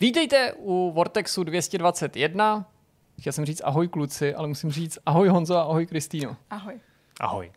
Vítejte u Vortexu 221. Chtěl jsem říct ahoj kluci, ale musím říct ahoj Honzo a ahoj Kristýno. Ahoj. Ahoj.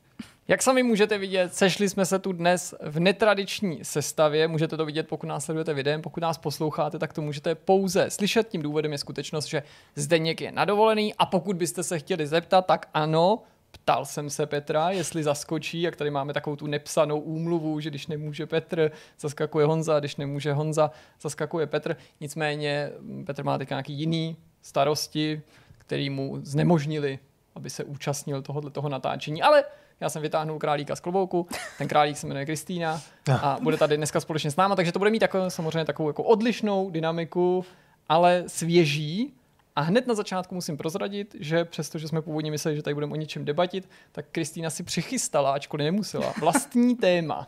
Jak sami můžete vidět, sešli jsme se tu dnes v netradiční sestavě. Můžete to vidět, pokud nás sledujete videem, pokud nás posloucháte, tak to můžete pouze slyšet. Tím důvodem je skutečnost, že Zdeněk je nadovolený a pokud byste se chtěli zeptat, tak ano, ptal jsem se Petra, jestli zaskočí, jak tady máme takovou tu nepsanou úmluvu, že když nemůže Petr, zaskakuje Honza, když nemůže Honza, zaskakuje Petr. Nicméně Petr má teď nějaký jiný starosti, který mu znemožnili, aby se účastnil tohoto natáčení. Ale já jsem vytáhnul králíka z klobouku, ten králík se jmenuje Kristýna a bude tady dneska společně s náma, takže to bude mít takovou, samozřejmě takovou jako odlišnou dynamiku, ale svěží. A hned na začátku musím prozradit, že přestože jsme původně mysleli, že tady budeme o něčem debatit, tak Kristýna si přichystala, ačkoliv nemusela, vlastní téma.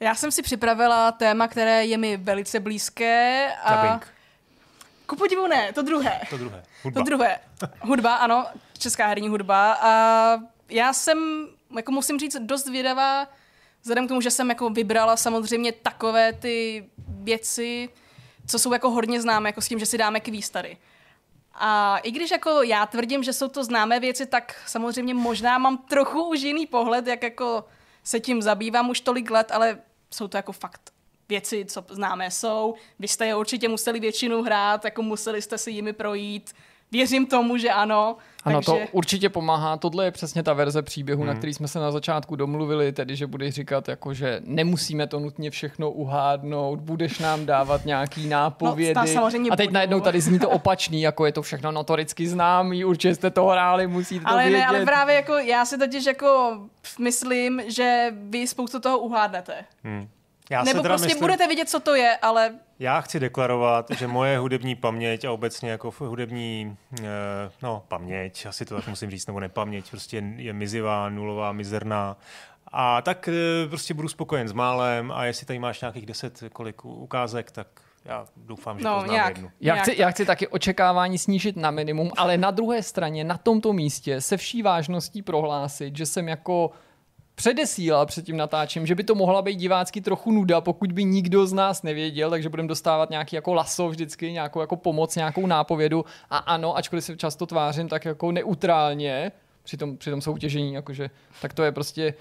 Já jsem si připravila téma, které je mi velice blízké. A ku podivu ne, to druhé. Hudba. Hudba, ano, česká herní hudba. A já jsem, jako musím říct, dost vědavá, vzhledem k tomu, že jsem jako vybrala samozřejmě takové ty věci, co jsou jako hodně známé, jako s tím, že si dáme kvíz tady. A i když jako já tvrdím, že jsou to známé věci, tak samozřejmě možná mám trochu už jiný pohled, jak jako se tím zabývám už tolik let, ale jsou to jako fakt věci, co známé jsou. Vy jste je určitě museli většinu hrát, jako museli jste si jimi projít. Věřím tomu, že ano. Ano, takže to určitě pomáhá. Tohle je přesně ta verze příběhu, na který jsme se na začátku domluvili, tedy že budeš říkat, jako, že nemusíme to nutně všechno uhádnout, budeš nám dávat nějaký nápovědy. No, a teď najednou tady zní to opačný, jako je to všechno notoricky známý, určitě jste to hráli, musíte to vědět. Ne, ale právě jako já si totiž jako myslím, že vy spoustu toho uhádnete. Nebo prostě myslím, budete vidět, co to je, ale já chci deklarovat, že moje hudební paměť a obecně jako hudební paměť, asi to tak musím říct, nebo nepaměť, prostě je mizivá, nulová, mizerná. A tak prostě budu spokojen s málem a jestli tady máš nějakých 10 ukázek, tak já doufám, že poznám jednu. Já chci taky očekávání snížit na minimum, ale na druhé straně, na tomto místě se vší vážností prohlásit, že jsem jako předesílal před tím natáčím, že by to mohla být divácky trochu nuda, pokud by nikdo z nás nevěděl, takže budeme dostávat nějaký jako laso vždycky, nějakou jako pomoc, nějakou nápovědu a ano, ačkoliv se často tvářím tak jako neutrálně při tom soutěžení, jakože, tak to je prostě,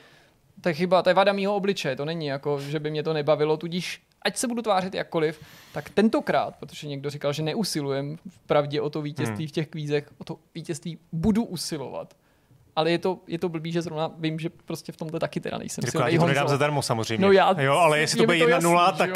to je chyba, to je vada mýho obličeje, to není jako, že by mě to nebavilo, tudíž ať se budu tvářit jakkoliv, tak tentokrát, protože někdo říkal, že neusilujem vpravdě o to vítězství v těch kvízech, o to vítězství budu usilovat. Ale je to blbý, že zrovna vím, že prostě v tomhle taky teda nejsem. Říkala, já to nedám zadarmo samozřejmě. No já, jo, ale jestli to bude 1-0, tak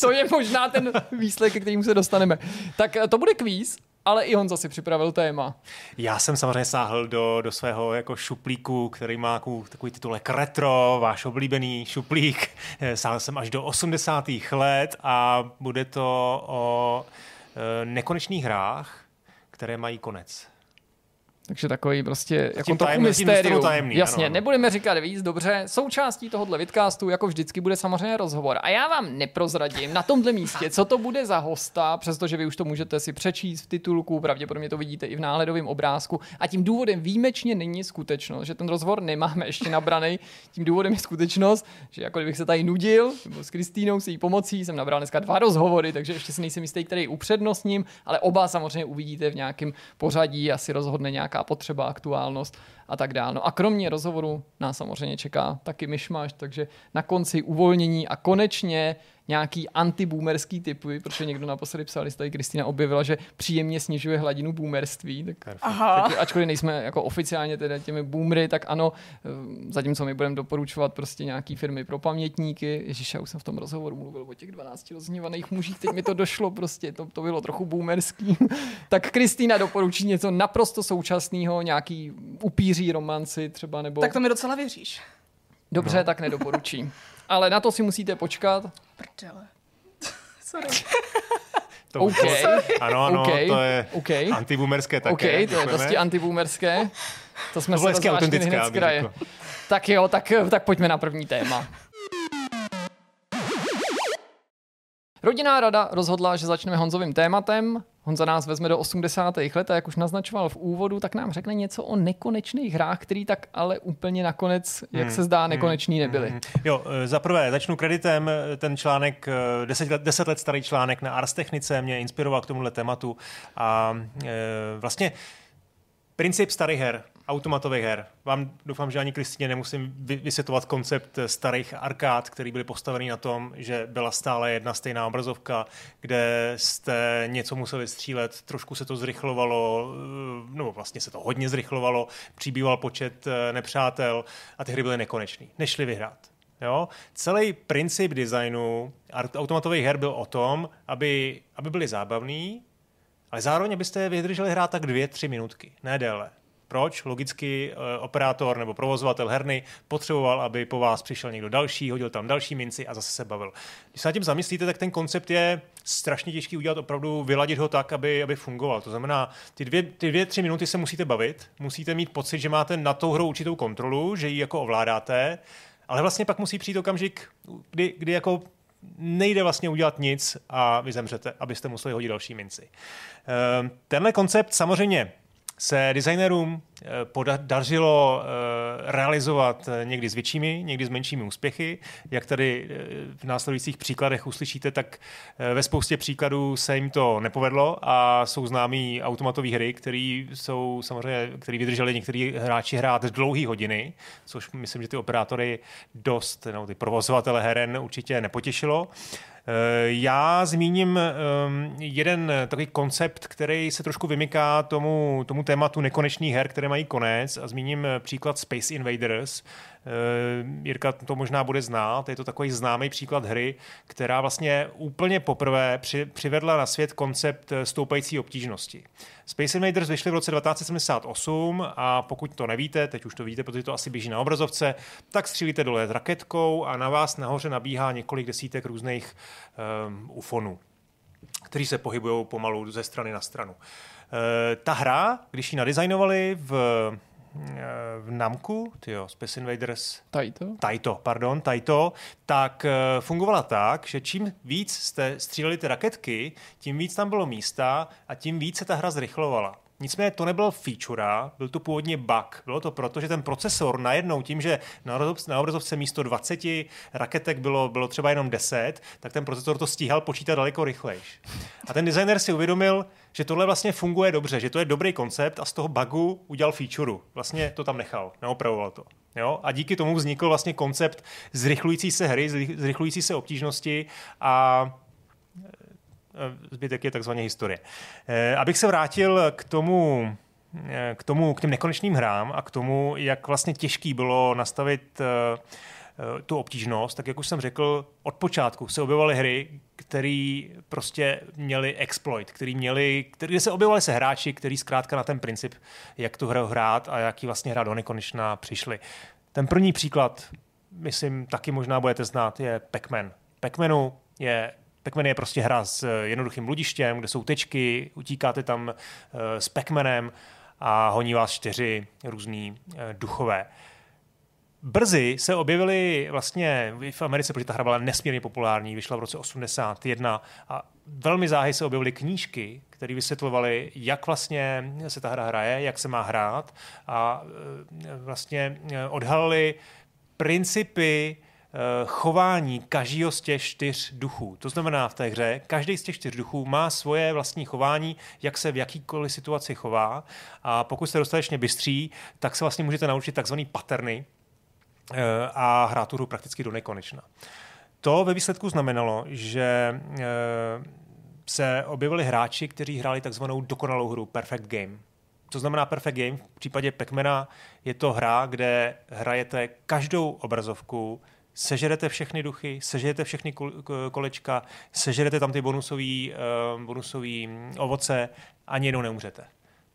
to je možná ten výsledek, ke kterému se dostaneme. Tak to bude kvíz, ale i Honza si připravil téma. Já jsem samozřejmě sáhl do svého jako šuplíku, který má takový titulek retro, váš oblíbený šuplík. Sáhl jsem až do 80. let a bude to o nekonečných hrách, které mají konec. Takže takový prostě jako trochu mystérium. Jasně, ano. Nebudeme říkat víc, dobře. Součástí tohohle vidcastu, jako vždycky, bude samozřejmě rozhovor. A já vám neprozradím na tomhle místě, co to bude za hosta, přestože vy už to můžete si přečíst v titulku, pravděpodobně to vidíte i v náhledovém obrázku. A tím důvodem výjimečně není skutečnost, že ten rozhovor nemáme ještě nabraný. Tím důvodem je skutečnost, že jako kdybych se tady nudil, nebo s Kristýnou, s její pomocí, jsem nabral dneska 2 rozhovory, takže ještě si nejsem jistý, který upřednostním, ale oba samozřejmě uvidíte v nějakém pořadí, asi rozhodne nějaká potřeba, aktuálnost a tak dále. No a kromě rozhovoru nás samozřejmě čeká taky myšmaš, takže na konci uvolnění a konečně nějaký antiboomerský typy, protože někdo naposledy psal, jestli tady Kristýna objevila, že příjemně snižuje hladinu boomerství, tak ačkoliv nejsme jako oficiálně teda těmi boomery, tak ano, zatímco my budeme doporučovat prostě nějaký firmy pro pamětníky. Ježíš, já už jsem v tom rozhovoru mluvil o těch 12 rozhněvaných mužích, teď mi to došlo, prostě to bylo trochu boomerský. Tak Kristýna doporučí něco naprosto současného, nějaký upíří romanci třeba nebo tak to mi docela věříš. Dobře, no. Tak nedoporučím. Ale na to si musíte počkat. Prdele. Sorry. Okay. Ano, okay. To je okay. Antiboomerské také. Okay, to je prostě antiboomerské. To jsme se rozvážili hned z kraje. Tak jo, tak pojďme na první téma. Rodinná rada rozhodla, že začneme Honzovým tématem. Honza nás vezme do 80. let a jak už naznačoval v úvodu, tak nám řekne něco o nekonečných hrách, který tak ale úplně nakonec, jak se zdá, nekonečný nebyly. Jo, zaprvé začnu kreditem. Ten článek, 10 let starý článek na Ars Technice mě inspiroval k tomuhle tématu. A vlastně princip starých her, automatových her. Vám doufám, že ani Kristýně nemusím vysvětlovat koncept starých arkád, který byly postavený na tom, že byla stále jedna stejná obrazovka, kde jste něco museli střílet, trošku se to zrychlovalo, nebo vlastně se to hodně zrychlovalo, přibýval počet nepřátel a ty hry byly nekonečný. Nešli vyhrát. Jo? Celý princip designu automatových her byl o tom, aby byly zábavný, ale zároveň abyste je vydrželi hrát tak 2-3 minutky, ne déle. Proč? Logicky operátor nebo provozovatel herny potřeboval, aby po vás přišel někdo další, hodil tam další minci a zase se bavil. Když se na tím zamyslíte, tak ten koncept je strašně těžký udělat, opravdu vyladit ho tak, aby fungoval. To znamená, ty dvě, tři minuty se musíte bavit, musíte mít pocit, že máte nad tou hrou určitou kontrolu, že ji jako ovládáte, ale vlastně pak musí přijít okamžik, kdy jako nejde vlastně udělat nic a vy zemřete, abyste museli hodit další minci. Tenhle koncept samozřejmě se designérům dařilo realizovat někdy s většími, někdy s menšími úspěchy. Jak tady v následujících příkladech uslyšíte, tak ve spoustě příkladů se jim to nepovedlo a jsou známý automatové hry, které vydrželi některý hráči hrát dlouhé hodiny, což myslím, že ty operátory ty provozovatele heren určitě nepotěšilo. Já zmíním jeden takový koncept, který se trošku vymyká tomu tématu nekonečných her, které mají konec, a zmíním příklad Space Invaders. Jirka to možná bude znát, je to takový známý příklad hry, která vlastně úplně poprvé přivedla na svět koncept stoupající obtížnosti. Space Invaders vyšly v roce 1978 a pokud to nevíte, teď už to vidíte, protože to asi běží na obrazovce, tak střílíte dole s raketkou a na vás nahoře nabíhá několik desítek různých ufonů, kteří se pohybují pomalu ze strany na stranu. Ta hra, když ji nadizajnovali v Namku, Space Invaders... Taito, tak fungovala tak, že čím víc jste stříleli ty raketky, tím víc tam bylo místa a tím víc se ta hra zrychlovala. Nicméně to nebylo feature, byl to původně bug. Bylo to proto, že ten procesor najednou tím, že na obrazovce místo 20 raketek bylo třeba jenom 10, tak ten procesor to stíhal počítat daleko rychlejš. A ten designer si uvědomil, že tohle vlastně funguje dobře, že to je dobrý koncept a z toho bugu udělal feature. Vlastně to tam nechal, neopravoval to. Jo? A díky tomu vznikl vlastně koncept zrychlující se hry, zrychlující se obtížnosti a zbytek je takzvaně historie. Abych se vrátil k těm nekonečným hrám a k tomu, jak vlastně těžký bylo nastavit tu obtížnost, tak jak už jsem řekl, od počátku se objevovaly hry, které prostě měly exploit, které se objevovaly se hráči, kteří zkrátka na ten princip, jak tu hru hrát a jak ji vlastně hrát do nekonečna, přišli. Ten první příklad, myslím, taky možná budete znát, je Pac-Man. Pac-Man je prostě hra s jednoduchým ludištěm, kde jsou tečky, utíkáte tam s Pac-Manem a honí vás 4 různý duchové. Brzy se objevily vlastně v Americe, protože ta hra byla nesmírně populární, vyšla v roce 81 a velmi záhy se objevily knížky, které vysvětlovaly, jak vlastně se ta hra hraje, jak se má hrát a vlastně odhalily principy chování každého z těch 4 duchů. To znamená v té hře, každý z těch 4 duchů má svoje vlastní chování, jak se v jakýkoliv situaci chová a pokud jste dostatečně bystří, tak se vlastně můžete naučit takzvané paterny a hrát tu hru prakticky do nekonečna. To ve výsledku znamenalo, že se objevili hráči, kteří hráli takzvanou dokonalou hru, Perfect Game. To znamená Perfect Game? V případě Pac-Mana je to hra, kde hrajete každou obrazovku, sežerete všechny duchy, sežerete všechny kolečka, sežerete tam ty bonusový ovoce, ani jednou neumřete.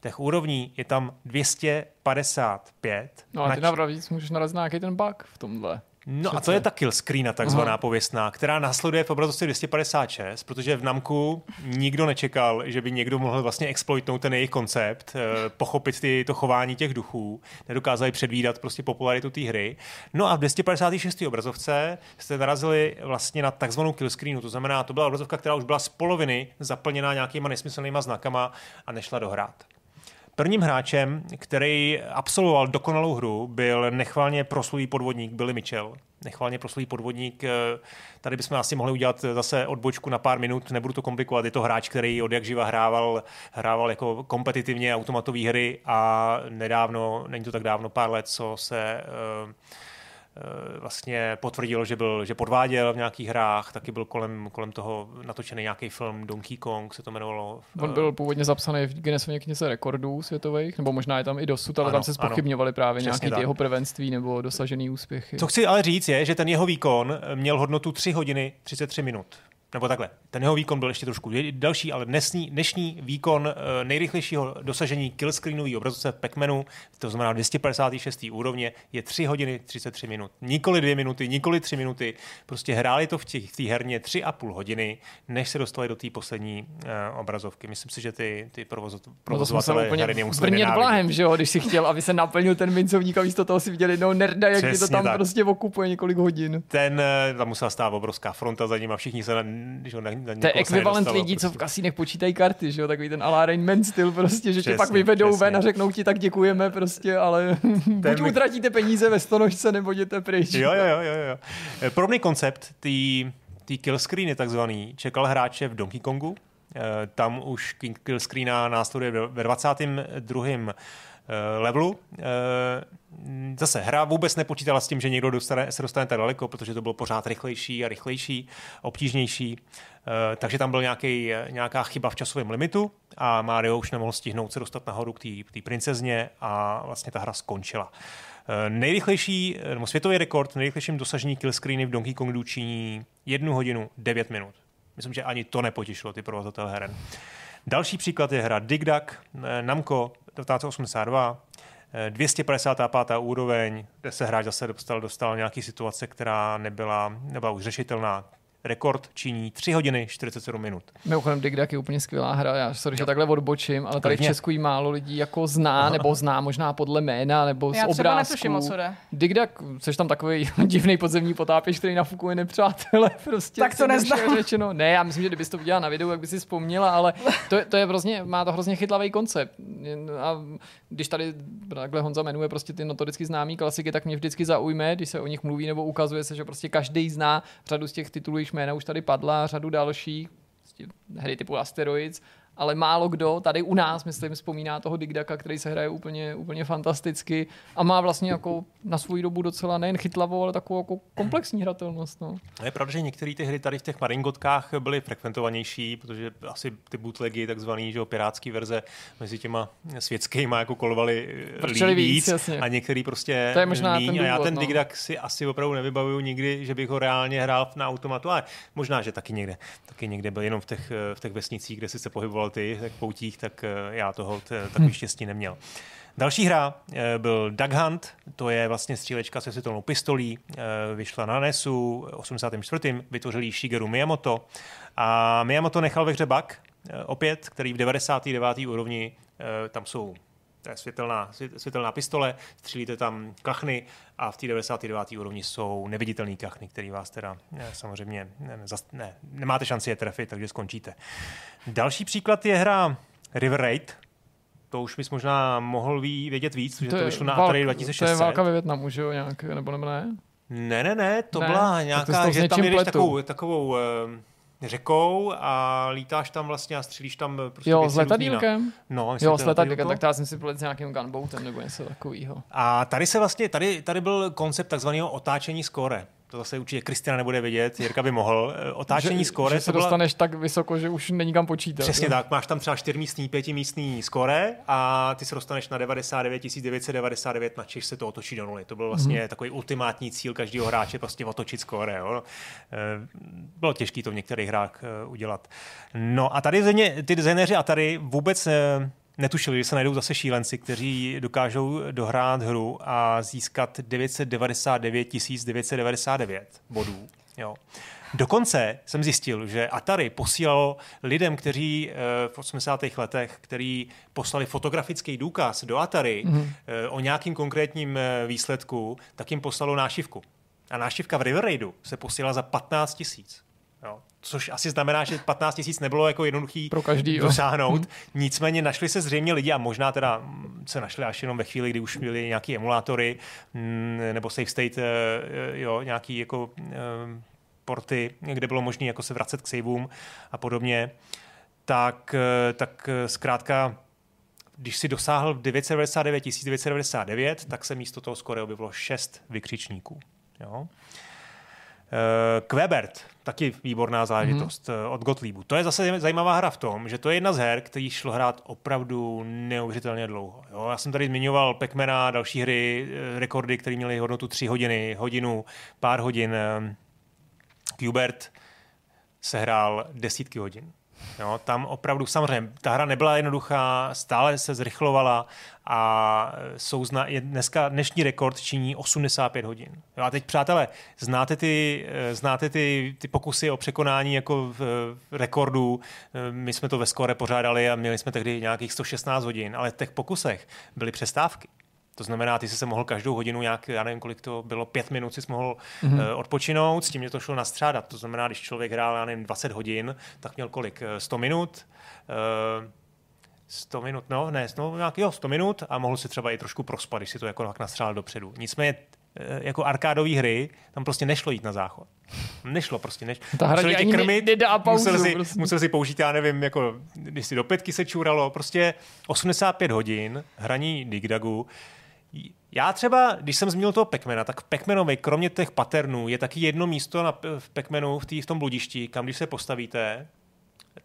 Těch úrovní je tam 255. No a ty navíc můžeš narazit na nějaký ten bug v tomhle. No přece. A to je ta kill screena takzvaná pověstná, která následuje v obrazovce 256, protože v Namku nikdo nečekal, že by někdo mohl vlastně exploitnout ten jejich koncept, pochopit to chování těch duchů, nedokázali předvídat prostě popularitu té hry. No a v 256. obrazovce jste narazili vlastně na takzvanou kill screenu, to znamená, to byla obrazovka, která už byla z poloviny zaplněná nějakýma nesmyslnýma znakama a nešla dohrát. Prvním hráčem, který absolvoval dokonalou hru, byl nechvalně proslulý podvodník Billy Mitchell. Nechvalně proslulý podvodník, tady bychom asi mohli udělat zase odbočku na pár minut, nebudu to komplikovat, je to hráč, který odjakživa hrával jako kompetitivně automatové hry a nedávno, není to tak dávno, pár let, co se vlastně potvrdilo, že podváděl v nějakých hrách, taky byl kolem toho natočený nějaký film Donkey Kong se to jmenovalo. On byl původně zapsaný v Guinnessově knize rekordů světových, nebo možná je tam i dosud, ale ano, tam se zpochybňovaly právě nějaké jeho prvenství nebo dosažený úspěchy. Co chci ale říct je, že ten jeho výkon měl hodnotu 3 hodiny 33 minut. Nebo takhle, ten jeho výkon byl ještě trošku další, ale dnešní výkon nejrychlejšího dosažení killscreenový obrazovce v Pac-Manu, to znamená 256. úrovně, je 3 hodiny 33 minut. Nikoli 2 minuty, nikoli 3 minuty, prostě hráli to v té herně 3,5 hodiny, než se dostali do té poslední obrazovky. Myslím si, že ty provozovatelé hry nemuseli nenávidět. Blahem, že jo, když si chtěl, aby se naplnil ten mincovník a místo toho si viděl jednoho nerda, jak ti to tam prostě okupuje několik hodin. Tam musela stát obrovská fronta za ním a všichni se to je ekvivalent lidí, prostě, co v kasínech počítají karty, že jo, takový ten Alarain Man styl prostě, že přesně, tě pak vyvedou přesně ven a řeknou ti, tak děkujeme prostě, ale buď utratíte peníze ve stonožce, nebo jděte pryč. Jo. Podobný koncept, ty killscreeny takzvaný, čekal hráče v Donkey Kongu, tam už killscreena následuje ve 22. levelu. Zase hra vůbec nepočítala s tím, že někdo se dostane tak daleko, protože to bylo pořád rychlejší a rychlejší, obtížnější. Takže tam byla nějaká chyba v časovém limitu a Mario už nemohl stihnout se dostat nahoru k té princezně a vlastně ta hra skončila. Nejrychlejší, nebo světový rekord, nejrychlejším dosažení killscreeny v Donkey Kongu činí 1 hodinu 9 minut. Myslím, že ani to nepotěšilo ty provozovatele heren. Další příklad je hra Dig Dug, Namco 1982, 255. úroveň, kde se hráč zase dostal nějaký situace, která nebyla už řešitelná. Rekord činí 3 hodiny 47 minut. Mimochodem Dig Dug je úplně skvělá hra, já sorry, že takhle odbočím, ale tady v Česku jí málo lidí jako zná, nebo zná možná podle jména, nebo z obrázku. Já netuším, o co jde. Dig Dug, což tam takový divný podzemní potápěč, který nafukuje nepřátele. Prostě tak to neznám. Řečeno. Ne, já myslím, že kdybys to udělala na videu, jak bys si vzpomněla, ale to je hrozně, má to hrozně chytlavý koncept. A když tady takhle Honza jmenuje prostě ty notoricky známý klasiky, tak mě vždycky zaujme, když se o nich mluví nebo ukazuje se, že prostě každý zná řadu z těch titulů, jména už tady padla, řadu dalších hry typu Asteroids, ale málo kdo tady u nás, myslím, vzpomíná toho Dig Duga, který se hraje úplně, úplně fantasticky a má vlastně jako na svou dobu docela nejen chytlavou, ale takovou jako komplexní hratelnost. No. Je pravda, že některé ty hry tady v těch maringotkách byly frekventovanější, protože asi ty bootlegy, takzvaný, že pirátský verze mezi těma světskýma jako kolovaly víc a některý prostě to je možná míň. A já ten Dig Dug si asi opravdu nevybavuju nikdy, že bych ho reálně hrál na automatu, ale možná, že taky někde byl jenom v těch vesnicích, kde si se pohyboval ty, tak poutích, tak já toho takový štěstí neměl. Další hra byl Duck Hunt, to je vlastně střílečka se světelnou pistolí, vyšla na NESu 84. vytvořil ji Shigeru Miyamoto a Miyamoto nechal ve hře bug, opět, který v 99. úrovni, tam jsou světelná pistole, střílíte tam kachny a v té 99. úrovni jsou neviditelný kachny, který vás teda samozřejmě nemáte šanci je trefit, takže skončíte. Další příklad je hra River Raid. To už bys možná mohl vědět víc, protože to vyšlo na Atari 2600. To je válka ve Vietnamu, že jo, nějak, nebo ne? Ne, to ne, byla nějaká, že tam jedeš takovou řekou a lítáš tam vlastně a střílíš tam prostě jo, s letadílkem? No, jo, s letadílkem, tak já jsem si pletl s nějakým gunboatem nebo něco takového. A tady se vlastně, tady byl koncept takzvaného otáčení skóre. To zase určitě Kristýna nebude vědět, Jirka by mohl. Otáčení skóre. Že se dostaneš tak vysoko, že už není kam počítat. Přesně tak, máš tam třeba 4místní, 5místní skóre a ty se dostaneš na 99,999, na Češ se to otočí do nuly. To byl vlastně takový ultimátní cíl každého hráče, prostě otočit skóre. Jo. Bylo těžké to v některých hrách udělat. No a tady ty designéři Atari vůbec netušili, že se najdou zase šílenci, kteří dokážou dohrát hru a získat 999 999 bodů. Jo. Dokonce jsem zjistil, že Atari posílalo lidem, kteří v 80. letech, kteří poslali fotografický důkaz do Atari o nějakým konkrétním výsledku, tak jim poslalo nášivku. A nášivka v River Raidu se posílala za 15 000. Jo. Což asi znamená, že 15 000 nebylo jako jednoduchý pro každý, dosáhnout. Nicméně našli se zřejmě lidi a možná teda se našli až jenom ve chvíli, kdy už byly nějaký emulátory nebo save state, jo, nějaký jako porty, kde bylo možné jako se vracet k saveům a podobně. Tak zkrátka, když si dosáhl 999 999, tak se místo toho skoro objevilo 6 vykřičníků. Jo. Qbert, taky výborná záležitost od Gottliebu. To je zase zajímavá hra v tom, že to je jedna z her, který šlo hrát opravdu neuvěřitelně dlouho. Jo, já jsem tady zmiňoval Pac-Mana, další hry, rekordy, které měly hodnotu 3 hodiny, hodinu, pár hodin. Qbert se hrál desítky hodin. Jo, tam opravdu samozřejmě ta hra nebyla jednoduchá, stále se zrychlovala a dnešní rekord činí 85 hodin. Jo, a teď, přátelé, znáte ty pokusy o překonání jako rekordů? My jsme to ve Skóre pořádali a měli jsme tehdy nějakých 116 hodin, ale v těch pokusech byly přestávky. To znamená, ty jsi se mohl každou hodinu nějak, já nevím, kolik to bylo, 5 minut jsi mohl odpočinout, s tím, že to šlo nastřádat. To znamená, když člověk hrál, já nevím, 20 hodin, tak měl kolik? 100 minut a mohl si třeba i trošku prospat, když si to jako nastřádal dopředu. Nicméně jako arkádové hry, tam prostě nešlo jít na záchod. Nešlo. Ta hra musel tě krmit, nedá pauzu, musel si použít, já nevím, jako, když si do 5 se čůralo, prostě 85 hodin hraní Dig Dugu. Já třeba, když jsem zmínil toho Pac-Mana, tak v Pac-Manovi, kromě těch paternů, je taky jedno místo v Pac-Manu, v tom bludišti, kam když se postavíte,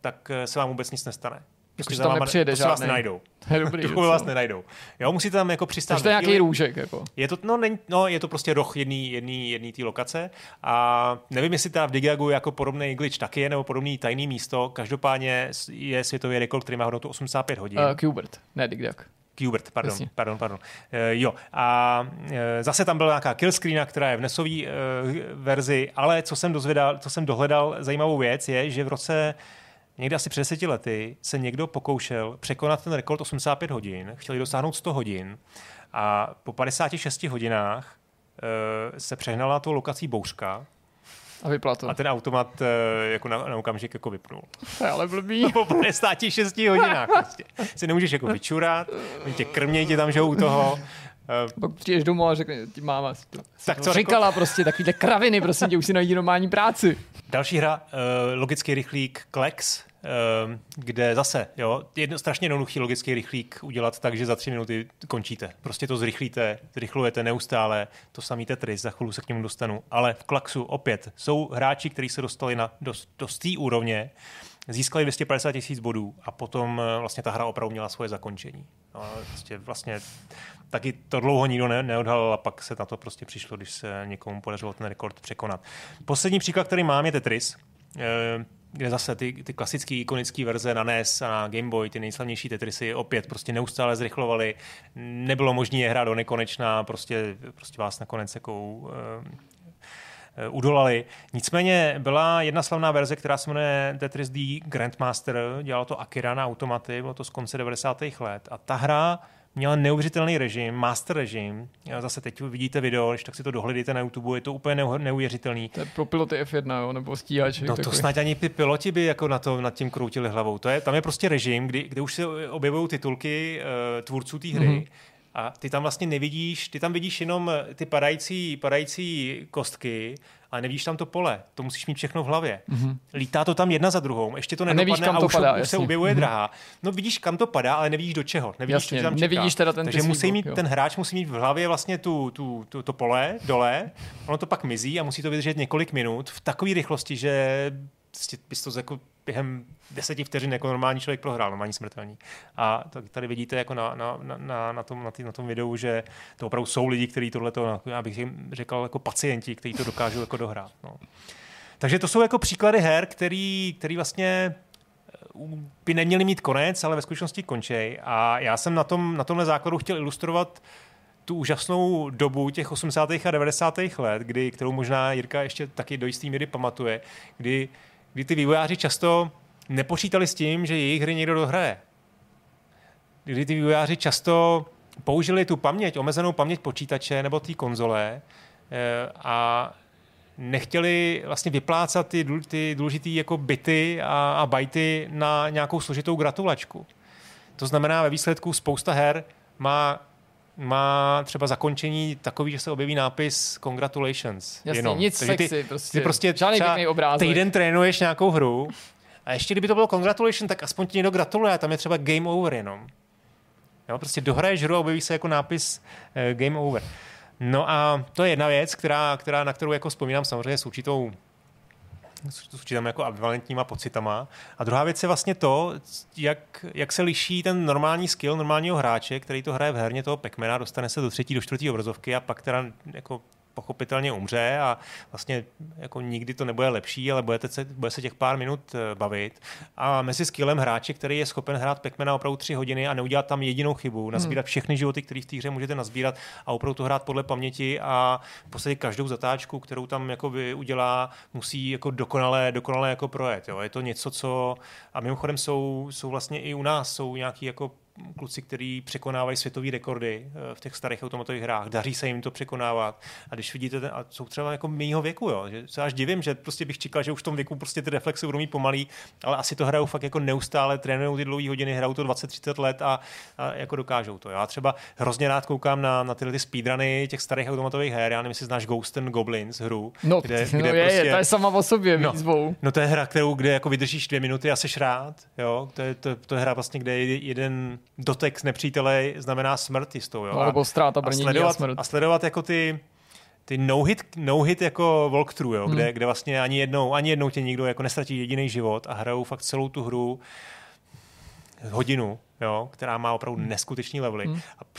tak se vám vůbec nic nestane. Prostě tam nepřijede žádný. Prostě vás nenajdou. To je dobrý. Vás nenajdou. Jo, musíte tam jako přistát. To je nějaký růžek. Jako. Je to, je to prostě roh jedný té lokace. A nevím, jestli teda v Dig Dugu jako podobný glitch taky je, nebo podobný tajný místo. Každopádně je světový rekord, který má hodnotu 85 hodin. Qbert, ne Dig Dug. Qbert, pardon. Jo, a zase tam byla nějaká killscreena, která je v nesový verzi, ale co jsem dohledal zajímavou věc, je, že v roce někdy asi před 10 lety se někdo pokoušel překonat ten rekord 85 hodin, chtěli dosáhnout 100 hodin a po 56 hodinách se přehnala tou lokací bouřka a vyplatl. A ten automat jako na okamžik jako vypnul. Ale blbý. Po 56 hodinách prostě. Si nemůžeš jako vyčurat, oni tě krmějí tě tam, že u toho. Pak přijdeš domů a řekne, ti máma to říkala prostě, takovýhle kraviny, prosím tě, už si najdi normální práci. Další hra, logický rychlík Klex, kde zase, jo, strašně jednoduchý logický rychlík udělat tak, že za 3 minuty končíte. Prostě to zrychlujete neustále, to samý Tetris, za chvíli se k němu dostanu. Ale v Klexu opět jsou hráči, kteří se dostali do té úrovně, získali 250 000 bodů a potom vlastně ta hra opravdu měla svoje zakončení. No, vlastně taky to dlouho nikdo neodhalil a pak se na to prostě přišlo, když se někomu podařilo ten rekord překonat. Poslední příklad, který mám, je Tetris, kde zase ty klasické ikonické verze na NES a na Game Boy, ty nejslavnější Tetrisy opět prostě neustále zrychlovaly, nebylo možné je hrát do nekonečna, prostě vás nakonec udolali. Nicméně byla jedna slavná verze, která se jmenuje Tetris 2 Grandmaster, dělalo to Akira na automaty, bylo to z konce 90. let a ta hra měla neuvěřitelný režim, master režim. Zase teď vidíte video, když tak si to dohledejte na YouTube, je to úplně neuvěřitelný. To je pro piloty F1, jo, nebo stíhače. No to takový. Snad ani ty piloti by jako nad tím kroutili hlavou. Tam je prostě režim, kde už se objevují titulky tvůrců té hry, a ty tam vlastně nevidíš, ty tam vidíš jenom ty padající kostky a nevidíš tam to pole. To musíš mít všechno v hlavě. Lítá to tam jedna za druhou. Ještě to nedopadne a už se objevuje drahá. No vidíš, kam to padá, ale nevidíš do čeho. Nevidíš, co tam čeká. Nevidíš teda ten Takže musí mít, ten hráč musí mít v hlavě vlastně to pole dole. Ono to pak mizí a musí to vydržet několik minut v takové rychlosti, že bys to jako během 10 vteřin jako normální člověk prohrál, normální smrtelní. A tady vidíte jako na tom videu, že to opravdu jsou lidi, kteří tohleto, já bych jim řekl jako pacienti, kteří to dokážou jako dohrát. No. Takže to jsou jako příklady her, který vlastně by neměly mít konec, ale ve skutečnosti končej. A já jsem na tomhle základu chtěl ilustrovat tu úžasnou dobu těch 80. a 90. let, kterou možná Jirka ještě taky do jistý míry pamatuje, kdy ty vývojáři často nepočítali s tím, že jejich hry někdo dohraje. Kdy ty vývojáři často použili tu paměť, omezenou paměť počítače nebo té konzole a nechtěli vlastně vyplácat ty důležité jako bity a bajty na nějakou složitou gratulačku. To znamená, ve výsledku spousta her má třeba zakončení takový, že se objeví nápis Congratulations. Jasně, jenom. Nic takže sexy, ty prostě žádný pěkný obrázek. Týden trénuješ nějakou hru a ještě kdyby to bylo Congratulations, tak aspoň ti někdo gratuluje, tam je třeba Game Over jenom. Jo, prostě dohraješ hru a objeví se jako nápis Game Over. No a to je jedna věc, na kterou jako vzpomínám samozřejmě s určitými jako ambivalentníma pocitama. A druhá věc je vlastně to, jak se liší ten normální skill normálního hráče, který to hraje v herně toho Pac-Mana, dostane se do třetí, do čtvrtý obrazovky a pak teda jako pochopitelně umře a vlastně jako nikdy to nebude lepší, ale bude se těch pár minut bavit. A mezi skillem hráče, který je schopen hrát Pac-Mana opravdu 3 hodiny a neudělat tam jedinou chybu, nazbírat všechny životy, které v té hře můžete nazbírat a opravdu to hrát podle paměti a v podstatě každou zatáčku, kterou tam jako udělá, musí jako dokonale jako projet. Jo. Je to něco, co a mimochodem jsou vlastně i u nás jsou nějaký jako kluci, kteří překonávají světové rekordy v těch starých automatových hrách. Daří se jim to překonávat. A když vidíte, a jsou třeba jako mýho věku, jo, že se až divím, že prostě bych čekal, že už v tom věku prostě ty reflexy budou mít pomalý, ale asi to hrajou fakt jako neustále, trénujou ty dlouhé hodiny, hrajou to 20-30 let a jako dokážou to. Já třeba hrozně rád koukám na tyhle ty speedruny těch starých automatových her. Já nevím, jestli znáš Ghost and Goblins hru, no, kde prostě je, ta je sama o sobě výzvou. No to je hra, kterou kde jako vydržíš 2 minuty a seš rád, jo. To je hra vlastně, kde jeden dotek nepřítele znamená smrt jistou, jo. Nebo ztráta brnění a smrt. A sledovat jako ty no hit jako walkthrough, jo, kde vlastně ani jednou tě nikdo jako nestratí jediný život a hrajou fakt celou tu hru hodinu, jo, která má opravdu neskutečný levely.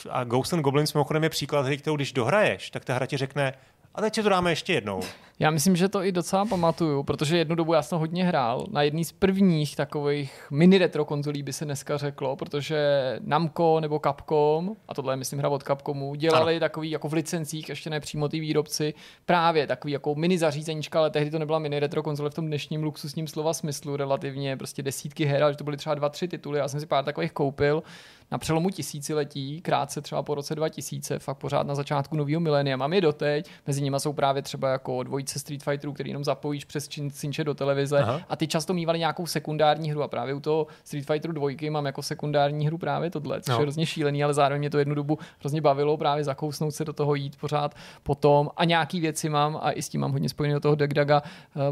A Ghost and Goblins mimochodem je příklad hry, kterou když dohraješ, tak ta hra ti řekne a teď si to dáme ještě jednou. Já myslím, že to i docela pamatuju, protože jednu dobu já jsem hodně hrál na jedný z prvních takových mini retro konzolí, by se dneska řeklo, protože Namco nebo Capcom, a tohle je myslím hra od Capcomu, dělali takový jako v licencích, ještě ne přímo ty výrobci, právě takový jako mini zařízeníčka, ale tehdy to nebyla mini retro konzole v tom dnešním luxusním slova smyslu relativně, prostě desítky her, ale že to byly třeba 2-3 tituly, já jsem si pár takových koupil. Na přelomu tisíciletí, krátce třeba po roce 2000, fakt pořád na začátku nového milénia. Mám je doteď, mezi nimi jsou právě třeba jako dvojice Street Fighterů, který jenom zapojíš přes cinče do televize. Aha. A ty často mývaly nějakou sekundární hru a právě u toho Street Fighteru 2 mám jako sekundární hru právě tohle, což je hrozně šílený, ale zároveň mě to jednu dobu hrozně bavilo právě zakousnout se do toho, jít pořád potom. A nějaký věci mám a i s tím mám hodně spojený do toho Dig Duga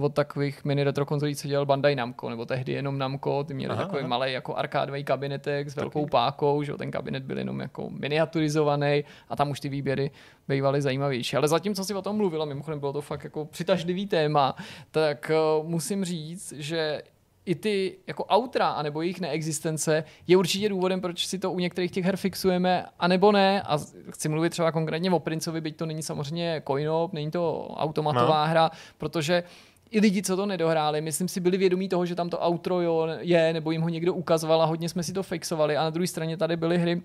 od takových mini retro konzolí, co dělal Bandai Namco, nebo tehdy jenom Namco, ty měli takový malý jako arkádový kabinetek s velkou pákou. Že ten kabinet byl jenom jako miniaturizovaný a tam už ty výběry bývaly zajímavější. Ale zatímco si o tom mluvil, a mimochodem bylo to fakt jako přitažlivý téma, tak musím říct, že i ty jako autra, anebo jejich neexistence je určitě důvodem, proč si to u některých těch her fixujeme, anebo ne. A chci mluvit třeba konkrétně o Princovi, byť to není samozřejmě coin-op, není to automatová hra, protože i lidi, co to nedohráli, myslím si, byli vědomí toho, že tam to outro je, nebo jim ho někdo ukazoval a hodně jsme si to fixovali. A na druhé straně tady byly hry,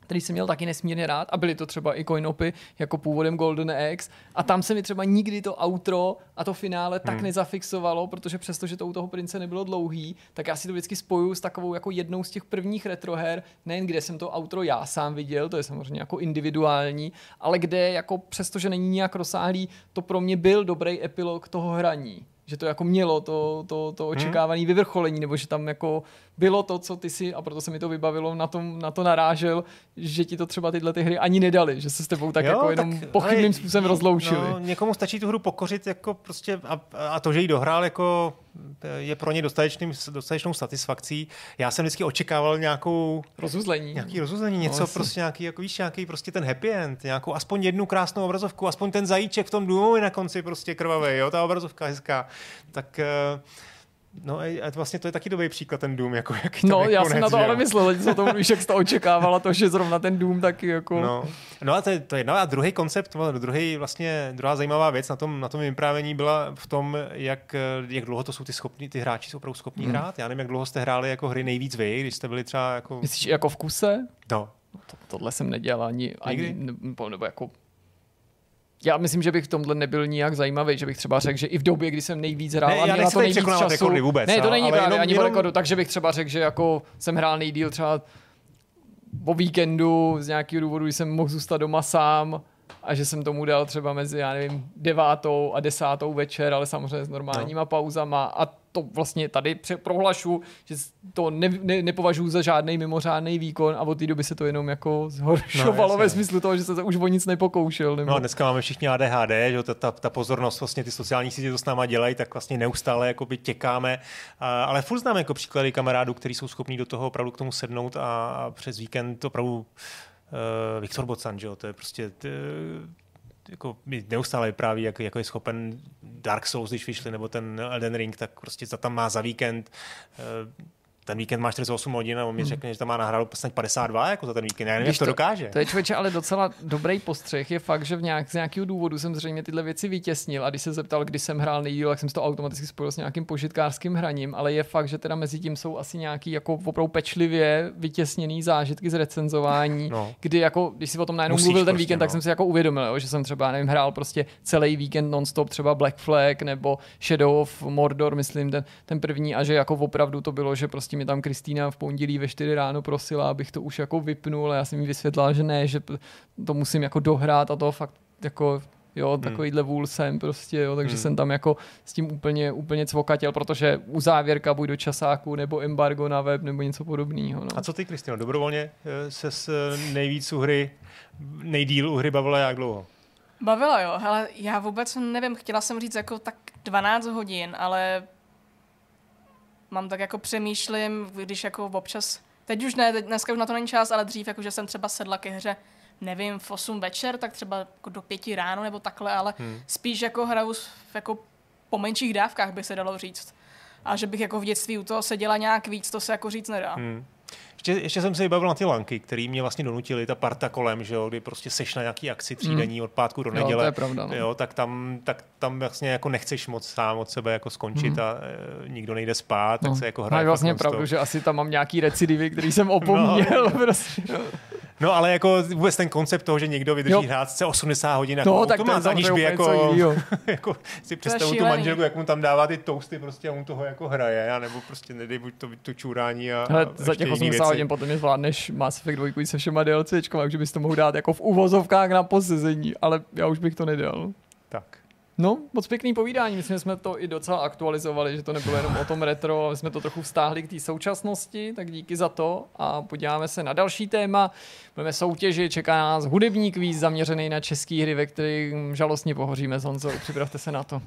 který jsem měl taky nesmírně rád a byly to třeba i coin-opy jako původem Golden Axe a tam se mi třeba nikdy to outro a to finále tak nezafixovalo, protože přestože to u toho Prince nebylo dlouhý, tak já si to vždycky spojuju s takovou jako jednou z těch prvních retroher, nejen kde jsem to outro já sám viděl, to je samozřejmě jako individuální, ale kde jako přestože není nějak rozsáhlý, to pro mě byl dobrý epilog toho hraní. Že to jako mělo to očekávané vyvrcholení, nebo že tam jako bylo to, co ty si, a proto se mi to vybavilo, na to narážel, že ti to třeba tyhle ty hry ani nedali, že se s tebou tak jo, jako jenom tak, pochybným způsobem rozloučili. No, někomu stačí tu hru pokořit jako prostě a to, že ji dohrál, jako je pro ně dostatečnou satisfakcí. Já jsem vždycky očekával nějaký rozuzlení, něco no, prostě nějaký, jako víš, nějaký prostě ten happy end, nějakou aspoň jednu krásnou obrazovku, aspoň ten zajíček v tom důmu na konci prostě krvavý, jo, ta obrazovka hezká. Tak No a vlastně to je taky dobrý příklad, ten Doom, jako jaký tam je konec. No, já jsem na to ale myslel, lidi se tomu víš, jak jsi to očekávala, to, že zrovna ten Doom taky jako... No a to je jedna, a druhý koncept, druhá zajímavá věc na tom vyprávění byla v tom, jak dlouho to jsou ty hráči jsou opravdu schopní hrát. Já nevím, jak dlouho jste hráli jako hry nejvíc vy, když jste byli třeba jako... Myslíš jako v kuse? No. Tohle jsem nedělal ani nebo jako... Já myslím, že bych v tomhle nebyl nijak zajímavý, že bych třeba řekl, že i v době, kdy jsem nejvíc hrál, a měla to nejvíc času. Vůbec, ne, to není právě jenom, ani o rekordu, takže bych třeba řekl, že jako jsem hrál nejdýl třeba po víkendu z nějakého důvodu, kdy jsem mohl zůstat doma sám a že jsem tomu dal třeba mezi, já nevím, 9. a 10. večer, ale samozřejmě s normálníma pauzama a to vlastně tady prohlašu, že to nepovažuji za žádný mimořádný výkon a od té doby se to jenom jako zhoršovalo ve smyslu toho, že se to už o nic nepokoušel. Nebo... No a dneska máme všichni ADHD, že ta pozornost, vlastně ty sociální sítě to s náma dělají, tak vlastně neustále jakoby těkáme, ale furt známe jako příklady kamarádů, kteří jsou schopní do toho opravdu k tomu sednout a přes víkend opravdu Viktor Bocan, že jo, to je prostě... Jako neustále vypráví, jako je schopen Dark Souls, když vyšli, nebo ten Elden Ring, tak prostě tam má za víkend, ten víkend má 48 hodin a on mi řekne, že tam má nahrálo 52 jako za ten víkend. Já nevím, jak to dokáže. To je, člověče, ale docela dobrý postřeh. Je fakt, že z nějakého důvodu jsem zřejmě tyhle věci vytěsnil a když se zeptal, když jsem hrál nejdýl, tak jsem to automaticky spojil s nějakým požitkářským hraním, ale je fakt, že teda mezi tím jsou asi nějaký jako opravdu pečlivě vytěsněný zážitky z recenzování, kdy jako když si o tom najednou mluvil ten víkend, tak jsem si jako uvědomil, že jsem třeba hrál prostě celý víkend non-stop třeba Black Flag nebo Shadow of Mordor, myslím, ten první, a že jako opravdu to bylo, že prostě mě tam Kristýna v pondělí ve 4 ráno prosila, abych to už jako vypnul a já jsem jí vysvětlila, že ne, že to musím jako dohrát a to fakt jako takovýhle vůl jsem prostě, takže jsem tam jako s tím úplně cvokatěl, protože u závěrka buď do časáku nebo embargo na web nebo něco podobného. A co ty, Kristýno, dobrovolně ses nejvíc u hry, nejdýl u hry bavila jak dlouho? Bavila, jo, ale já vůbec nevím, chtěla jsem říct jako tak 12 hodin, ale... Mám tak jako přemýšlím, když jako občas, teď už ne, dneska už na to není čas, ale dřív, jako že jsem třeba sedla ke hře, nevím, v 8 večer, tak třeba jako do 5 ráno nebo takhle, ale spíš jako hraju jako po menších dávkách, by se dalo říct. A že bych jako v dětství u toho seděla nějak víc, to se jako říct nedá. Ještě jsem se vybavil na ty lanky, který mě vlastně donutili, ta parta kolem, že jo, kdy prostě seš na nějaký akci třídenní od pátku do neděle. Jo, to je pravda, no. Jo, tak tam vlastně jako nechceš moc sám od sebe jako skončit a nikdo nejde spát, tak se jako hraje. No, vlastně pravdu, že asi tam mám nějaký recidivy, který jsem opomněl. No, ale jako vůbec ten koncept toho, že někdo vydrží hrát se 80 hodin jako automat, aniž by jako si představu tu manželku, jak mu tam dává ty toasty prostě a on toho jako hraje, a nebo prostě nedej buď to čurání a hele, za těch 80 hodin potom je zvládneš Mass Effect 2 se všema DLCčkama, takže bys to mohl dát jako v uvozovkách na posezení, ale já už bych to nedal. Tak. No, moc pěkný povídání, myslím, že jsme to i docela aktualizovali, že to nebylo jenom o tom retro, ale jsme to trochu vztáhli k té současnosti, tak díky za to a podíváme se na další téma. Budeme soutěžit, čeká nás hudební kvíz zaměřený na české hry, ve kterém žalostně pohoříme s Honzou, připravte se na to.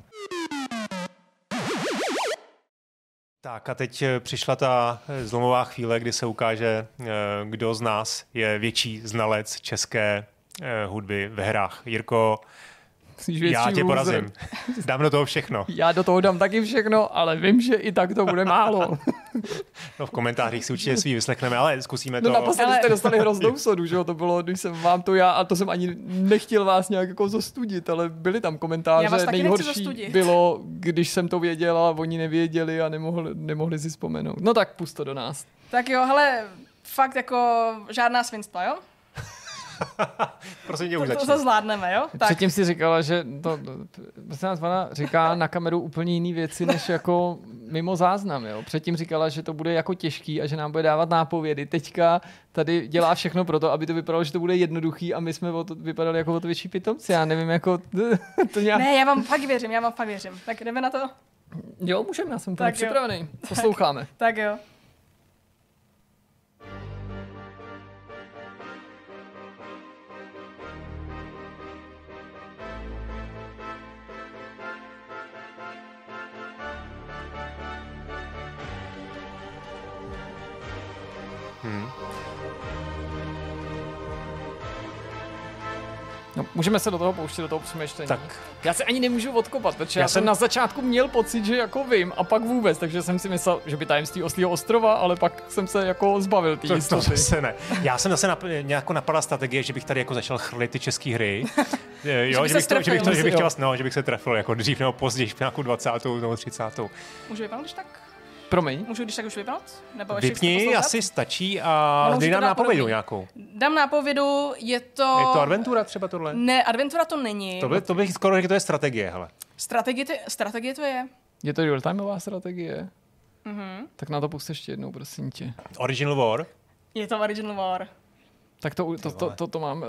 Tak a teď přišla ta zlomová chvíle, kdy se ukáže, kdo z nás je větší znalec české hudby ve hrách. Jirko, já tě porazím. Dám do toho všechno. Já do toho dám taky všechno, ale vím, že i tak to bude málo. No v komentářích si určitě svý vyslechneme, ale zkusíme to. No naposledy jste dostali hroznou sodu, že jo? To bylo, když jsem vám to já, a to jsem ani nechtěl vás nějak jako zostudit, ale byly tam komentáře. Nejhorší bylo, když jsem to věděla, oni nevěděli a nemohli si vzpomenout. No tak pust to do nás. Tak jo, hele, fakt jako žádná svinstva, jo? Prosím tě, už to zvládneme, jo? Tak. Předtím si říkala, že to nás pana říká na kameru úplně jiný věci, než jako mimo záznam, jo? Předtím říkala, že to bude jako těžký a že nám bude dávat nápovědy. Teďka tady dělá všechno pro to, aby to vypadalo, že to bude jednoduchý a my jsme vypadali jako od větší pitomci. Já nevím, jako... To nějak... Ne, já vám fakt věřím. Tak jdeme na to? Jo, můžeme, já jsem tady připravený. Posloucháme. Tak jo. No, můžeme se do toho pouštět, do toho přemýšlení. Tak. Já se ani nemůžu odkopat, protože já jsem na začátku měl pocit, že jako vím, a pak vůbec, takže jsem si myslel, že by tajemství Oslího ostrova, ale pak jsem se jako zbavil té jistoty. Ne. Já jsem zase napadla strategie, že bych tady jako začal chrlit ty české hry. Jo, že bych se trefil jako dřív nebo později, nějakou 20. nebo 30. Můžu vypadnout, když tak? Promiň. Můžu když tak už vypadnout? Vypni, asi stačí a dej nám nápovědu nějakou. Dám nápovědu, je to... Je to adventura třeba tohle? Ne, adventura to není. To bych skoro řekl, že to je strategie, hele. Strategie to je. Je to real-timeová strategie? Mhm. Tak na to pust ještě jednou, prosím tě. Original War? Je to Original War. Tak to mám,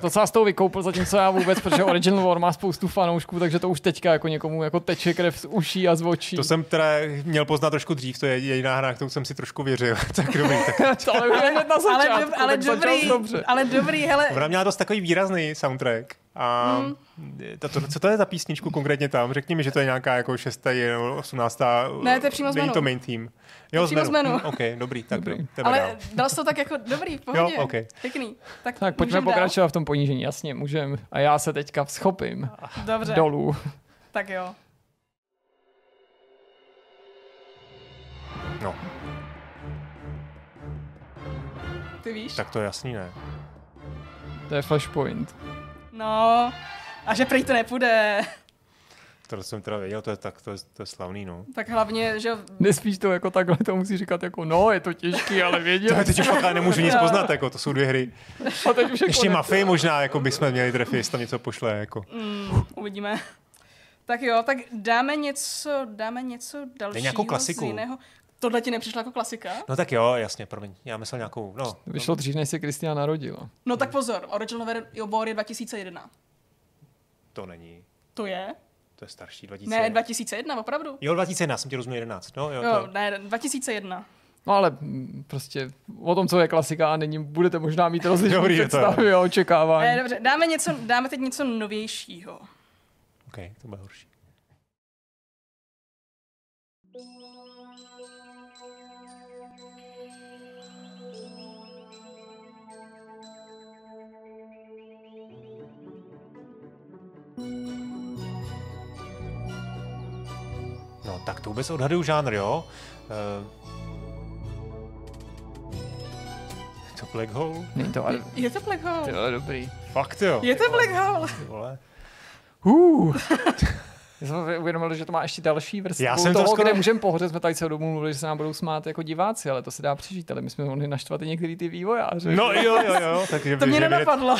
to se s tou vykoupil, zatímco já vůbec, protože Original War má spoustu fanoušků, takže to už teďka jako někomu jako teče krev z uší a z očí. To jsem teda měl poznat trošku dřív, to je jediná hra, kterou jsem si trošku věřil. Tak dobrý, tak. To ale hned na začátku, ale dobrý, hele. Ona měla dost takový výrazný soundtrack. A co to je za písničku konkrétně tam? Řekni mi, že to je nějaká jako 6. nebo 18. Ne, to je přímo z menu. Není to main theme. Jo, přímo z menu. OK, dobrý, tak dobrý. Ale dal jsi to tak jako dobrý, v pohodě. Jo, okay. Pěkný. Tak pojďme pokračovat v tom ponížení, jasně, můžeme. A já se teďka vzchopím. Dobře. Dolů. Tak jo. No. Ty víš? Tak to je jasný, ne? To je Flashpoint. No, a že prej to nepůjde. To jsem teda věděl, to je slavný, no. Tak hlavně, že... Nespíš to jako takhle, to musíš říkat jako, no, je to těžký, ale věděl. To teď už fakt nemůžu nic poznat, jako, to jsou dvě hry. A teď už ještě Mafie možná, jako bychom měli trefit, jestli tam něco pošle, jako. Uvidíme. Tak jo, tak dáme něco dalšího. Je nějakou klasiku. Z jiného. Tohle ti nepřišla jako klasika? No tak jo, jasně, promiň. Já myslel nějakou, no. Vyšlo dřív, než se Kristýna narodila. No tak pozor, Original War je 2001. To není. To je? To je starší, 2001. Ne, 2001, opravdu. Jo, 2001, jsem ti rozuměl 11. No, jo, ne, 2001. No ale prostě o tom, co je klasika, a není, budete možná mít rozličnou představu a očekávání. Dobře, dáme teď něco novějšího. OK, to bude horší. No tak to vůbec odhaduju žánr, jo? Je to Black Hole? Je to Black Hole. Jo, dobrý. Fakt jo. Je to Black Hole. Ty vole. Já jsem uvědomil, že to má ještě další vrstvu toho, kde můžeme pohřet. Jsme tady celou dobu mluvili, že se nám budou smát jako diváci, ale to se dá přežít, ale my jsme mohli naštvat i některý ty vývojáře. No jo. Takže to mě nenapadlo.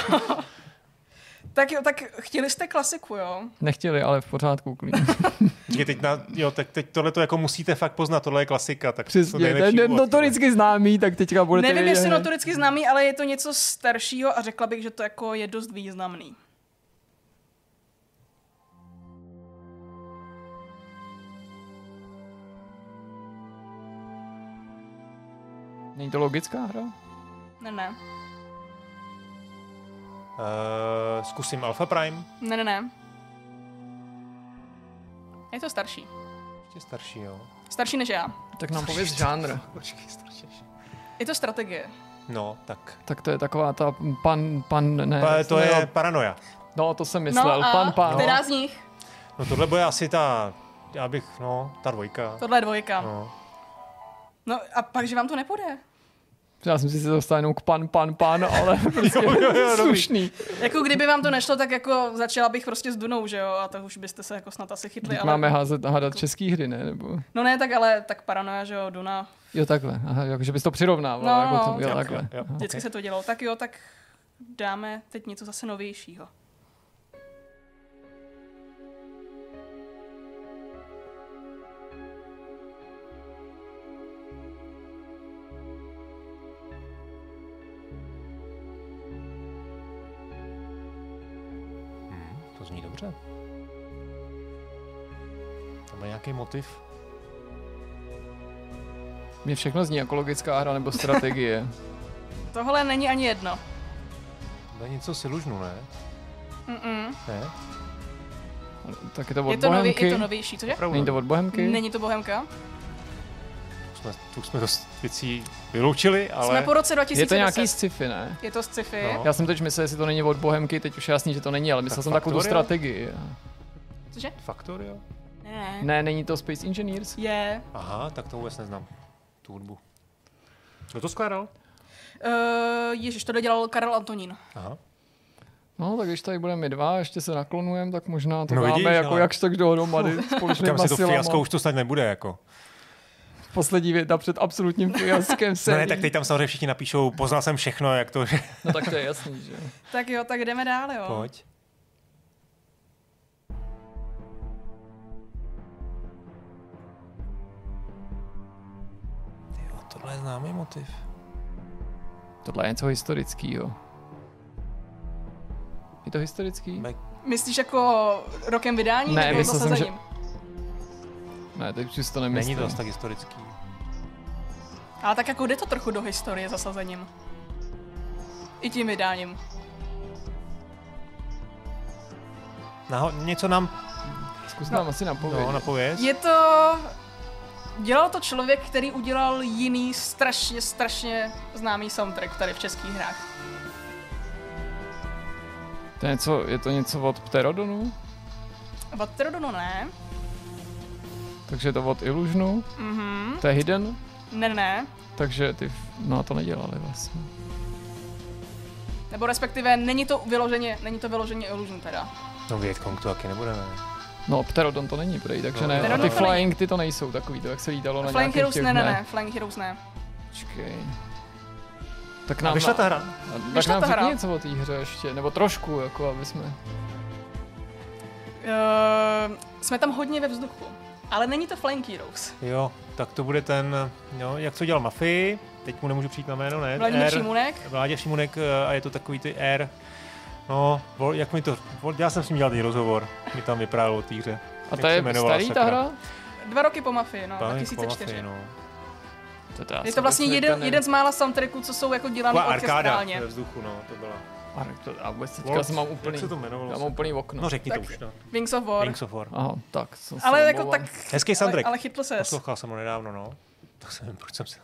Tak jo, tak chtěli jste klasiku, jo? Nechtěli, ale v pořádku, klidně. Teď tohle to jako musíte fakt poznat, tohle je klasika, tak přesně, to je notoricky známý, tak teďka budete... Nevím, jestli notoricky známý, ale je to něco staršího a řekla bych, že to jako je dost významný. Není to logická hra? Ne. Zkusím Alpha Prime. Ne. Je to starší. Ještě starší, jo. Starší než já. Tak nám pověz žánr. Počkej, starší. Je to strategie. No, tak. Tak to je taková ta je paranoja. No, to jsem myslel. No a která z nich? No tohle bude asi ta dvojka. Tohle je dvojka. No a pak, že vám to nepůjde. Já jsem si dostal jenom k pan, ale prostě jo, slušný. Jako kdyby vám to nešlo, tak jako začala bych prostě s Dunou, že jo? A tak už byste se jako snad asi chytli. Ale... Máme hádat český hry, ne? Nebo... No ne, tak ale tak paranoja, že jo, Duna. Jo, takhle. Aha, jako, že bys to přirovnával. No, jako to, jo, takhle. Jo. Vždycky se to dělalo. Tak jo, tak dáme teď něco zase novějšího. Zní dobře. Tam je nějaký motiv? Mně všechno zní jako logická hra nebo strategie. Tohle není ani jedno. To je něco silužnu, ne? Ne? Tak je to od Bohemky. Je to novější, cože? Není to od Bohemky? Není to Bohemka? tu jsme dost věcí vyloučili, ale... Jsme po roce 2010. Je to nějaký sci-fi, ne? Je to sci-fi. No. Já jsem teď myslel, jestli to není od Bohemky, teď už jasný, že to není, ale myslel jsem takovou strategii. Cože? Factorio? Ne. Ne, není to Space Engineers? Je. Yeah. Aha, tak to vůbec neznám, tu hudbu. Kdo to skládal? Ježiš, to dělal Karel Antonín. Aha. No, tak když tady budeme my dva, ještě se naklonujeme, tak možná to dáme jako ale... jakž tak dohromady společnýma silama. To fiasko už to snad nebude, jako. Poslední věta před absolutním fiaskem se. No ne, tak teď tam samozřejmě všichni napíšou, poznal jsem všechno, jak to, že... No tak to je jasný, že? Tak jo, tak jdeme dál, jo. Pojď. Jo, tohle je známý motiv. Tohle je něco historického. Je to historický? Myslíš jako rokem vydání? Ne, nebo zase že... Ne, tak už to nemyslím. Není to tak historický. Ale tak jako jde to trochu do historie zasazením. I tím vydáním. Něco nám... Zkus nám asi napovědět. No, napověď. Je to... Dělal to člověk, který udělal jiný strašně, strašně známý soundtrack tady v českých hrách. Je to něco od Pterodonu? Od Pterodonu ne. Takže je to od Illusionu? Mhm. To je Hidden? Ne. Takže ty... No to nedělali vlastně. Nebo respektive není to vyloženě Illusion teda. No Vietcong to taky nebude, ne? No Pterodon to není prej, takže ne. A ty Flying ty to nejsou takový, to jak se lídalo na Flying Heroes ne. Flying Heroes ne. Počkej. Tak nám vyšla ta hra. Tak nám řekni něco o té hře ještě, nebo trošku, jako aby jsme... Jsme tam hodně ve vzduchu, ale není to Flying Heroes. Jo, tak to bude ten, no, jak to dělal Mafii, teď mu nemůžu přijít na jméno, ne? Vládě Šimunek a je to takový ty R. No, jak mi to... Já jsem s ním dělal ten rozhovor, mi tam vyprávěl o té hře. A to je starý ta hra? 2 roky po Mafii, no, 2004. Je to vlastně jeden z mála soundtracků, co jsou jako dělaný orchestrálně. Arkáda ve vzduchu, no, to byla. A vůbec teďka mám úplný, okno. No řekni tak, to už. No. Wings of War. Aha, tak. Ale jako tak... Hezký soundtrack. Ale chytl ses. Poslouchal jsem ho nedávno, no. Tak se nevím, proč jsem si...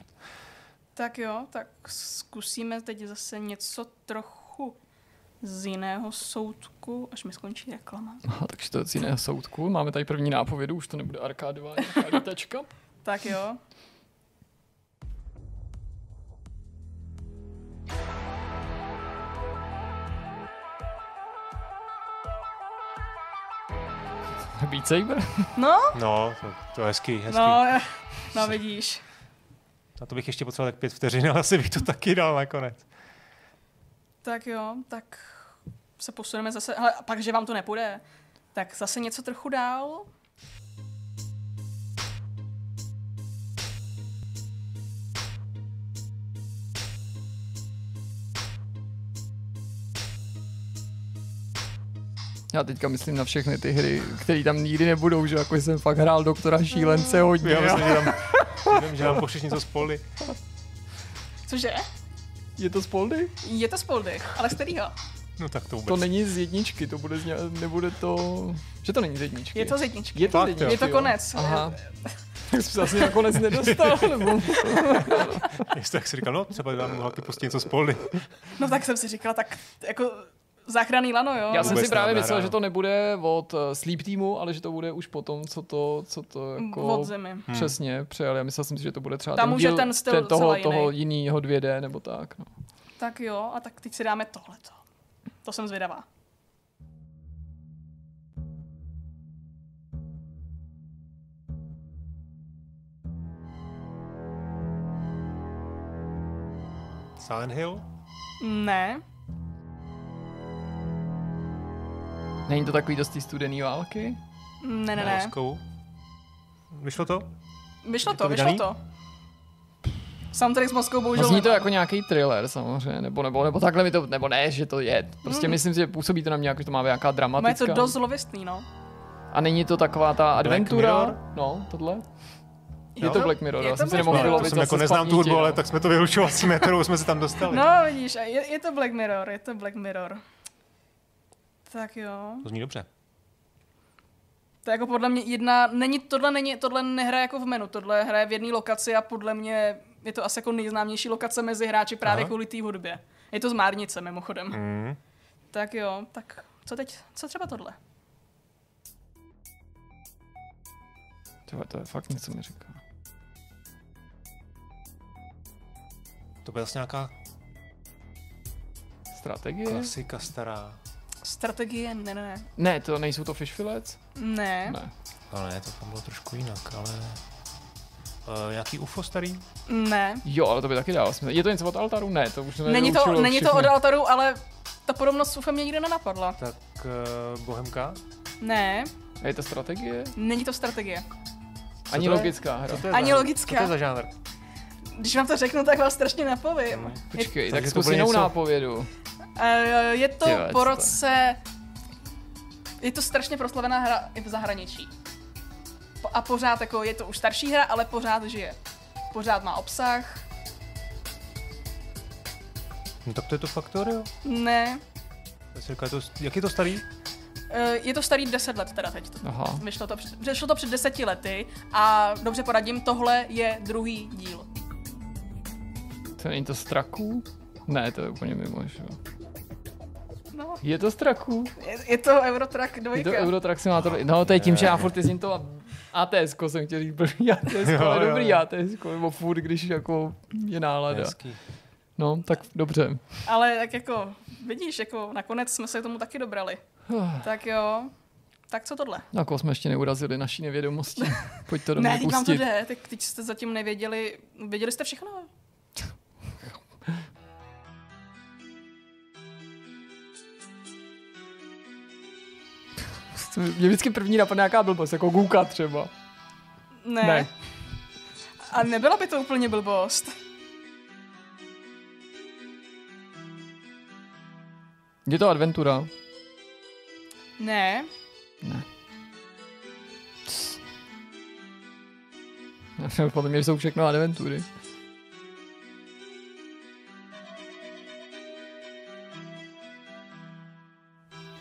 Tak jo, tak zkusíme teď zase něco trochu z jiného soudku, až mi skončí reklama. Aha, takže to je z jiného soudku. Máme tady první nápovědu, už to nebude arkádová nějaká. Tak jo. Beat Saber? No, to je hezký. No, vidíš. Na to bych ještě potřeboval tak 5 vteřin, ale asi bych to taky dal nakonec. Tak jo, tak se posuneme zase, ale pak, že vám to nepůjde, tak zase něco trochu dál. Já teďka myslím na všechny ty hry, které tam nikdy nebudou, že jako jsem fakt hrál Doktora Šílence hodně. Já myslím, že nám pošleš něco z Poldy. Cože? Je to z Poldy? Je to z Poldy, ale z kterýho? No tak to vůbec. To není z jedničky, to bude nebude to... Že to není z jedničky? Je to z jedničky. Je to konec. Aha. Tak jsem se asi nakonec nedostal, nebo... Jestli tak si říkal, no třeba dám taky prostě něco z Poldy. No tak jsem si říkala, tak jako... Záchranný lano, jo. Já jsem si právě myslel, že to nebude od Sleep Teamu, ale že to bude už potom, co to jako od Zemi. Přesně přijali. Já myslel jsem si, že to bude třeba tam ten díl ten toho jinýho 2D nebo tak. No. Tak jo, a tak teď si dáme tohleto. To jsem zvědavá. Silent Hill? Ne. Není to takový dost studený války? Ne. Vyšlo to. Soundtrack s Moskou bohužel. Zní to jako nějaký thriller samozřejmě, nebo takhle mi to, nebo ne, že to je. Prostě myslím si, že působí to na mě jako, že to má nějaká dramatická. Má to dost zlověstný, no. A není to taková ta adventura? No, tohle. Je to Black Mirror, já jsem si nemohl vylovit. Jako neznám tu hudbu, ale tak jsme to vylučovali s metrou, jsme se tam dostali. No, vidíš, je to Black Mirror. Tak jo. To zní dobře. To je jako podle mě jedna, tohle nehraje jako v menu, tohle hraje v jedné lokaci a podle mě je to asi jako nejznámější lokace mezi hráči právě kvůli té hudbě. Je to z Márnice mimochodem. Mm. Tak jo, tak co teď, co třeba tohle? To je fakt něco mi říká. To byla nějaká strategie? Klasika stará. Strategie? Ne. Ne, to nejsou to fish fillets? Ne. No ne, to bylo trošku jinak, ale... jaký UFO starý? Ne. Jo, ale to by taky dalo. Je to něco od Altaru? Ne, to už není to od Altaru, ale ta podobnost s UFO mě nikdy nenapadla. Tak Bohemka? Ne. A je to strategie? Není to strategie. Ani logická hra. Ani logická. Co to je za žánr? Když vám to řeknu, tak vás strašně napovím. Počkej, tak zkus jinou nápovědu. Je to po roce... Je to strašně proslavená hra i v zahraničí. A pořád jako, je to už starší hra, ale pořád žije. Pořád má obsah. No tak to je to Factorio? Ne. Jak je to starý? Je to starý 10 let teda teď. Vyšlo to před 10 lety a dobře poradím, tohle je druhý díl. To není to Straků? Ne, to je úplně mimo, že? No. Je to Straků? Je to Eurotrack 2. Je to Eurotrack simulátor. No to je tím, že já furt jezdím to ATS, jsem chtěl říct, první ATS, ale dobrý ATS, nebo furt, když jako je nálada. Hezký. No, tak dobře. Ale tak jako, vidíš, jako nakonec jsme se k tomu taky dobrali. Tak jo, tak co tohle? Jako jsme ještě neurazili naší nevědomosti. Pojď to do mě pustit. Ne, vám to jde, tak teď jste zatím nevěděli, věděli jste všechno. Mě vždycky první napadne nějaká blbost, jako Guka třeba. Ne. A nebyla by to úplně blbost. Je to adventura? Ne. Podle mě jsou všechno adventury.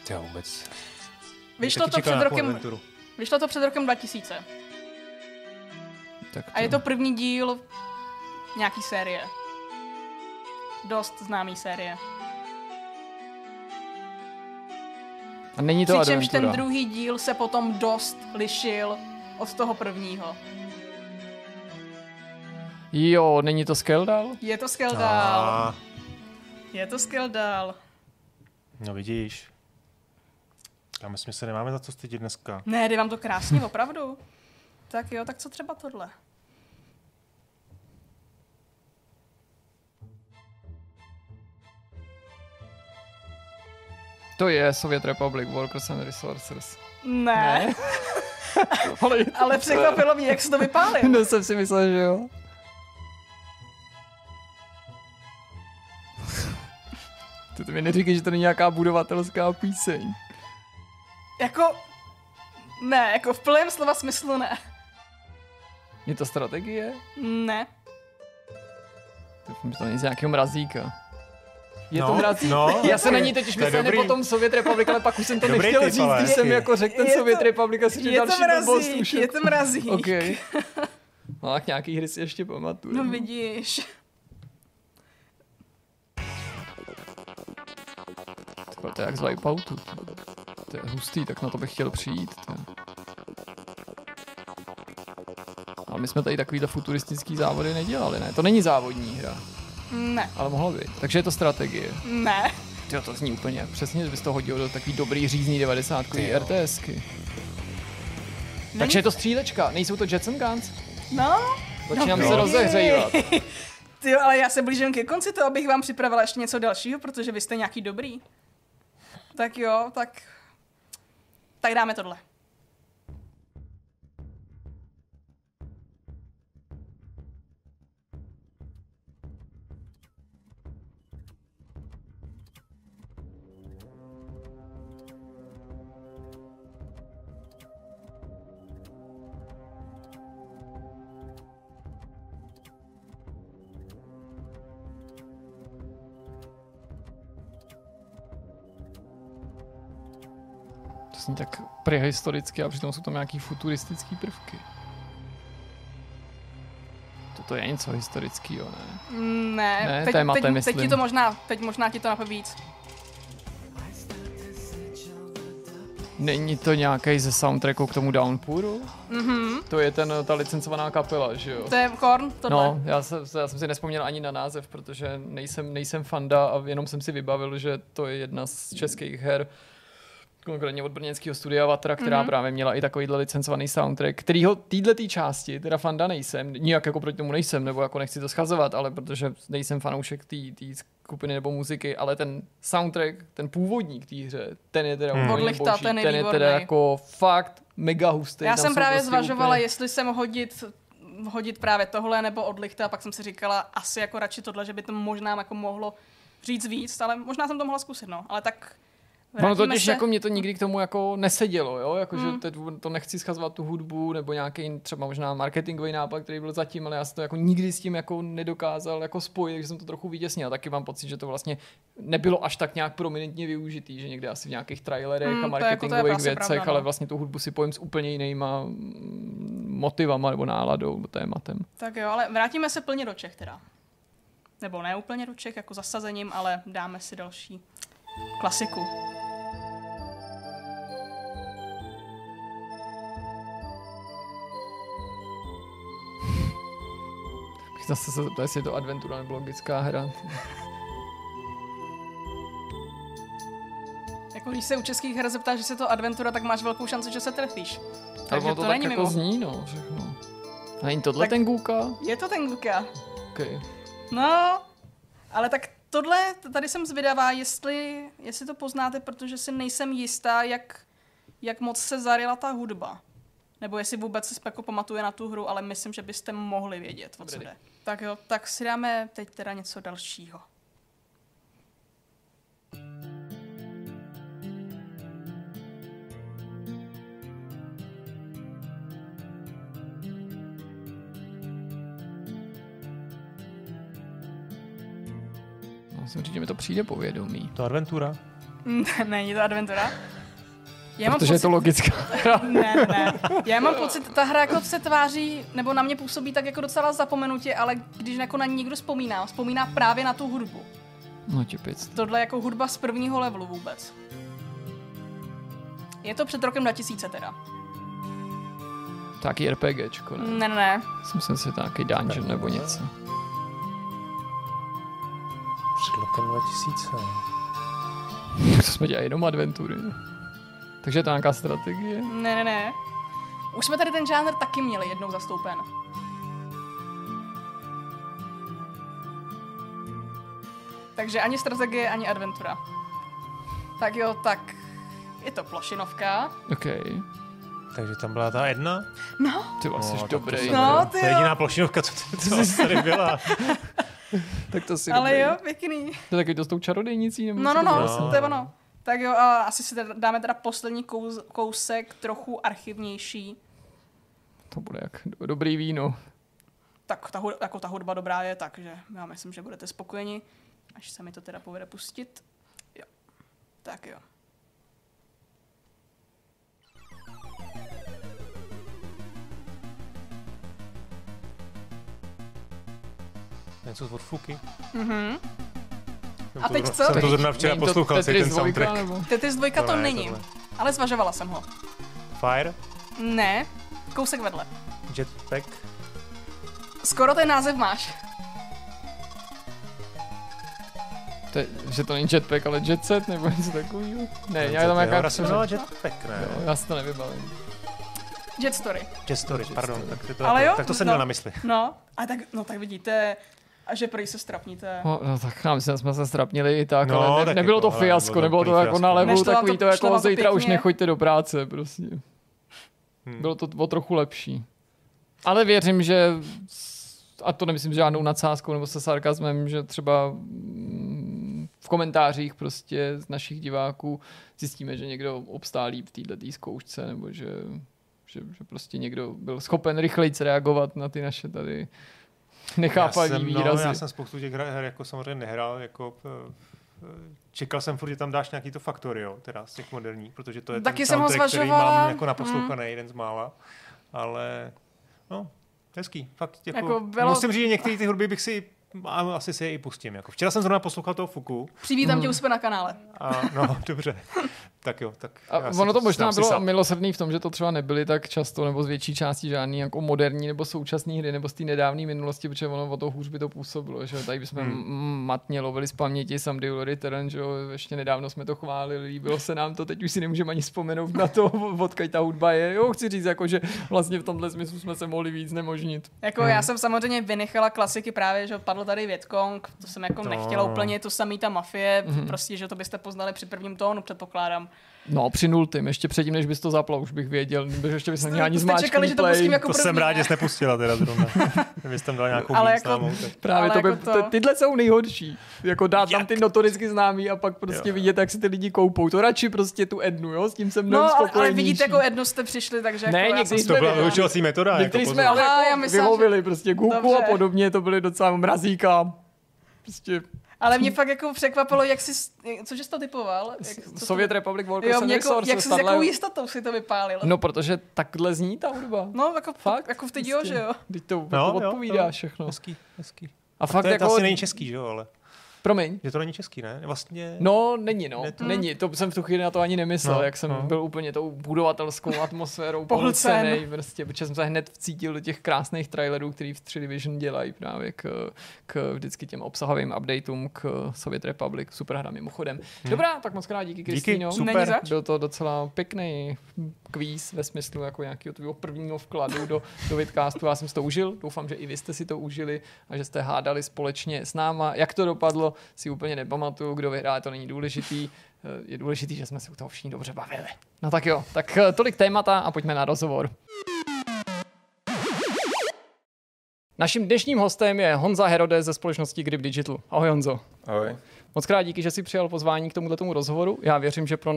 Já vůbec... Vyšlo to před rokem 2000. Tak to... A je to první díl nějaký série. Dost známý série. A není to adventura. Přičemž ten druhý díl se potom dost lišil od toho prvního. Jo, není to Skeldal? Je to Skeldal. Je to Skeldal. No vidíš. Já myslím, že se nemáme za co stydět dneska. Ne, jde vám to krásně, opravdu. Tak jo, tak co třeba tohle? To je Soviet Republic, Workers and Resources. Ne. Ale překvapilo mě, jak se to vypálil. No jsem si myslel, že jo. Ty mi neříkej, že to není nějaká budovatelská píseň. Jako... Ne, jako v plném slova smyslu ne. Je to strategie? Ne. To je z nějakého Mrazíka. To Mrazík. No, já se na ní totiž myslím potom Sovět Republika, ale pak už jsem to nechtěl říct, když jsem jako řekl ten Sovět Republika, si další blbost. Je to Mrazík. Okay. No tak nějaký hry si ještě pamatuju. No vidíš. To je jak z Wipeoutu. To je hustý, tak na to bych chtěl přijít. A my jsme tady takovýhle futuristický závody nedělali, ne? To není závodní hra. Ne. Ale mohlo být. Takže je to strategie. Ne. Jo, to zní úplně. Přesně bys to hodil do takový dobrý řízný 90-kový RTSky. Takže je to střílečka. Nejsou to Jets and Guns? No. Počínám se rozehřívat. Ty jo, ale já se blížím ke konci toho, abych vám připravila ještě něco dalšího, protože vy jste nějaký dobrý. Tak jo, tak dáme tohle. zní tak prehistoricky a přitom jsou tam nějaký futuristický prvky. To je něco historického, ne? Ne, teď ti to možná, ti to napadne víc. Není to nějaký ze soundtracku k tomu Downpouru? Mm-hmm. To je ta licencovaná kapela, že jo? To je Korn, tohle. No, já jsem si nespomněl ani na název, protože nejsem fanda a jenom jsem si vybavil, že to je jedna z českých her, konkrétně od brněnského studia Vatra, která právě měla i takovýhle licencovaný soundtrack, kterýho této části, teda fanda nejsem, nijak jako proti tomu nejsem, nebo jako nechci to schazovat, ale protože nejsem fanoušek té skupiny nebo muziky, ale ten soundtrack, ten původní k té hře, ten je teda úplně boží, ten je teda jako fakt mega hustý. Já jsem právě prostě zvažovala, jestli jsem hodit právě tohle nebo od lichta, a pak jsem si říkala asi jako radši tohle, že by to možná jako mohlo říct víc, ale možná jsem to mohla zkusit, no, ale tak ono totiž jako mě to nikdy k tomu jako nesedělo, jo, jakože teď to nechci schazovat tu hudbu nebo nějaký třeba možná marketingový nápad, který byl zatím, ale já jsem to jako nikdy s tím jako nedokázal jako spojit, takže jsem to trochu vyděsnil. Taky mám pocit, že to vlastně nebylo až tak nějak prominentně využitý, že někde asi v nějakých trailerech a marketingových věcech, pravda, ale vlastně tu hudbu si pojím s úplně jinýma motivama nebo náladou, tématem. Tak jo, ale vrátíme se plně do Čech teda. Nebo ne úplně do Čech, jako zasazením, ale dáme si další klasiku. Bych zase se zeptal, jestli je to adventura nebo logická hra. Jako když se u českých her zeptáš, že se to adventura, tak máš velkou šanci, že se trefíš. Takže to tak není jako mimo. Zní, no, všechno. Není tohle tak ten Guka? Je to ten Guka. Okay. No, ale tak tohle, tady jsem zvědavá, jestli to poznáte, protože si nejsem jistá, jak moc se zaryla ta hudba. Nebo jestli vůbec se jako pamatuje na tu hru, ale myslím, že byste mohli vědět, o co jde. Tak jo, tak si dáme teď teda něco dalšího. Myslím říct, že mi to přijde povědomí. To adventura? Není to adventura. Protože je to logická hra. Ne. Já mám pocit, ta hra jako se tváří, nebo na mě působí tak jako docela zapomenutě, ale když jako na ní někdo vzpomíná právě na tu hudbu. No typic. Tohle jako hudba z prvního levelu vůbec. Je to před rokem 2000 teda. Taky RPGčko, ne? Ne. Myslím si, že taky dungeon nebo něco. Před rokem 2000. Tak to jsme dělali jenom adventury. Takže je to nějaká strategie? Ne. Už jsme tady ten žánr taky měli jednou zastoupen. Takže ani strategie, ani adventura. Tak jo, tak je to plošinovka. Okay. Takže tam byla ta jedna? No. Ty jsi dobrý. No, to je jediná plošinovka, co tady byla. Tak to si ale dobrý. Jo, pěkný. To je takový to s tou čarodejnicí? Nebo no, to je ono. Tak jo, a asi si dáme teda poslední kousek, trochu archivnější. To bude jak dobrý víno. Tak ta hudba dobrá je, takže já myslím, že budete spokojeni, až se mi to teda povede pustit. Jo. Tak jo. Něco z odfuky. Mhm. A teď co? Jsem to zrovna včera poslouchal, celý ten soundtrack. Tetris 2 to není, tohle. Ale zvažovala jsem ho. Fire? Ne, kousek vedle. Jetpack? Skoro ten název máš. Že to není jetpack, ale jetset nebo něco takového? Ne, já tam nějaká... Já jsem měla jetpack, ne? Jo, já si to nevybavím. Jet story, pardon. Tak to jsem měl na mysli. No, tak vidíte... A že prý se strapníte. No tak nám jsme se strapnili i tak, no, ale nebylo to fiasko, nebylo to jako na levu, takový to jako zítra už nechoďte do práce, prostě. Bylo to o trochu lepší. Ale věřím, že, a to nemyslím žádnou nadsázkou nebo se sarkazmem, že třeba v komentářích prostě z našich diváků zjistíme, že někdo obstálí v této zkoušce, nebo že prostě někdo byl schopen rychleji reagovat na ty naše tady nechápají výrazy. Já jsem spoustu těch her jako samozřejmě nehrál, jako Čekal jsem furt, že tam dáš nějaký to Factorio, teda z těch moderních, protože to je taky ten soundtrack, který mám jako naposlouchaný, jeden z mála, ale no, hezký, fakt jako bylo... Musím říct, že některé ty hudby bych si asi si je i pustím. Jako. Včera jsem zrovna poslouchal toho Fuku. Přivítám tě u sebe na kanále. A, no, dobře. Tak jo, tak a ono to možná bylo milosrdný v tom, že to třeba nebyly tak často nebo z větší části žádný jako moderní nebo současný hry nebo z té nedávné minulosti, protože ono o to hůř by to působilo, že tady bychom matně lovili z paměti Sam Diolody Terran, že ještě nedávno jsme to chválili, líbilo se nám to, teď už si nemůžeme ani vzpomenout na to, odkud ta hudba je. Jo, chci říct, jako, že vlastně v tomhle smyslu jsme se mohli víc znemožnit. Jako já jsem samozřejmě vynechala klasiky právě, že padlo tady Vietkong, to jsem jako nechtěla úplně, to samý ta mafie, prostě, že to byste poznali při prvním tónu, předpokládám. No, při nultým, ještě předtím, než bys to zapla, už bych věděl, než ještě bys ani zmáčkný play. To jsem rád, že jsi nepustila teda zrovna. Kdybys tam dala nějakou významou. Právě to by, tyhle jsou nejhorší. Jako dát tam ty notoricky známý a pak prostě vidět, jak si ty lidi koupou. To radši prostě tu Ednu, jo, s tím jsem mnohem spokojenější. No, ale vidíte, jako Ednu jste přišli, takže jako já jsem to byla vyučovací metoda. Některý jsme ale vyhovili prostě Guku a podobně, to byly docela Mrazíka. Prostě... Ale mě fakt jako překvapilo, jak jsi, cože jsi to typoval? Soviet Republic, Volkos and Exorce. Jak jsi s jakou jistotou si to vypálil? No, protože takhle zní ta hudba. No, jako fakt, jako v tydio, že jo? Teď to odpovídá všechno. Hezký, hezký. A fakt to jako... To asi není český, že jo, ale... Promiň. Že to není český, ne? Vlastně... No, není, no. Není, to jsem v tu chvíli na to ani nemyslel, jak jsem byl úplně tou budovatelskou atmosférou pohlcenej, prostě, protože jsem se hned vcítil do těch krásných trailerů, který v 3 Division dělají právě k vždycky těm obsahovým updateům k Soviet Republic. Super hra mimochodem. Dobrá, tak moc krát díky, Kristýno. Super. Byl to docela pěkný kvíz ve smyslu jako nějakého tvého prvního vkladu do vidcastu. Já jsem si to užil, doufám, že i vy jste si to užili a že jste hádali společně s náma, jak to dopadlo. Si úplně nepamatuju, kdo vyhrál, to není důležitý. Je důležitý, že jsme se u toho všichni dobře bavili. No tak jo, tak tolik témata a pojďme na rozhovor. Naším dnešním hostem je Honza Herode ze společnosti Grip Digital. Ahoj Honzo. Ahoj. Mockrát díky, že jsi přijal pozvání k tomuto rozhovoru. Já věřím, že pro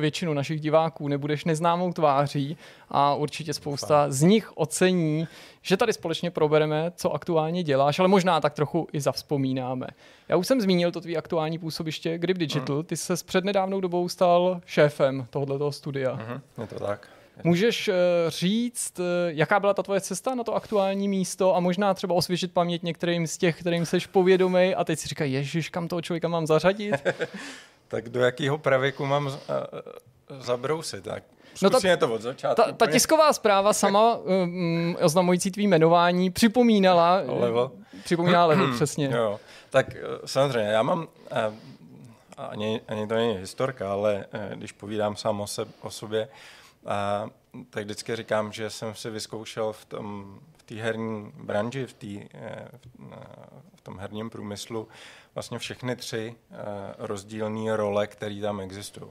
většinu našich diváků nebudeš neznámou tváří a určitě spousta z nich ocení, že tady společně probereme, co aktuálně děláš, ale možná tak trochu i zavzpomínáme. Já už jsem zmínil to tvý aktuální působiště Grip Digital. Ty ses před nedávnou dobou stal šéfem tohoto studia. Je to tak. Můžeš říct, jaká byla ta tvoje cesta na to aktuální místo a možná třeba osvěžit paměť některým z těch, kterým seš povědomý a teď si říkají, ježiš, kam toho člověka mám zařadit? Tak do jakého pravěku mám zabrousit? Tak zkusíme to od začátku. Ta tisková zpráva sama oznamující tvý jmenování připomínala... Levo. Připomínala levo, přesně. Jo. Tak samozřejmě, já mám... Ani to není historka, ale když povídám sám o sobě, tak vždycky říkám, že jsem si vyzkoušel v té herní branži, v tom herním průmyslu vlastně všechny 3 rozdílné role, které tam existují.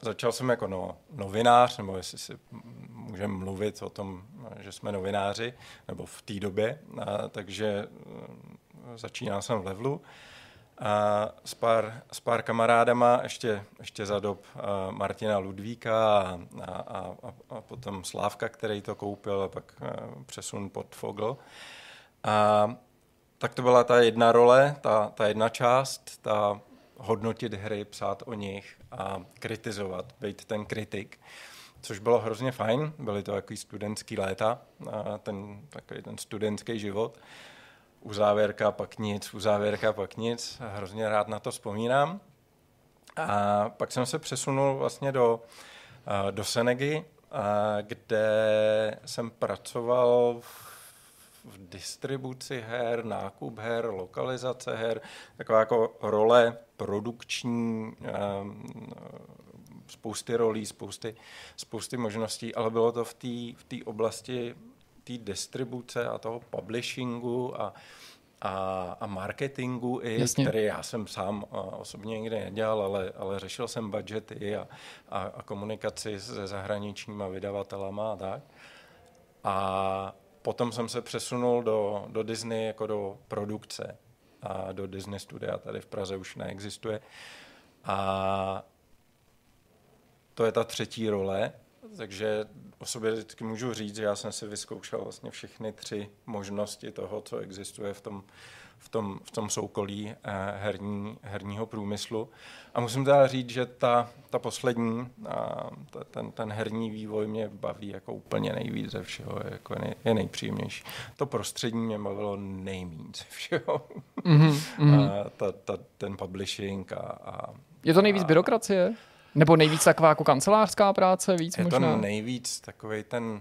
Začal jsem jako novinář, nebo jestli si můžeme mluvit o tom, že jsme novináři, nebo v té době, takže začínal jsem v levelu. A s pár kamarádama, ještě za dob Martina Ludvíka a potom Slávka, který to koupil a pak přesun pod Fogl. A tak to byla ta jedna role, ta jedna část, ta hodnotit hry, psát o nich a kritizovat, být ten kritik, což bylo hrozně fajn, byly to takový studentský léta, takový ten studentský život. Uzávěrka, pak nic. Hrozně rád na to vzpomínám. A pak jsem se přesunul vlastně do Senegy, kde jsem pracoval v distribuci her, nákup her, lokalizace her, taková jako role produkční, spousty rolí, spousty možností, ale bylo to v té oblasti té distribuce a toho publishingu a marketingu, který já jsem sám osobně nikdy nedělal, ale řešil jsem budžety a komunikaci se zahraničníma vydavatelama a tak. A potom jsem se přesunul do Disney jako do produkce. A do Disney studia tady v Praze už neexistuje. A to je ta 3. role, Takže o sobě vždycky můžu říct, že já jsem si vyzkoušel vlastně všechny tři možnosti toho, co existuje v tom soukolí herního průmyslu. A musím teda říct, že ta poslední, ten herní vývoj mě baví jako úplně nejvíc ze všeho, jako je nejpříjemnější. To prostředí mě bavilo nejméně ze všeho. Mm-hmm. Ten publishing a... Je to nejvíc byrokracie? Nebo nejvíc taková jako kancelářská práce? Víc je možná? To nejvíc takový ten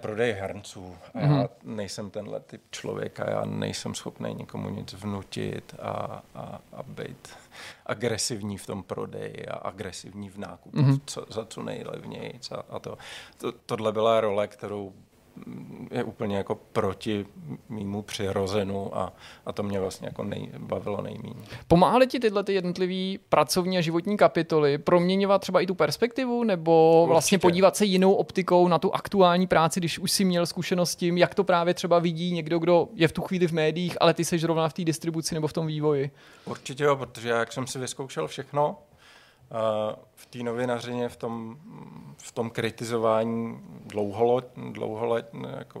prodej hrnců. A já nejsem tenhle typ člověka, já nejsem schopný nikomu nic vnutit a být agresivní v tom prodeji a agresivní v nákupu za co nejlevnějc. A tohle byla role, kterou je úplně jako proti mému přirozenu a to mě vlastně jako bavilo nejméně. Pomáhaly ti tyhle ty jednotlivý pracovní a životní kapitoly proměňovat třeba i tu perspektivu, nebo vlastně podívat se jinou optikou na tu aktuální práci, když už si měl zkušenost s tím, jak to právě třeba vidí někdo, kdo je v tu chvíli v médiích, ale ty seš rovná v té distribuci nebo v tom vývoji? Určitě jo, protože jak jsem si vyzkoušel všechno, v té novinařině, v tom kritizování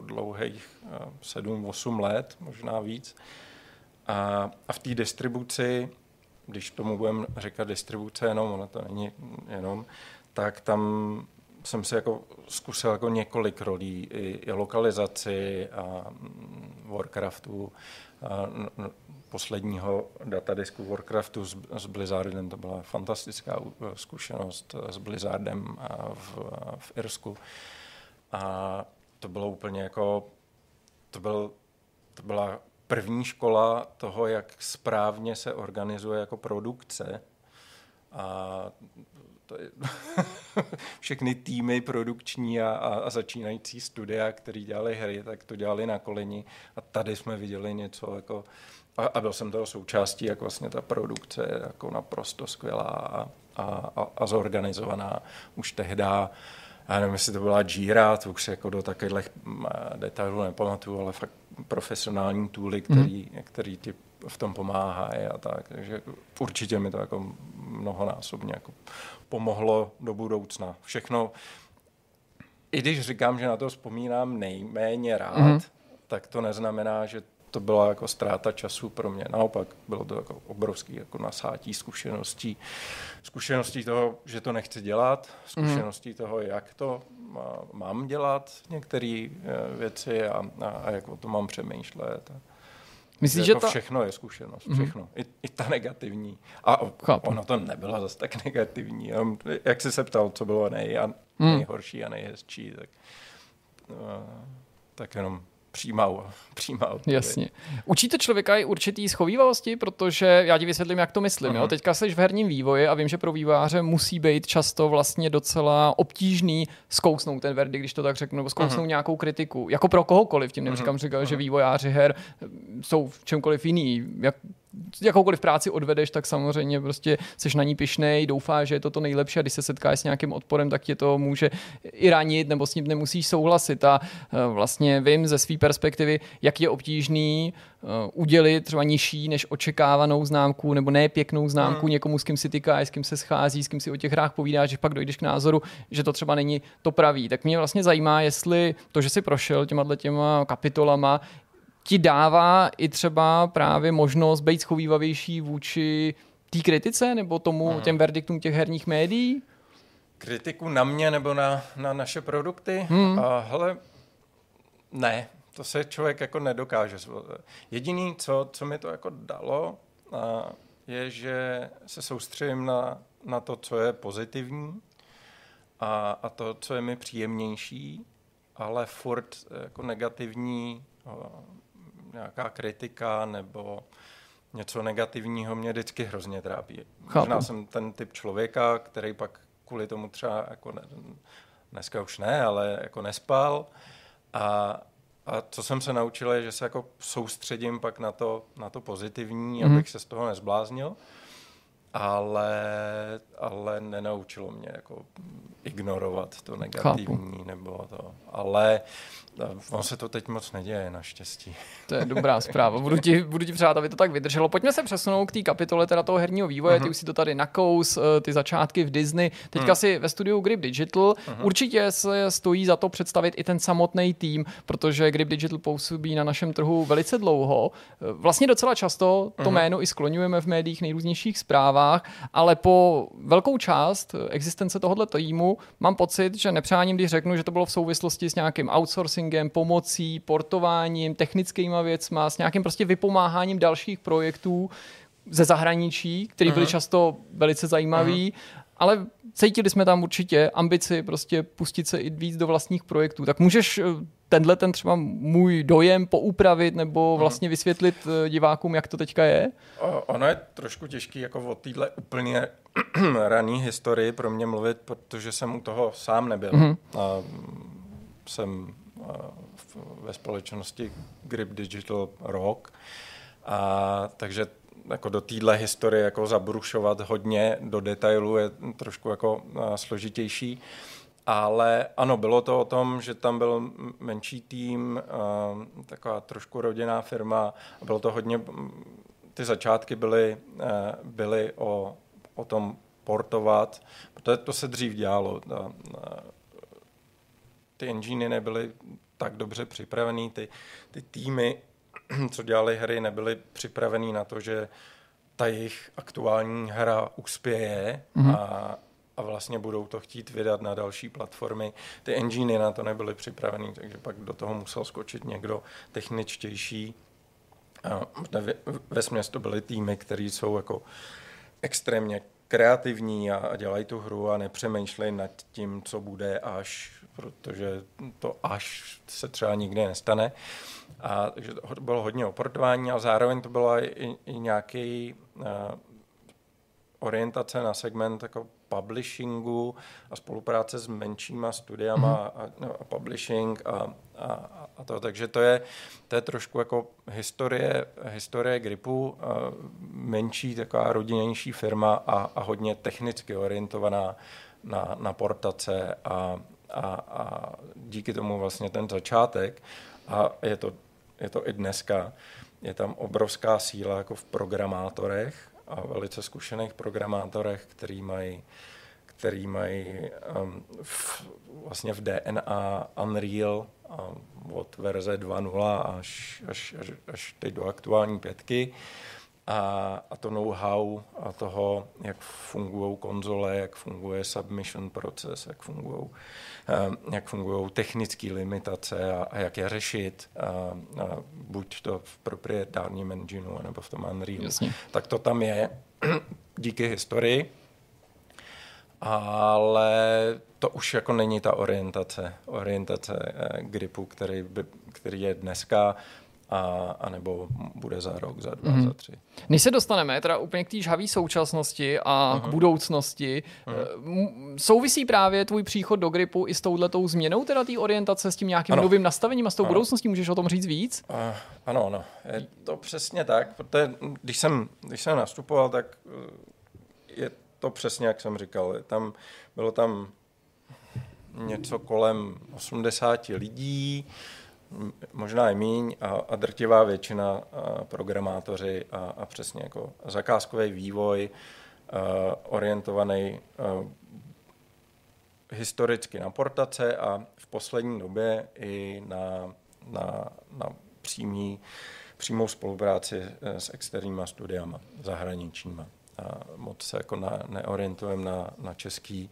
dlouhých 7-8 let, možná víc. A v té distribuci, když tomu budeme říkat distribuce jenom, ona to není jenom, tak tam jsem si jako zkusil jako několik rolí, i lokalizaci a Warcraftu, posledního datadisku Warcraftu s Blizzardem, to byla fantastická zkušenost s Blizzardem v Irsku. A to bylo úplně jako, to byla první škola toho, jak správně se organizuje jako produkce. A všechny týmy produkční a začínající studia, který dělali hry, tak to dělali na koleni. A tady jsme viděli něco jako... A byl jsem toho součástí, jak vlastně ta produkce je jako naprosto skvělá a zorganizovaná. Už tehda, já nevím, jestli to byla Jira, to už se jako do takových detailů nepamatuju, ale fakt profesionální tooly, který ti v tom pomáhají a tak. Takže určitě mi to jako mnohonásobně jako pomohlo do budoucna. Všechno, i když říkám, že na to vzpomínám nejméně rád, tak to neznamená, že to byla jako ztráta času pro mě. Naopak bylo to jako obrovský jako nasátí zkušeností. Zkušeností toho, že to nechci dělat, zkušeností toho, jak to mám dělat některé věci a jak o to mám přemýšlet. Myslíš, jako že všechno je zkušenost, všechno. I ta negativní. A ono to nebylo zase tak negativní. Jak jsi se ptal, co bylo nejhorší a nejhezčí, tak jenom Přijímal. Jasně. Učíte člověka i určitý schovívavosti, protože já ti vysvětlím, jak to myslím. Jo? Teďka jsi v herním vývoji a vím, že pro vývojáře musí být často vlastně docela obtížný zkousnout ten verdikt, když to tak řeknu, nebo zkousnout nějakou kritiku. Jako pro kohokoliv, tím neříkám, že vývojáři her jsou v čemkoliv jiný. Jakoukoliv práci odvedeš, tak samozřejmě prostě seš na ní pyšnej, doufáš, že je to to nejlepší a když se setkáš s nějakým odporem, tak tě to může i ranit nebo s ním nemusíš souhlasit. A vlastně vím ze své perspektivy, jak je obtížný udělit třeba nižší než očekávanou známku nebo nepěknou známku někomu, s kým si tykáš, s kým se schází, s kým si o těch hrách povídáš, že pak dojdeš k názoru, že to třeba není to pravý. Tak mě vlastně zajímá, jestli to, že si prošel těma kapitolama, ti dává i třeba právě možnost být schovívavější vůči té kritice nebo tomu těm verdiktům těch herních médií? Kritiku na mě nebo na naše produkty? Hele, ne, to se člověk jako nedokáže. Jediné, co mi to jako dalo, je, že se soustředím na to, co je pozitivní a to, co je mi příjemnější, ale furt jako negativní nějaká kritika nebo něco negativního mě vždycky hrozně trápí. Možná jsem ten typ člověka, který pak kvůli tomu třeba jako dneska už ne, ale jako nespal. A co jsem se naučil je, že se jako soustředím pak na to pozitivní, abych se z toho nezbláznil. Ale nenaučilo mě jako ignorovat to negativní nebo to. Ale On se to teď moc neděje, naštěstí. To je dobrá zpráva. Budu ti přát, aby to tak vydrželo. Pojďme se přesunout k té kapitole teda toho herního vývoje. Mm-hmm. Ty už si to tady nakous, ty začátky v Disney. Teďka si ve studiu Grip Digital. Mm-hmm. Určitě se stojí za to představit i ten samotný tým, protože Grip Digital působí na našem trhu velice dlouho. Vlastně docela často to jméno i skloňujeme v médiích, nejrůznějších zprávách, ale po velkou část existence tohoto týmu mám pocit, že nepřáním, když řeknu, že to bylo v souvislosti s nějakým outsourcingem, pomocí, portováním, technickýma věcma, s nějakým prostě vypomáháním dalších projektů ze zahraničí, které byly často velice zajímavý, ale cítili jsme tam určitě ambici prostě pustit se i víc do vlastních projektů. Tak můžeš tenhle ten třeba můj dojem poupravit nebo vlastně vysvětlit divákům, jak to teďka je? Ono je trošku těžký jako o téhle úplně raný historii pro mě mluvit, protože jsem u toho sám nebyl. Jsem ve společnosti Grip Digital Rock, a takže jako do téhle historie jako zabrušovat hodně do detailu je trošku jako složitější. Ale ano, bylo to o tom, že tam byl menší tým, taková trošku rodinná firma. Bylo to hodně, ty začátky byly o tom portovat, protože to se dřív dělalo. Ty engine nebyly tak dobře připravený, ty týmy, co dělali hry, nebyly připravený na to, že ta jejich aktuální hra uspěje a vlastně budou to chtít vydat na další platformy. Ty engine na to nebyly připravený, takže pak do toho musel skočit někdo techničtější. Vesměs to byly týmy, které jsou jako extrémně kreativní a dělají tu hru a nepřemýšlejí nad tím, co bude až, protože to až se třeba nikdy nestane. A takže to bylo hodně oportování, ale zároveň to byla i nějaký orientace na segment jako publishingu a spolupráce s menšíma studiama a publishing a to. Takže to je trošku jako historie Gripu, menší taková rodinnější firma a hodně technicky orientovaná na portace a díky tomu vlastně ten začátek a je to i dneska. Je tam obrovská síla jako v programátorech a velice zkušených programátorech, který mají vlastně v DNA Unreal od verze 2.0 až teď do aktuální 5. A to know-how a toho, jak fungují konzole, jak funguje submission proces, jak fungují technické limitace a jak je řešit, buď to v proprietárním engineu nebo v tom Unrealu. Jasně. Tak to tam je díky historii, ale to už jako není ta orientace Gripu, který je dneska, a nebo bude za rok, za 2, za 3. Než se dostaneme teda úplně k té žhavé současnosti a k budoucnosti, souvisí právě tvůj příchod do Gripu i s touhletou změnou teda té orientace, s tím nějakým novým nastavením a s tou budoucností? Můžeš o tom říct víc? Ano, je to přesně tak, protože když jsem nastupoval, tak je to přesně, jak jsem říkal. Bylo tam něco kolem 80 lidí, možná i míň, a drtivá většina programátoři a přesně jako zakázkový vývoj orientovaný historicky na portace a v poslední době i na přímou spolupráci s externíma studiama zahraničníma. Moc se jako neorientujeme na český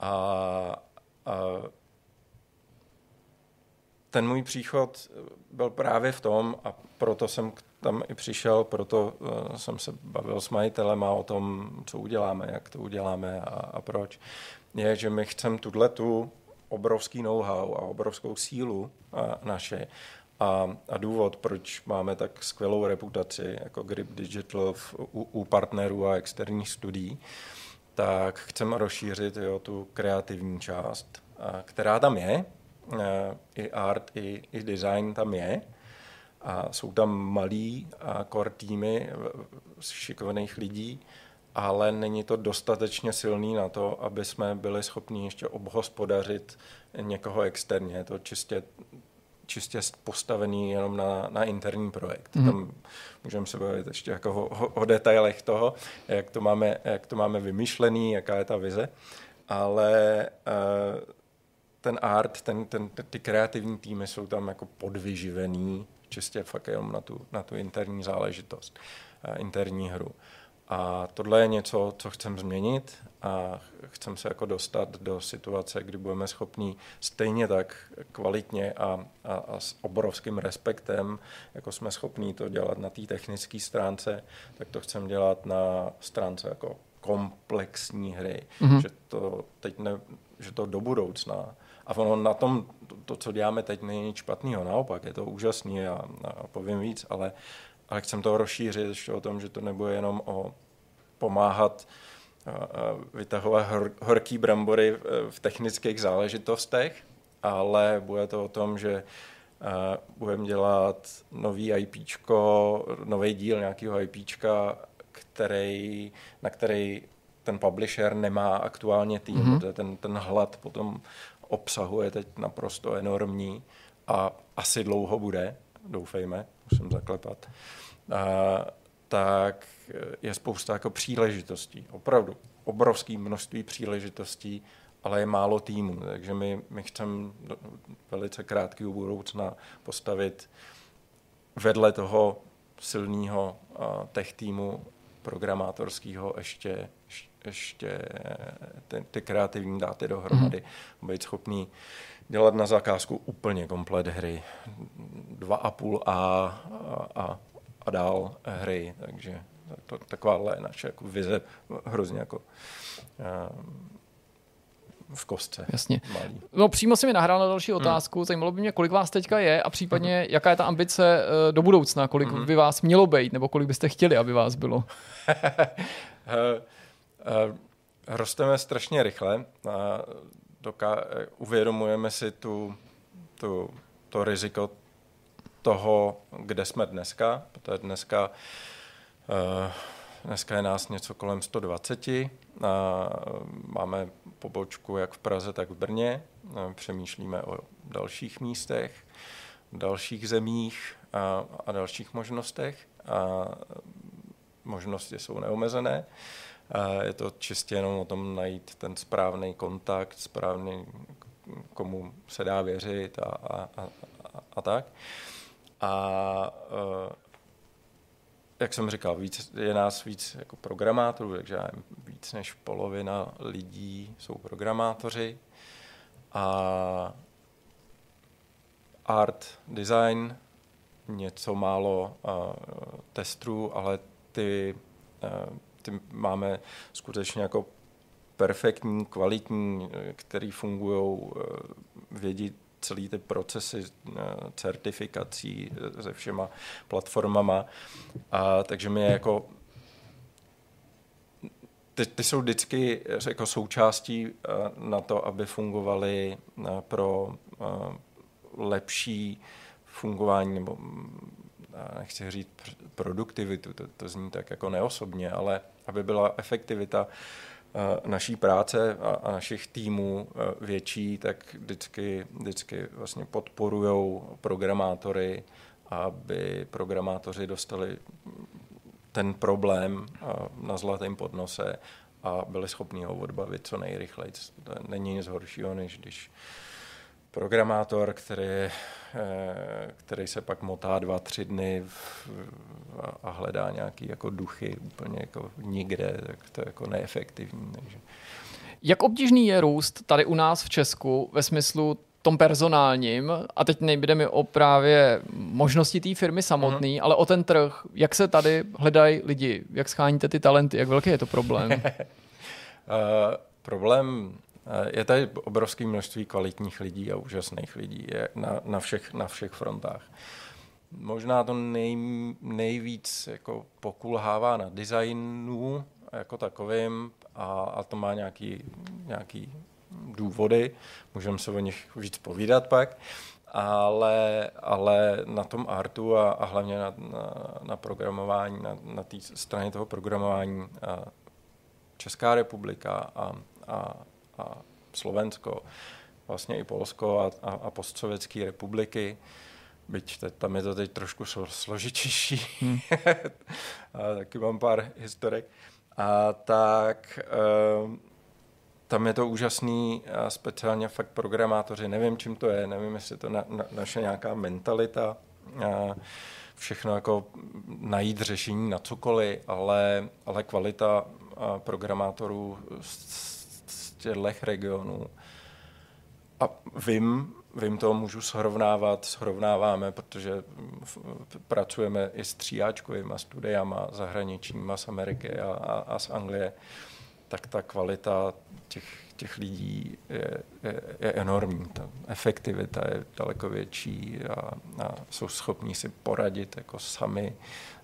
a ten můj příchod byl právě v tom, a proto jsem tam i přišel, proto jsem se bavil s majitelema o tom, co uděláme, jak to uděláme a proč, je, že my chceme tu obrovský know-how a obrovskou sílu naše a důvod, proč máme tak skvělou reputaci jako Grip Digital u partnerů a externích studií, tak chceme rozšířit tu kreativní část, která tam je, i art, i design tam je. A jsou tam malí core týmy šikovných lidí, ale není to dostatečně silný na to, aby jsme byli schopni ještě obhospodařit někoho externě. Je to čistě čistě postavený jenom na interní projekt. Mm-hmm. Tam můžeme se bavit ještě jako o detailech toho, jak to máme vymyšlený, jaká je ta vize, ale ten art, ty kreativní týmy jsou tam jako podvyživený čistě fakt jenom na tu interní záležitost, interní hru. A tohle je něco, co chcem změnit a chcem se jako dostat do situace, kdy budeme schopni stejně tak kvalitně a s obrovským respektem, jako jsme schopni to dělat na té technické stránce, tak to chcem dělat na stránce jako komplexní hry. Mm-hmm. Že to do budoucna. A ono na tom, to co děláme teď, není nic špatného, naopak, je to úžasný a povím víc, ale chcem to rozšířit ještě o tom, že to nebude jenom o pomáhat vytahovat horký brambory v technických záležitostech, ale bude to o tom, že budeme dělat nový IPčko, nový díl nějakého IPčka, na který ten publisher nemá aktuálně tým. Mm-hmm. Ten hlad potom obsahuje teď naprosto enormní a asi dlouho bude, doufejme, musím zaklepat, tak je spousta jako příležitostí, opravdu obrovské množství příležitostí, ale je málo týmů, takže my chceme velice krátkého budoucna postavit vedle toho silného tech týmu programátorského ještě ty kreativní dáty dohromady, být schopný dělat na zakázku úplně komplet hry. 2,5 a dál hry, takže takováhle je naše jako vize hrozně jako v kostce. Jasně. Malý. No přímo si mi nahrál na další otázku. Zajímalo by mě, kolik vás teďka je a případně jaká je ta ambice do budoucna, kolik by vás mělo být, nebo kolik byste chtěli, aby vás bylo? Rosteme strašně rychle. Uvědomujeme si to riziko toho, kde jsme dneska. Protože dneska je nás něco kolem 120. Máme pobočku jak v Praze, tak v Brně. Přemýšlíme o dalších místech, dalších zemích a dalších možnostech. Možnosti jsou neomezené. Je to čistě jenom o tom najít ten správný kontakt, správný, komu se dá věřit a tak. A jak jsem říkal, je nás víc jako programátorů, takže víc než polovina lidí jsou programátoři. A art, design, něco málo testů, ale ty máme skutečně jako perfektní, kvalitní, který fungují, vědí celý ty procesy certifikací se všema platformama. A takže my jako ty jsou vždycky jako součástí na to, aby fungovaly pro lepší fungování nebo nechci říct produktivitu, to zní tak jako neosobně, ale aby byla efektivita naší práce a našich týmů větší, tak vždycky vlastně podporujou programátory, aby programátoři dostali ten problém na zlatém podnose a byli schopni ho odbavit co nejrychleji. To není nic horšího, než když programátor, který se pak motá 2-3 dny a hledá nějaký jako duchy úplně jako nikde, tak to je jako neefektivní. Takže. Jak obtížný je růst tady u nás v Česku ve smyslu tom personálním, a teď nejde mi o právě možnosti té firmy samotné, ale o ten trh, jak se tady hledají lidi, jak scháníte ty talenty, jak velký je to problém? Problém je tady obrovské množství kvalitních lidí a úžasných lidí na všech frontách. Možná to nejvíc jako pokulhává na designu jako takovým a to má nějaký důvody, můžeme se o nich víc povídat pak, ale na tom artu a hlavně na programování, na té straně toho programování Česká republika a Slovensko vlastně i Polsko a postsovětské republiky. Byť tam je to teď trošku složitější. Taky mám pár historek. A tak tam je to úžasný, speciálně fakt programátoři. Nevím, čím to je, nevím, jestli to je naše nějaká mentalita. Všechno jako najít řešení na cokoliv, ale kvalita programátorů z těchto regionů. A vím to, můžu srovnáváme, protože pracujeme i s tříáčkovýma studiama zahraničníma z Ameriky a z Anglie, tak ta kvalita těch lidí je enormní. Ta efektivita je daleko větší a jsou schopní si poradit jako sami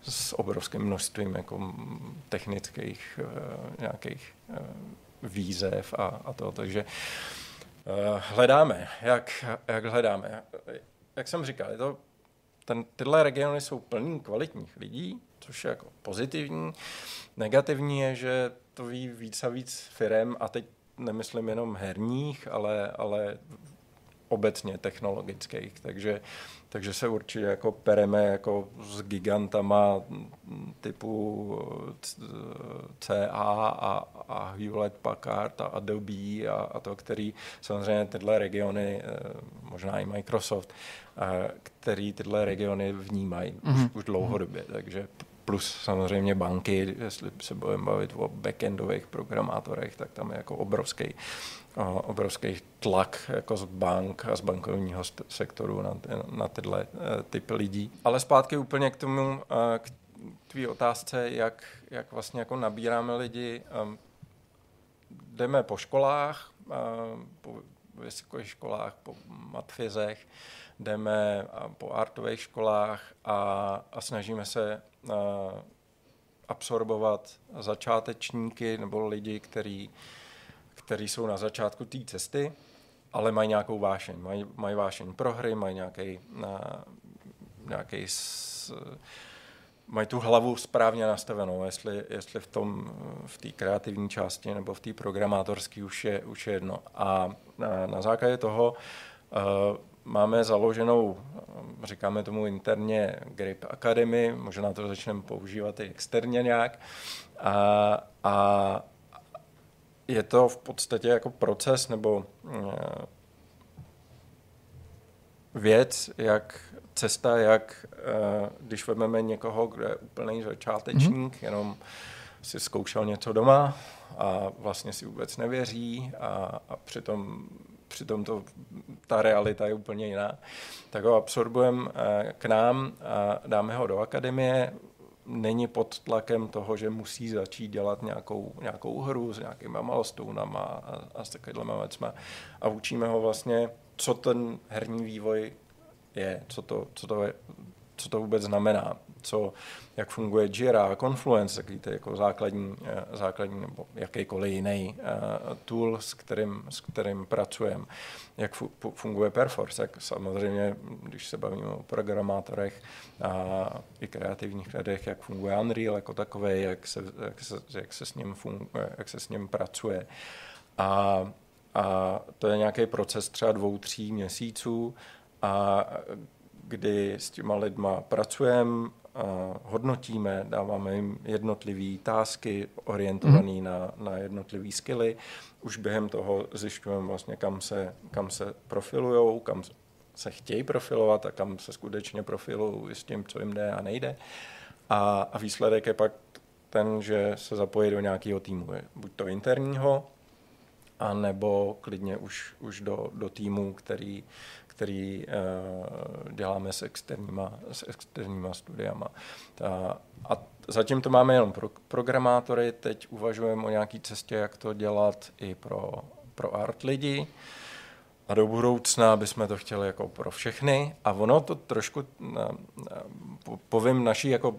s obrovským množstvím jako technických nějakých výzev a to. Takže hledáme, jak hledáme. Jak jsem říkal, tyhle regiony jsou plný kvalitních lidí, což je jako pozitivní. Negativní je, že to ví víc a víc firem, a teď nemyslím jenom herních, ale obecně technologických. Takže se určitě jako pereme jako s gigantama typu CA a Hewlett-Packard a Adobe a to, který samozřejmě tyhle regiony, možná i Microsoft, který tyhle regiony vnímají už dlouhodobě. Takže plus samozřejmě banky, jestli se budeme bavit o backendových programátorech, tak tam je jako obrovský tlak jako z bank a z bankovního sektoru na tyhle typy lidí. Ale zpátky úplně k tvý otázce, jak vlastně jako nabíráme lidi. Jdeme po školách, po vysokých školách, po matfizech, jdeme po artových školách a snažíme se absorbovat začátečníky nebo lidi, kteří jsou na začátku té cesty, ale mají nějakou vášeň. Mají vášeň pro hry, mají mají tu hlavu správně nastavenou, jestli v té kreativní části nebo v té programátorské už je jedno. A na základě toho máme založenou, říkáme tomu interně, Grip Academy, možná to začneme používat i externě nějak. A je to v podstatě jako proces nebo věc, když vezmeme někoho, kdo je úplný začátečník, jenom si zkoušel něco doma a vlastně si vůbec nevěří a přitom ta realita je úplně jiná, tak ho absorbujeme k nám a dáme ho do akademie. Není pod tlakem toho, že musí začít dělat nějakou hru s nějakýma malostounama a s takovýhlema věcma. A učíme ho vlastně, co ten herní vývoj je, co to vůbec znamená, jak funguje Jira, Confluence, takový ty jako základní nebo jakýkoliv jiný tool, s kterým pracujeme, jak funguje Perforce, jak samozřejmě, když se bavíme o programátorech a i kreativních lidech, jak funguje Unreal jako takovej, jak se s ním pracuje. A to je nějaký proces třeba 2-3 měsíců, a kdy s těma lidma pracujeme, hodnotíme, dáváme jim jednotlivý tásky orientované na jednotlivý skilly. Už během toho zjišťujeme vlastně, kam se profilujou, kam se chtějí profilovat a kam se skutečně profilují s tím, co jim jde a nejde. A výsledek je pak ten, že se zapojí do nějakého týmu, buď to interního, anebo klidně už do týmu, který děláme s externíma studiama. A zatím to máme jenom pro programátory, teď uvažujeme o nějaké cestě, jak to dělat i pro art lidi. A do budoucna bychom to chtěli jako pro všechny. A ono to trošku, povím naší jako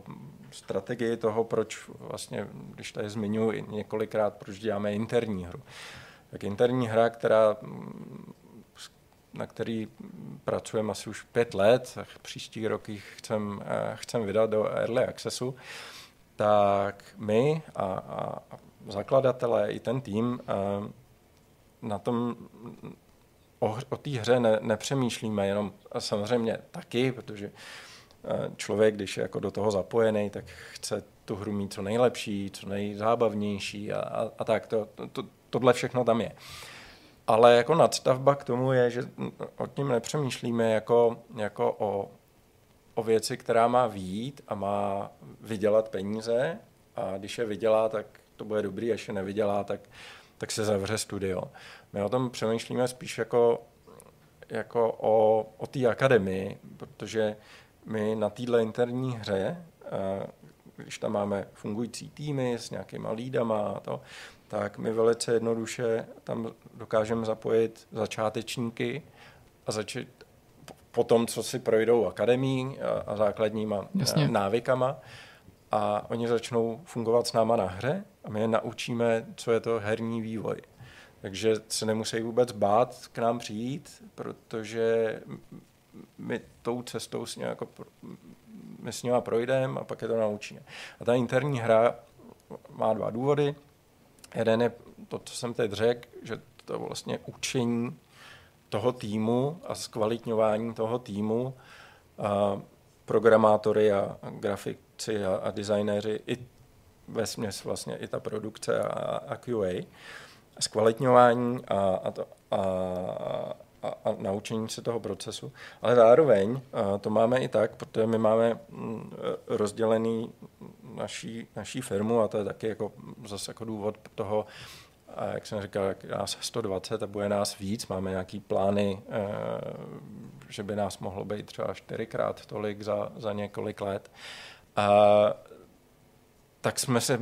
strategii toho, proč vlastně, když tady zmiňuji několikrát, proč děláme interní hru. Tak interní hra, na který pracujeme asi už 5 let, příští rok ji chcem vydat do Early Accessu, tak my a zakladatelé i ten tým na tom o té hře nepřemýšlíme, jenom samozřejmě taky, protože člověk, když je jako do toho zapojený, tak chce tu hru mít co nejlepší, co nejzábavnější a tak. Tohle všechno tam je. Ale jako nadstavba k tomu je, že o tím nepřemýšlíme jako o věci, která má vyjít a má vydělat peníze, a když je vydělá, tak to bude dobrý, až je nevydělá, tak se zavře studio. My o tom přemýšlíme spíš jako o té akademii, protože my na téhle interní hře, když tam máme fungující týmy s nějakýma lídama a to, tak my velice jednoduše tam dokážeme zapojit začátečníky a začít po tom, co si projdou akademii a základníma návykama, a oni začnou fungovat s náma na hře a my je naučíme, co je to herní vývoj. Takže se nemusí vůbec bát k nám přijít, protože my tou cestou s nima projdeme a pak je to naučíme. A ta interní hra má dva důvody. Jeden je to, co jsem teď řekl, že to vlastně učení toho týmu a zkvalitňování toho týmu, a programátory a grafici a designéři, i vesměs vlastně i ta produkce a QA, zkvalitňování a naučení se toho procesu. Ale zároveň to máme i tak, protože my máme rozdělený naší firmu, a to je taky jako zase jako důvod toho, jak jsem říkal, nás 120 a bude nás víc, máme nějaký plány, že by nás mohlo být třeba 4x tolik za několik let. Tak jsme se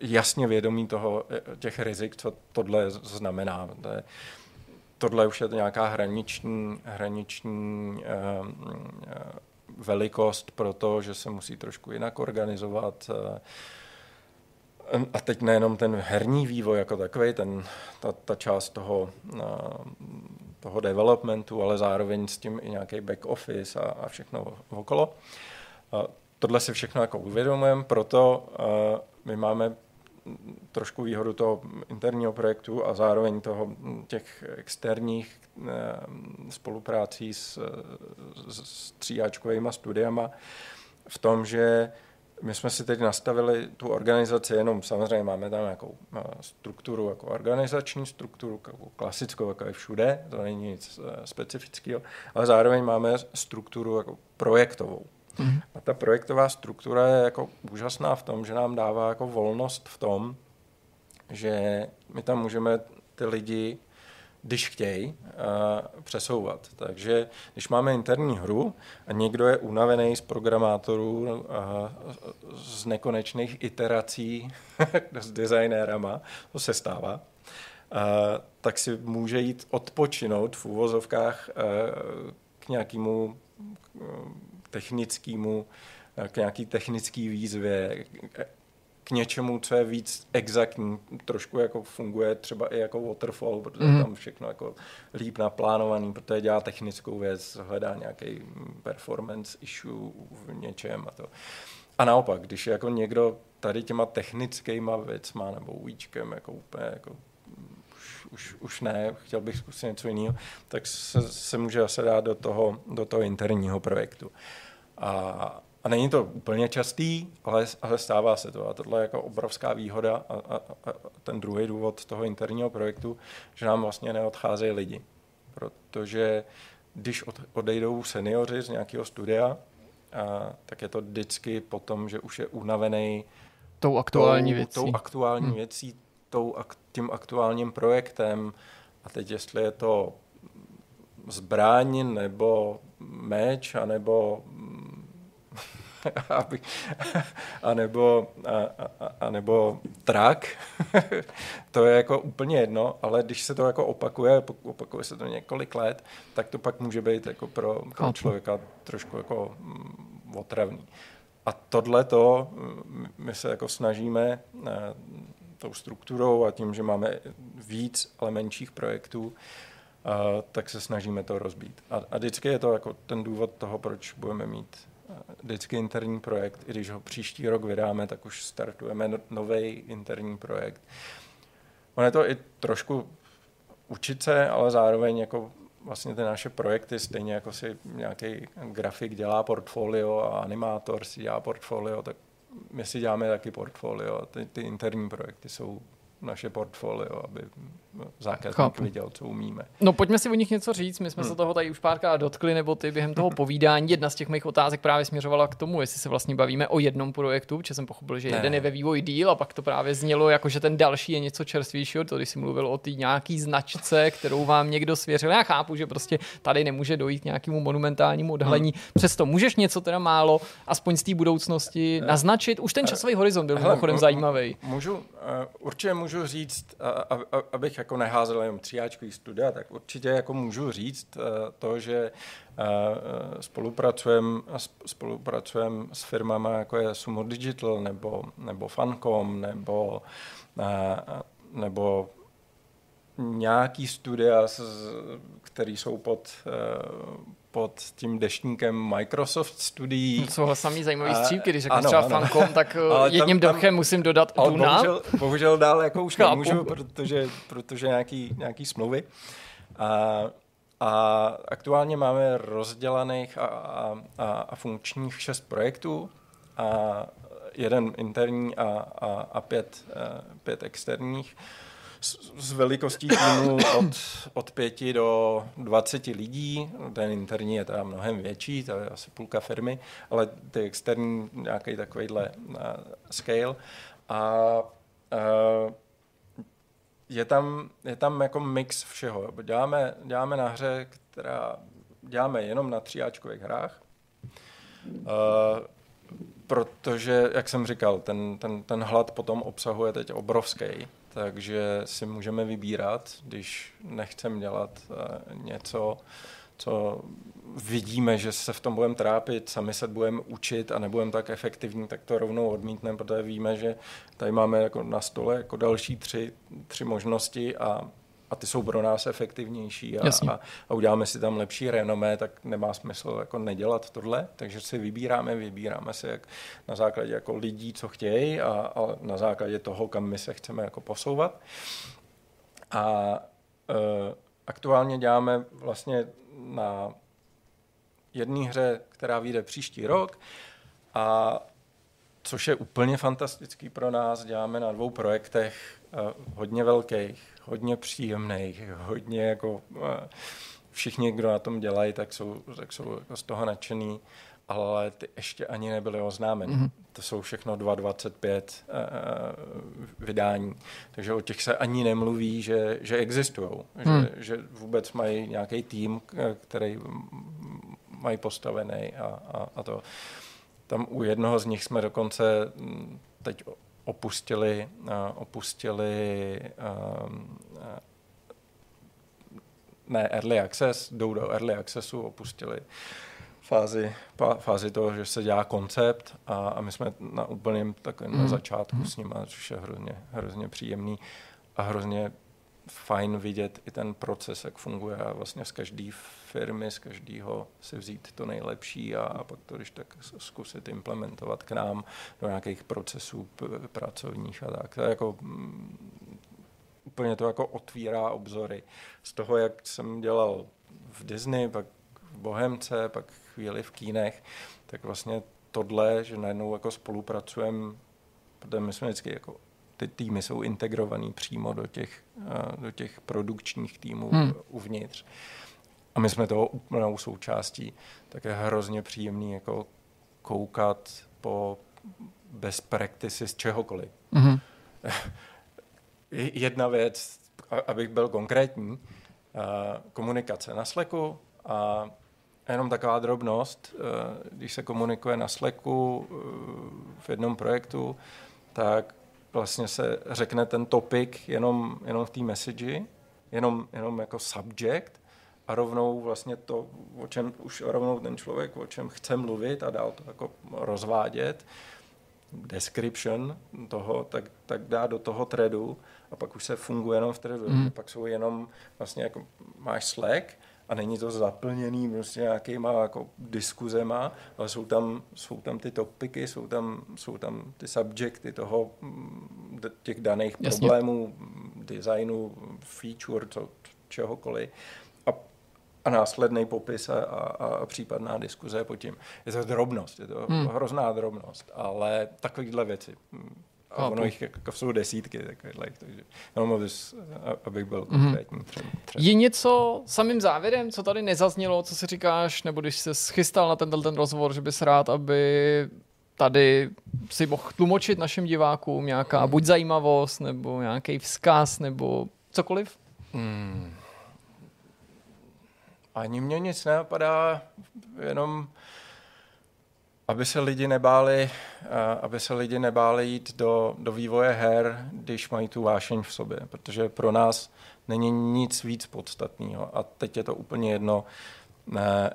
jasně vědomí těch rizik, co tohle znamená. Tohle už je to nějaká hraniční velikost pro to, že se musí trošku jinak organizovat. A teď nejenom ten herní vývoj jako takový, ta část toho developmentu, ale zároveň s tím i nějaký back office a všechno okolo. Tohle si všechno jako uvědomujeme, proto my máme trošku výhodu toho interního projektu a zároveň těch externích spoluprácí s tříáčkovými studiama v tom, že my jsme si teď nastavili tu organizaci, jenom samozřejmě máme tam nějakou strukturu, jako organizační strukturu, jako klasickou, jako je všude, to není nic specifického, ale zároveň máme strukturu jako projektovou. Mm-hmm. A ta projektová struktura je jako úžasná v tom, že nám dává jako volnost v tom, že my tam můžeme ty lidi, když chtějí, přesouvat. Takže když máme interní hru a někdo je unavený z programátorů, z nekonečných iterací s designérama, to se stává, tak si může jít odpočinout v úvozovkách k nějakému technickému, k nějaký technický výzvě, k něčemu, co je víc exaktní, trošku jako funguje třeba i jako waterfall, protože tam všechno jako líp naplánovaný, protože dělá technickou věc, hledá nějaký performance issue v něčem a to. A naopak, když je jako někdo tady těma technickýma věcma nebo ujíčkem, jako úplně jako už ne, chtěl bych zkusit něco jiného, tak se může zase dát do toho interního projektu. A není to úplně častý, ale stává se to. A tohle je jako obrovská výhoda a ten druhý důvod toho interního projektu, že nám vlastně neodcházejí lidi. Protože když odejdou seniori z nějakého studia, tak je to vždycky potom, že už je unavený tou aktuální věcí. Tím aktuálním projektem, a teď jestli je to zbraň nebo meč, anebo anebo trak, to je jako úplně jedno, ale když se to jako opakuje se to několik let, tak to pak může být jako pro člověka trošku jako otravný. A tohleto my se jako snažíme tou strukturou a tím, že máme víc, ale menších projektů, tak se snažíme to rozbít. A vždycky je to jako ten důvod toho, proč budeme mít vždycky interní projekt. I když ho příští rok vydáme, tak už startujeme nový interní projekt. On je to i trošku učit se, ale zároveň jako vlastně ty naše projekty, stejně jako si nějaký grafik dělá portfolio a animátor si dělá portfolio, tak my si děláme taky portfolio. Ty interní projekty jsou naše portfolio, aby zákazník viděl, co umíme. No pojďme si o nich něco říct, my jsme se toho tady už párkrát dotkli, nebo ty během toho povídání. Jedna z těch mých otázek právě směřovala k tomu, jestli se vlastně bavíme o jednom projektu, protože jsem pochopil, že jeden je ve vývoji díl a pak to právě znělo, jako že ten další je něco čerstvějšího, to když si mluvil o té nějaký značce, kterou vám někdo svěřil. Já chápu, že prostě tady nemůže dojít k nějakému monumentálnímu odhalení. Přesto můžeš něco teda málo, aspoň z té budoucnosti naznačit. Už ten časový horizont byl mimochodem zajímavý. Určitě můžu říct, abych jako neházel jenom tříáčkový studia, tak určitě jako můžu říct to, že spolupracujeme s firmami, jako je Sumo Digital, nebo Funcom, nebo nějaký studia, které jsou pod tím deštníkem Microsoft studií. Jsou samý zajímavý střípky, když řekneš třeba Funcom, tak jedním dechem musím dodat Duna. Bohužel dál jako už nemůžu, protože nějaký smlouvy. A aktuálně máme rozdělaných a funkčních 6 projektů, a jeden interní a 5 externích. S velikostí týmu od 5 do 20 lidí, ten interní je teda mnohem větší, to je asi půlka firmy, ale ty externí nějaký takovýhle scale. A je tam jako mix všeho. Děláme na hře, která děláme jenom na tříáčkových hrách, protože, jak jsem říkal, ten hlad potom obsahuje teď obrovský. Takže si můžeme vybírat, když nechcem dělat něco, co vidíme, že se v tom budeme trápit, sami se budeme učit a nebudeme tak efektivní, tak to rovnou odmítneme, protože víme, že tady máme jako na stole jako další tři možnosti a ty jsou pro nás efektivnější a uděláme si tam lepší renomé, tak nemá smysl jako nedělat tohle, takže si vybíráme si jak na základě jako lidí, co chtějí a na základě toho, kam my se chceme jako posouvat. A aktuálně děláme vlastně na jedné hře, která vyjde příští rok, a což je úplně fantastický pro nás, děláme na 2 projektech hodně velkých, hodně příjemných, hodně jako všichni, kdo na tom dělají, tak jsou jako z toho nadšený, ale ty ještě ani nebyly oznámeny. Mm-hmm. To jsou všechno 225 vydání, takže o těch se ani nemluví, že existujou, že vůbec mají nějaký tým, který mají postavený a to. Tam u jednoho z nich jsme dokonce teď opustili ne early access, jdou do early accessu, opustili fázi toho, že se dělá koncept a my jsme na úplném na začátku s nima, což je hrozně příjemný a hrozně fajn vidět i ten proces, jak funguje, a vlastně z každé firmy, z každého si vzít to nejlepší a pak to, když tak zkusit implementovat k nám do nějakých procesů pracovních a tak. To jako úplně to jako otvírá obzory. Z toho, jak jsem dělal v Disney, pak v Bohemce, pak chvíli v kínech, tak vlastně tohle, že najednou jako spolupracujeme, protože my jsme vždycky jako ty týmy jsou integrovaný přímo do těch produkčních týmů uvnitř. A my jsme toho úplnou součástí. Tak je hrozně příjemný jako koukat po best practices z čehokoliv. Mm-hmm. Jedna věc, abych byl konkrétní, komunikace na Slacku a jenom taková drobnost, když se komunikuje na Slacku v jednom projektu, tak vlastně se řekne ten topic jenom v té message, jenom jako subject a rovnou vlastně to, o čem už rovnou ten člověk, o čem chce mluvit a dál to jako rozvádět, description toho, tak dá do toho threadu a pak už se funguje jenom v threadu. Pak jsou jenom vlastně jako máš Slack a není to zaplněný prostě nějakýma jako diskuzema, ale jsou tam ty topiky, jsou tam ty subjekty toho, těch daných problémů, designu, feature, co čehokoliv a následný popis a případná diskuze pod tím. Je to drobnost, je to hrozná drobnost, ale takovýhle věci. A ono jich jako jsou desítky takových, takže jenom abych byl konkrétní. Je něco samým závěrem, co tady nezaznělo, co si říkáš, nebo když se schystal na tenhle ten rozhovor, že bys rád, aby tady si mohl tlumočit našim divákům nějaká buď zajímavost, nebo nějaký vzkaz, nebo cokoliv? Ani mě nic nenapadá, jenom aby se lidi nebáli jít do vývoje her, když mají tu vášeň v sobě, protože pro nás není nic víc podstatného. A teď je to úplně jedno,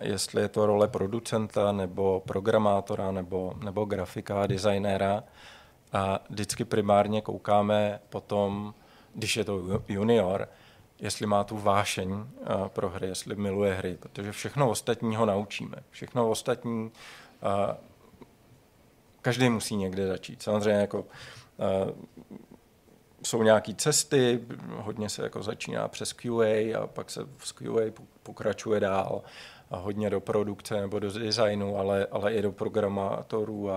jestli je to role producenta, nebo programátora, nebo grafika, designéra. A vždycky primárně koukáme potom, když je to junior, jestli má tu vášeň pro hry, jestli miluje hry, protože všechno ostatní ho naučíme. Všechno ostatní každý musí někde začít. Samozřejmě jako jsou nějaké cesty, hodně se jako začíná přes QA a pak se z QA pokračuje dál a hodně do produkce nebo do designu, ale i do programátorů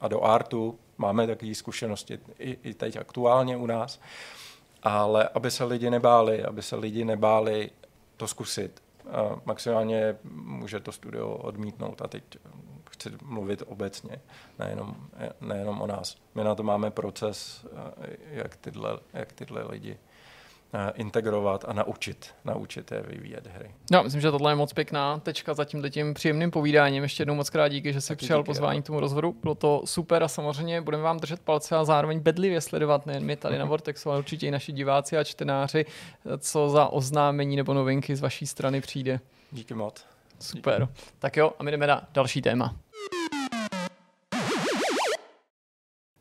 a do artu. Máme takové zkušenosti i teď aktuálně u nás, ale aby se lidi nebáli to zkusit. Maximálně může to studio odmítnout a teď chci mluvit obecně, nejenom o nás. My na to máme proces, jak tyhle lidi integrovat a naučit je vyvíjet hry. Já myslím, že tohle je moc pěkná tečka za tím příjemným povídáním. Ještě jednou moc krát díky, že jsi přijal pozvání k tomu rozhovoru. Bylo to super a samozřejmě budeme vám držet palce a zároveň bedlivě sledovat nejen my tady na Vortexu, ale určitě i naši diváci a čtenáři, co za oznámení nebo novinky z vaší strany přijde. Díky moc. Super. Díky. Tak jo, a my jdeme na další téma.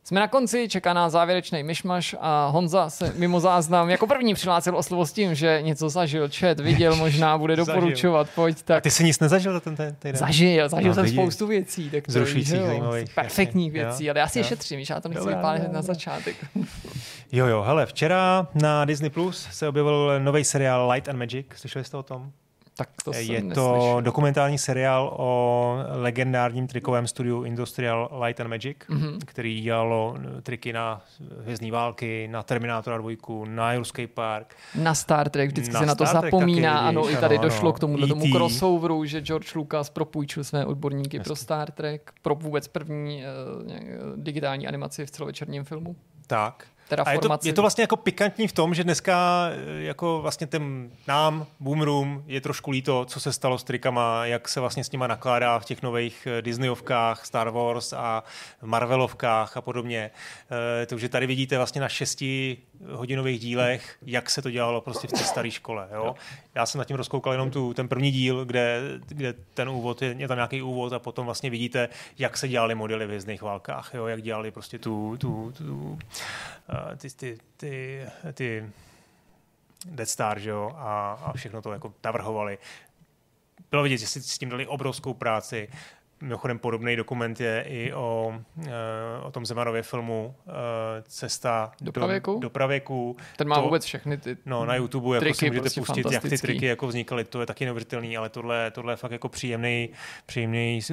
Jsme na konci, čeká nás závěrečný myšmaš a Honza se mimo záznam jako první přihlásil o slovo s tím, že něco zažil, čet, viděl, možná bude doporučovat, pojď. Tak. A ty jsi nic nezažil za ten týden? Zažil jsem spoustu věcí. Tak zrušujících, zajímavých. Perfektních věcí, ale já si je šetřím, já to nechci vypálit na začátek. Jo, hele, včera na Disney Plus se objevil nový seriál Light and Magic, slyšeli jste o tom? Tak to jsem neslyšel. Je to dokumentární seriál o legendárním trikovém studiu Industrial Light and Magic, který dělalo triky na Hvězdní války, na Terminátora 2, na Jurassic Park. Na Star Trek, vždycky se na to zapomíná. Ano, i tady došlo k tomu crossoveru, že George Lucas propůjčil své odborníky pro Star Trek, pro vůbec první digitální animaci v celovečerním filmu. Tak. A je to vlastně jako pikantní v tom, že dneska jako vlastně nám, boomerům, je trošku líto, co se stalo s trikama, jak se vlastně s nima nakládá v těch nových Disneyovkách, Star Wars a Marvelovkách a podobně. Takže tady vidíte vlastně na 6-hodinových dílech, jak se to dělalo prostě v té staré škole. Jo? Já jsem nad tím rozkoukal jenom ten první díl, kde ten úvod, je tam nějaký úvod a potom vlastně vidíte, jak se dělaly modely v Hvězdných válkách, jo? Jak dělali prostě ty Death Star, že jo, a všechno to jako navrhovali. Bylo vidět, že si s tím dali obrovskou práci. Mimochodem podobný dokument je i o tom Zemanově filmu Cesta do pravěku. Ten má vůbec všechny ty na YouTube triky, jako si můžete prostě pustit, jak ty triky jako vznikaly. To je taky neuvěřitelný, ale tohle je fakt jako příjemný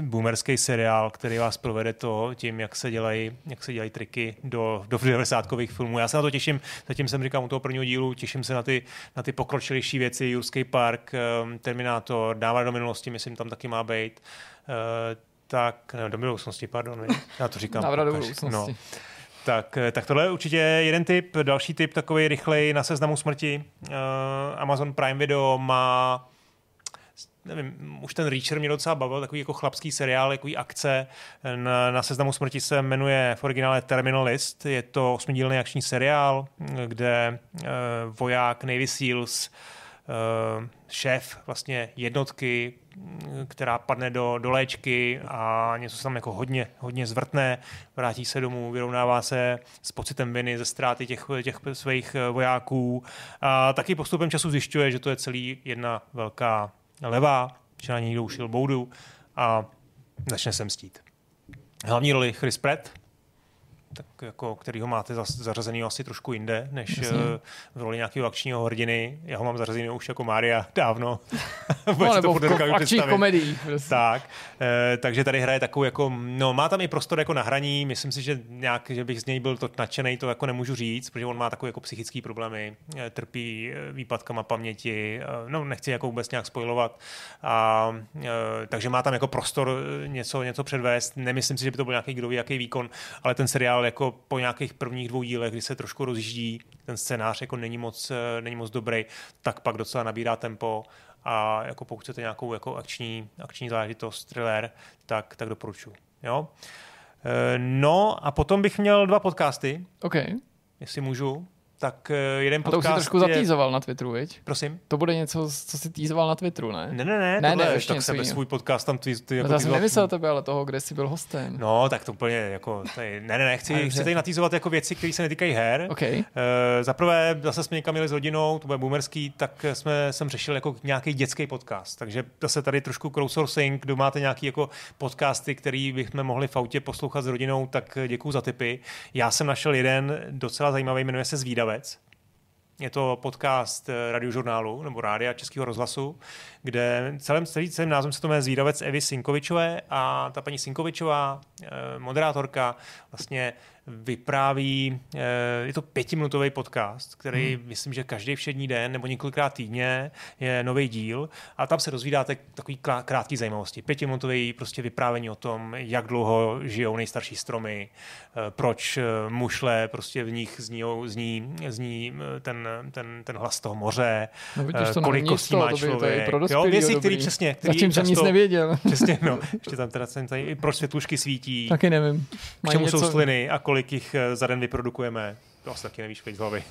boomerský seriál, který vás provede tím, jak se dělají triky do 90kových filmů. Já se na to těším, zatím jsem říkal u toho prvního dílu, těším se na ty pokročilejší věci, Jurassic Park, Terminátor, Dávat do minulosti, myslím, tam taky má být. Do budoucnosti, pardon, já to říkám. Návrat do budoucnosti. No. Tak tohle je určitě jeden tip. Další tip, takový rychlej, na seznamu smrti. Amazon Prime Video má, nevím, už ten Reacher mě docela bavil, takový jako chlapský seriál, takový akce. Na seznamu smrti se jmenuje v originále Terminalist. Je to 8dílný akční seriál, kde voják Navy Seals, šéf vlastně jednotky, která padne do léčky a něco se tam jako hodně zvrtne, vrátí se domů, vyrovnává se s pocitem viny ze ztráty těch svých vojáků a taky postupem času zjišťuje, že to je celý jedna velká levá, že na něj někdo ušil boudu a začne se mstít. Hlavní roli Chris Pratt, tak jako, který ho máte zařazený asi trošku jinde, než v roli nějakého akčního hrdiny. Já ho mám zařazený už jako Mária dávno. No, nebo v akčních komediích. Tak, takže tady hraje takovou jako, no má tam i prostor jako na hraní, myslím si, že nějak, že bych z něj byl to nadšenej, to jako nemůžu říct, protože on má takové jako psychické problémy, trpí výpadkama paměti, no nechci jako vůbec nějak spoilovat. A, takže má tam jako prostor něco předvést. Nemyslím si, že by to byl nějaký kdo ví jaký výkon, ale ten seriál jako po nějakých prvních dvou dílech, kdy se trošku rozjíždí, ten scénář jako není moc dobrý, tak pak docela nabírá tempo a jako pokud chcete nějakou jako akční záležitost, thriller, tak doporučuji. Jo? No a potom bych měl 2 podcasty, okay. Jestli můžu. Tak jeden podcast. A to už jsi trošku zatýzoval na Twitteru, viď? Prosím? To bude něco, co jsi týzoval na Twitteru, ne? Ne, ještě tak sebe svůj podcast tam týzoval. Já jsem nemyslel o tebe, ale toho, kde jsi byl hostem. No, tak to úplně jako... Chci tady natýzovat jako věci, které se netýkají her. Okay. Zaprvé, zase jsme někam jeli s rodinou, to bude boomerský, tak jsem řešil jako nějaký dětský podcast. Takže zase tady trošku crowdsourcing, kdo máte nějaký jako podcasty, který bychom mohli v autě poslouchat s rodinou, tak děkuju za tipy. Já jsem našel jeden docela zajímavý, jmenuje se Zvídavec. Je to podcast Radiožurnálu nebo Rádia Českého rozhlasu, kde celým názvem se to jmenuje Zvídavec Evy Sinkovičové a ta paní Sinkovičová, moderátorka, vlastně vypráví, je to 5minutový podcast, který myslím, že každý všední den nebo několikrát týdně je nový díl a tam se dozvídáte takový krátké zajímavosti. 5minutový prostě vyprávění o tom, jak dlouho žijou nejstarší stromy, proč mušle prostě v nich zní ten hlas toho moře, no, vidíš, kolik kostí má člověk. Jo, věci, který přesně... Zatím jsem nic nevěděl. Přesně, no. Ještě tam teda tady, proč světlušky svítí. Taky nevím. K čemu jsou sliny a kolik jich za den vyprodukujeme. To asi taky nevíš z hlavy.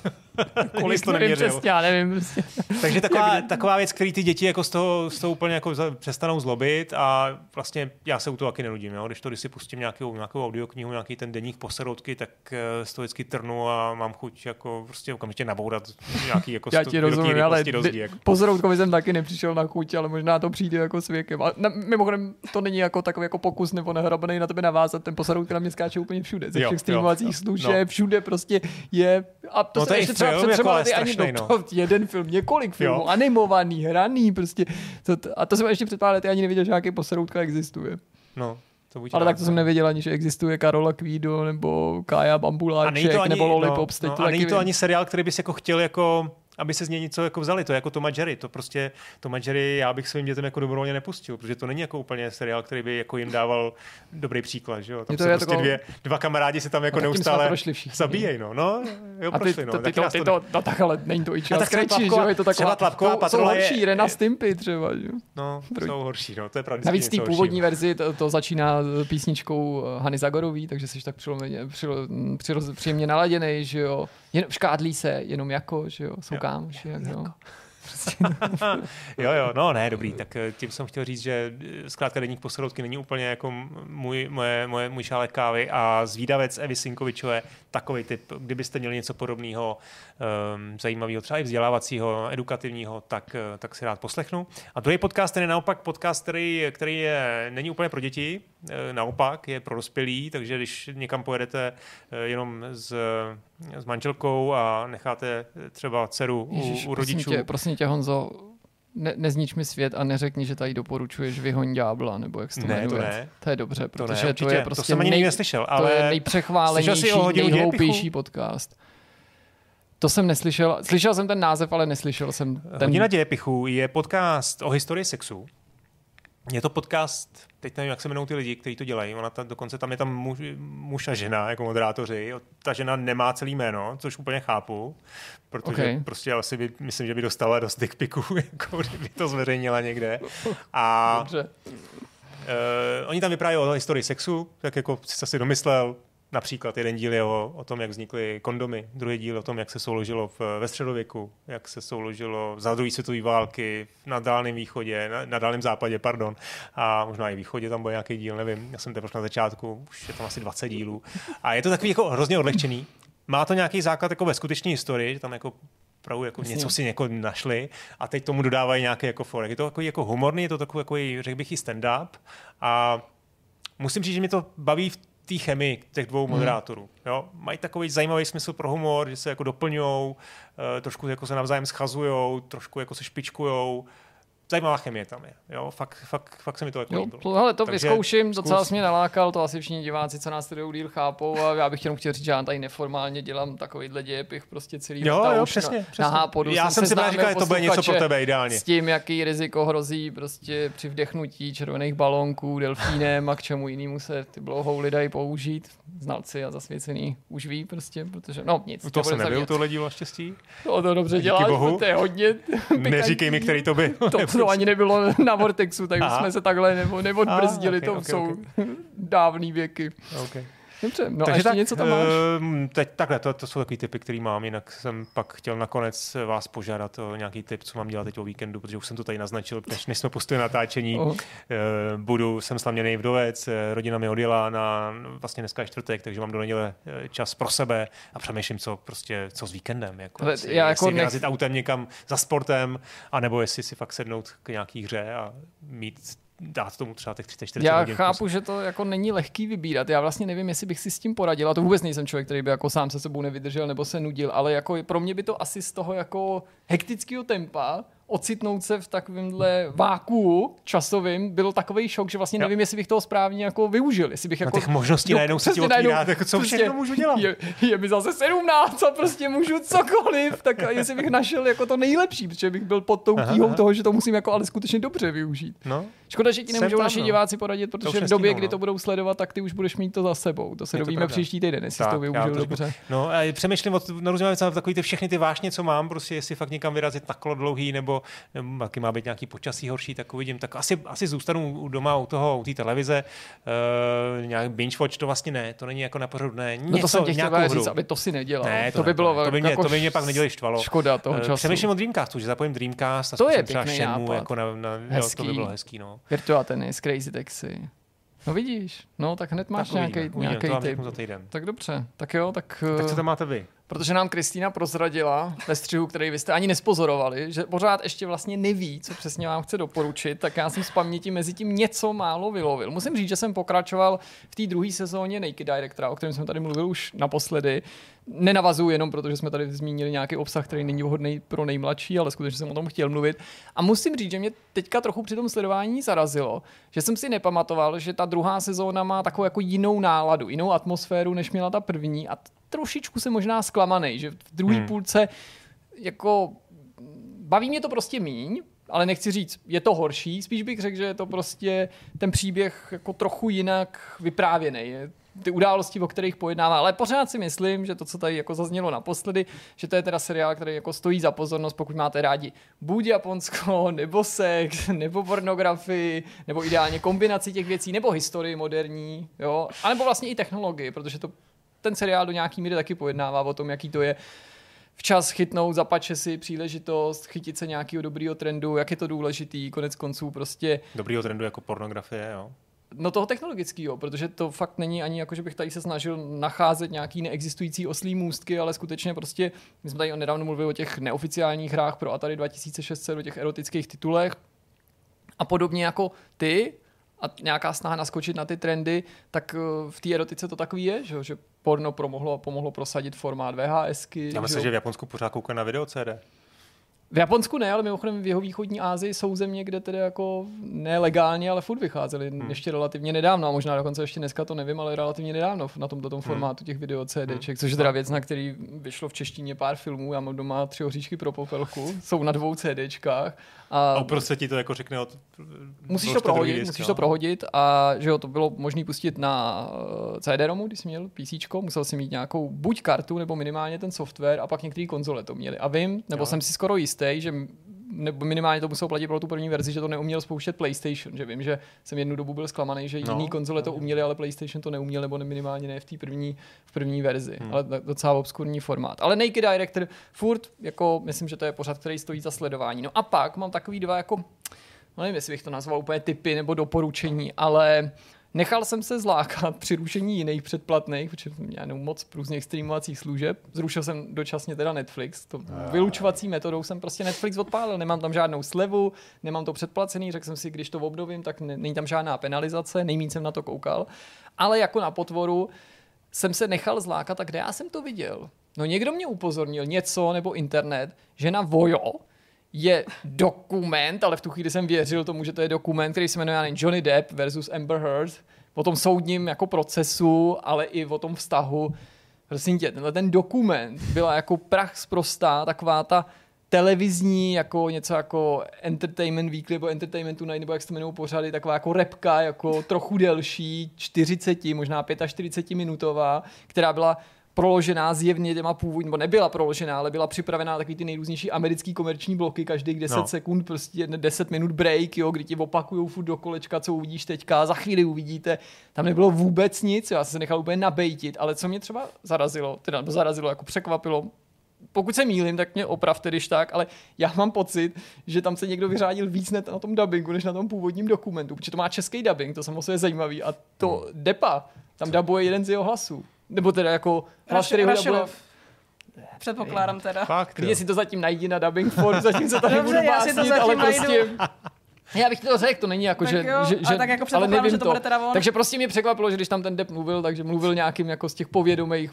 Kolik to neměřil. Přesně, já nevím. Takže taková věc, který ty děti jako z toho úplně jako přestanou zlobit a vlastně já se u toho taky nenudím. Jo? Když si pustím nějakou audioknihu, nějaký ten deník Poseroutky, tak z toho vždycky trnu a mám chuť jako prostě okamžitě nabourat nějaký jako já ti rozumím, ale jako. Poseroutkovi jsem taky nepřišel na chuť, ale možná to přijde jako s věkem. A mimochodem to není jako takový jako pokus nebo nehrabaný na tebe navázat, ten Poseroutka na mě skáče úplně všude. Ze všech streamovacích služeb, všude prostě je, a to no se ještě třeba přetřebovali jako ani no. Jeden film, několik filmů, jo. Animovaný, hraný, prostě. A to jsem ještě předpokládal, ty ani nevěděl, že nějaký Poseroutka existuje. No. Ale tak to jsem nevěděl ani, že existuje Karola Kvído nebo Kája Bambuláček nebo Lollipops. No, a není to ani seriál, který bys jako chtěl jako... aby se z něj něco jako vzali, to je jako Tom a Jerry, to prostě Tom a Jerry já bych svým dětem jako dobrovolně nepustil, protože to není jako úplně seriál, který by jako jim dával dobrý příklad, že jo. Tam to se prostě dva kamarádi se tam jako neustále zabíjejí, no. Jo, prošli, no. No tak ale není to ičí, že je to taková tlapková patrola je horší, Rena Stimpy třeba, že jo. No, jsou horší, no, to je pravda. Navíc té původní verzi to začíná písničkou Hany Zagorový, takže jsi tak příjemně naladěnej, že jo. Škádlí se, jenom jako, že jo. Kámoši, jak no. jo, no ne, dobrý, tak tím jsem chtěl říct, že zkrátka deník Poseroutky není úplně jako můj šálek kávy a Zvídavec Evy Sinkovičové, takový typ, kdybyste měli něco podobného, zajímavého, třeba i vzdělávacího, edukativního, tak si rád poslechnu. A druhý podcast, ten je naopak podcast, který není úplně pro děti, naopak je pro dospělí, takže když někam pojedete jenom s manželkou a necháte třeba dceru u rodičů. Prosím tě, Honzo, neznič mi svět a neřekni, že tady doporučuješ Vyhoň ďábla, nebo jak se to jmenuje. To je dobře, protože to je prostě nejpřechválenější, nejhloupější podcast. To jsem neslyšel. Slyšel jsem ten název, ale neslyšel jsem ten... Hodina dějepichů je podcast o historii sexu. Je to podcast, teď nevím, jak se jmenou ty lidi, kteří to dělají, dokonce tam je tam muž a žena jako moderátoři, ta žena nemá celý jméno, což úplně chápu, protože prostě asi myslím, že by dostala dost dickpiků, jako kdyby to zveřejnila někde. A oni tam vyprávějí o historii sexu, tak jako si asi domyslel, například jeden díl je o tom, jak vznikly kondomy, druhý díl o tom, jak se souložilo ve středověku, jak se souložilo za druhé světové války na Dálném východě, na Dálném západě, pardon, a možná i východě tam byl nějaký díl, nevím, já jsem teprve na začátku, už je tam asi 20 dílů. A je to takový jako hrozně odlehčený. Má to nějaký základ jako ve skutečné historii, že tam jako pravdu jako něco si někoho našli a teď tomu dodávají nějaký jako forek. Je to takový jako humorný, je to takový, řekl bych, i stand-up a musím říct, že mě to baví té chemii těch dvou moderátorů. Jo? Mají takový zajímavý smysl pro humor, že se jako doplňujou, trošku jako se navzájem schazujou, trošku jako se špičkujou. Zajímavá chemie tam je. Jo? Fakt se mi to jako líbilo. Hele, to vyzkouším, docela jsi mě nalákal, to asi všichni diváci, co nás tady díl chápou, a já bych jenom chtěl říct, že já tady neformálně dělám takovýhle dějepich prostě celý přesně. Na hápodu. Já jsem si právě říkal, že to bude něco pro tebe ideálně. S tím, jaký riziko hrozí prostě při vdechnutí červených balónků, delfínem a k čemu jinému se ty blowhouly dají použít. Znalci a zasvěcený už ví prostě, protože no nic. To se nebyl tohle dílo štěstí. To dobře děláš, to je hodně. Neříkej mi, který to by. To ani nebylo na Vortexu, tak jsme se takhle neodbrzdili, to jsou dávný věky. Okay. Dobře, no. Takže a ještě tak, něco tam máš? Teď takhle, to jsou takový tipy, který mám, jinak jsem pak chtěl nakonec vás požádat o nějaký tip, co mám dělat teď o víkendu, protože už jsem to tady naznačil, než jsme pustili natáčení. Jsem slaměný vdovec, rodina mi odjela na vlastně dneska je čtvrtek, takže mám do neděle čas pro sebe a přemýšlím, co s víkendem. Jestli vyrazit autem někam za sportem, anebo jestli si fakt sednout k nějaký hře a dát tomu třeba těch 30-40 hodin. Já chápu, že to jako není lehký vybírat. Já vlastně nevím, jestli bych si s tím poradil. A to vůbec nejsem člověk, který by jako sám se sebou nevydržel nebo se nudil, ale jako pro mě by to asi z toho jako hektického tempa ocitnout se v takovémhle vákuu časovým byl takovej šok, že vlastně nevím, jestli bych toho správně jako využil, jestli bych jako těch možností najednou se ti otvírá, tak co všechno prostě můžu dělat. Je mi zase 17 a prostě můžu cokoliv, tak jestli bych našel jako to nejlepší, protože bych byl pod tou tíhou toho, že to musím jako ale skutečně dobře využít. No. Škoda, že ti nemůžou naši diváci poradit, protože v době, kdy to budou sledovat, tak ty už budeš mít to za sebou. To se dovíme příští týden, jestli to využil dobře. No, a přemýšlím o různých věcech, takový ty všechny ty vášně, co mám, prostě jestli fakt někam vyrazit na kolo dlouhý nebo jaký má být nějaký počasí horší, tak uvidím. Tak asi zůstanu doma u té televize. Nějak binge watch to vlastně ne, to není jako na pořadu dne. No to jsem tě chtěl říct, aby to si nedělal. Ne, to by bylo jako to by mě pak nedělali štvalo. Škoda toho času. Přemýšlím o Dreamcastu, že zapojím Dreamcast a zkusím třeba šemu, jako to by bylo hezký, no. Virtua Tennis, Crazy Taxi. No vidíš, no tak hned máš nějaký typ. Tak dobře, tak jo, tak co tam máte vy? Protože nám Kristýna prozradila ve střihu, který vy jste ani nespozorovali, že pořád ještě vlastně neví, co přesně vám chce doporučit, tak já jsem z paměti mezi tím něco málo vylovil. Musím říct, že jsem pokračoval v té druhé sezóně Naked Directora, o kterém jsme tady mluvil už naposledy. Nenavazuji jenom, protože jsme tady zmínili nějaký obsah, který není vhodný pro nejmladší, ale skutečně jsem o tom chtěl mluvit. A musím říct, že mě teďka trochu při tom sledování zarazilo, že jsem si nepamatoval, že ta druhá sezóna má takovou jako jinou náladu, jinou atmosféru, než měla ta první, a trošičku se možná zklamanej, že v druhé půlce jako baví mě to prostě míň, ale nechci říct, je to horší, spíš bych řekl, že je to prostě ten příběh jako trochu jinak vyprávěný, ty události, o kterých pojednává, ale pořád si myslím, že to, co tady jako zaznělo naposledy, že to je teda seriál, který jako stojí za pozornost, pokud máte rádi buď Japonsko, nebo sex, nebo pornografii, nebo ideálně kombinaci těch věcí, nebo historii moderní, jo, anebo vlastně i technologii, protože to ten seriál do nějaký míry taky pojednává o tom, jaký to je včas chytnout, zapače si příležitost, chytit se nějakého dobrýho trendu, jak je to důležitý, konec konců prostě. Dobrýho trendu jako pornografie, jo? No toho technologického, protože to fakt není ani jako, že bych tady se snažil nacházet nějaký neexistující oslí můstky, ale skutečně prostě, my jsme tady nedávno mluvili o těch neoficiálních hrách pro Atari 2600, o těch erotických titulech a podobně jako ty, a nějaká snaha naskočit na ty trendy, tak v té erotice to takový je, že porno pomohlo prosadit formát VHSky. Já myslím, že v Japonsku pořád kouká na video CD. V Japonsku ne, ale mimochodem v jihovýchodní Asii jsou země, kde tedy jako nelegálně, ale furt vycházeli ještě relativně nedávno, a možná dokonce ještě dneska to nevím, ale relativně nedávno na tomto formátu těch video CDček, což je teda věc, na který vyšlo v češtině pár filmů, já mám doma 3 Hoříšky pro popelku, jsou na 2 CDčkách. A prostě ti to jako řekne od... Musíš to prohodit a že jo, to bylo možný pustit na CD-ROMu, když jsi měl PCčko, musel si mít nějakou buď kartu, nebo minimálně ten software, a pak některé konzole to měly. A vím, nebo jsem si skoro jistý, že nebo minimálně to muselo platit pro tu první verzi, že to neuměl spouštět PlayStation, že vím, že jsem jednu dobu byl zklamaný, že jiný konzole to uměli, ale PlayStation to neuměl, nebo minimálně ne v té první verzi, ale docela obskurní formát. Ale Naked Director furt, jako myslím, že to je pořad, který stojí za sledování. No a pak mám takový dva jako, nevím, jestli bych to nazval úplně tipy nebo doporučení, ale Nechal jsem se zlákat při rušení jiných předplatných, protože měl jenom moc průzných streamovacích služeb. Zrušil jsem dočasně teda Netflix. To vylučovací metodou jsem prostě Netflix odpálil. Nemám tam žádnou slevu, nemám to předplacený. Řekl jsem si, když to obnovím, tak není tam žádná penalizace. Nejméně jsem na to koukal. Ale jako na potvoru jsem se nechal zlákat. A kde já jsem to viděl? No někdo mě upozornil, něco nebo internet, že na Vojo je dokument, ale v tu chvíli jsem věřil tomu, že to je dokument, který se jmenuje Johnny Depp versus Amber Heard, o tom soudním jako procesu, ale i o tom vztahu. Prosím tě, tenhle ten dokument byla jako prach sprostá, taková ta televizní, jako něco jako Entertainment Weekly nebo Entertainment Tonight, nebo jak se to jmenou pořady, taková jako repka, jako trochu delší, 40, možná 45 minutová, která byla proložená zjevně těma původní, nebo nebyla proložená, ale byla připravená takový ty nejrůznější americký komerční bloky, každých 10 sekund, prostě 10 minut break, jo, kdy ti opakujou furt do kolečka, co uvidíš teďka, za chvíli uvidíte, tam nebylo vůbec nic, já jsem se nechal úplně nabejtit, ale co mě třeba zarazilo, teda zarazilo, jako překvapilo, pokud se mýlím, tak mě opravte, když tak, ale já mám pocit, že tam se někdo vyřádil víc na tom dabingu, než na tom původním dokumentu, protože to má český dabing, to samozřejmě je zajímavý, a to Depa, tam dabuje jeden z jeho hlasů. Nebo teda jako hlas, který ho předpokládám teda. Klidně si to zatím najdi na dubbing form, zatím se tady dobře, budu básnit, ale prostě... Já bych to řekl, to není jako, tak jako ale nevím že to. Bude teda on. Takže prostě mě překvapilo, že když tam ten Depp mluvil, takže mluvil nějakým jako z těch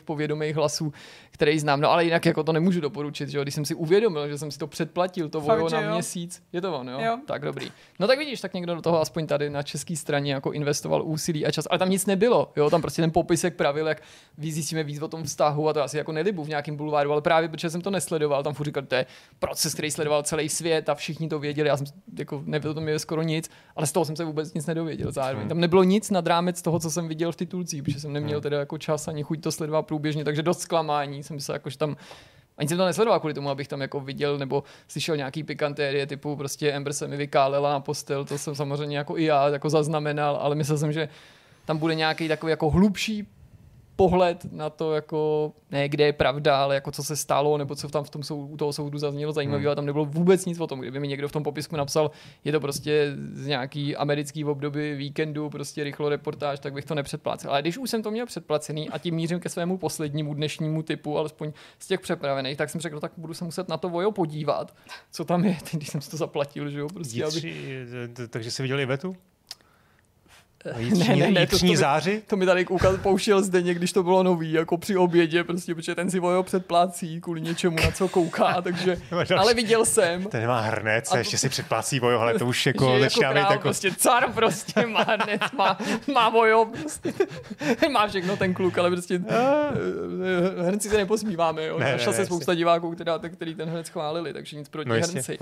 povědomých hlasů, který znám. No ale jinak jako to nemůžu doporučit, že jo? Když jsem si uvědomil, že jsem si to předplatil, to Vojo na měsíc, je to on, jo? Tak dobrý. No tak vidíš, tak někdo do toho aspoň tady na české straně jako investoval úsilí a čas, ale tam nic nebylo, jo? Tam prostě ten popisek pravil, jak zjistíme víc o tom vztahu a to asi jako nelibu v nějakém bulváru, ale právě protože jsem to nesledoval, tam furt říkal, to je proces, který sledoval celý svět a všichni to věděli, já jsem jako nebyl je skoro nic, ale z toho jsem se vůbec nic nedověděl zároveň. Tam nebylo nic nad rámec toho, co jsem viděl v titulcích, protože jsem neměl teda jako čas ani chuť to sledovat průběžně, takže dost zklamání jsem se jakože tam, ani jsem to nesledoval kvůli tomu, abych tam jako viděl nebo slyšel nějaký pikantérie typu prostě Amber se mi vykálela na postel, to jsem samozřejmě jako i já jako zaznamenal, ale myslel jsem, že tam bude nějaký takový jako hlubší pohled na to, jako ne, kde je pravda, ale jako co se stalo, nebo co tam v tom u toho soudu zaznělo zajímavého, ale tam nebylo vůbec nic o tom. Kdyby mi někdo v tom popisku napsal, je to prostě z nějaký americký obdoby víkendu, prostě rychlo reportáž, tak bych to nepředplácel. Ale když už jsem to měl předplacený a tím mířím ke svému poslednímu dnešnímu typu, alespoň z těch přepravených, tak jsem řekl, tak budu se muset na to Vojo podívat, co tam je, když jsem si to zaplatil, že jo, prostě. Takže jsi viděl i Vetu? Jitřní záři? To mi tady pouštěl Zdeněk, když to bylo nový, jako při obědě, prostě, protože ten si Vojo předplácí kvůli něčemu, na co kouká, takže, ale viděl jsem. Ten má hrnec a ještě si předplácí Vojo, ale to už jako začíná mít jako... Prostě car prostě má hrnec, má Vojo, prostě, má všechno ten kluk, ale prostě hrnci se neposmíváme, jo. Našla se spousta diváků, který ten hrnec chválili, takže nic proti hrnci.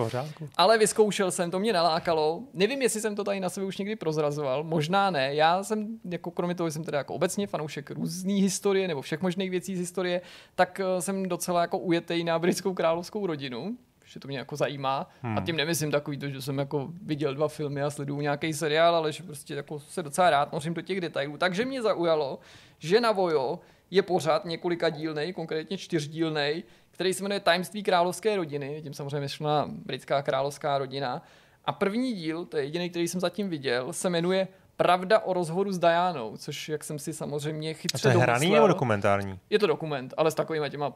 Ale vyzkoušel jsem, to mě nalákalo. Nevím, jestli jsem to tady na sebe už někdy prozrazoval, možná ne. Já jsem, jako kromě toho, že jsem teda jako obecně fanoušek různý historie nebo všech možných věcí z historie, tak jsem docela jako ujetej na britskou královskou rodinu, že to mě jako zajímá. A tím nemyslím takový to, že jsem jako viděl 2 filmy a sleduju nějaký seriál, ale že prostě jako se docela rád nořím do těch detailů. Takže mě zaujalo, že na Vojo je pořád několika dílnej, konkrétně 4dílnej, který se jmenuje Tajemství královské rodiny, tím samozřejmě šlo na britská královská rodina. A první díl, to je jediný, který jsem zatím viděl, se jmenuje Pravda o rozhovoru s Dianou, což jak jsem si samozřejmě chytře domyslel. A to je hraný nebo dokumentární? Je to dokument, ale s takovýma těma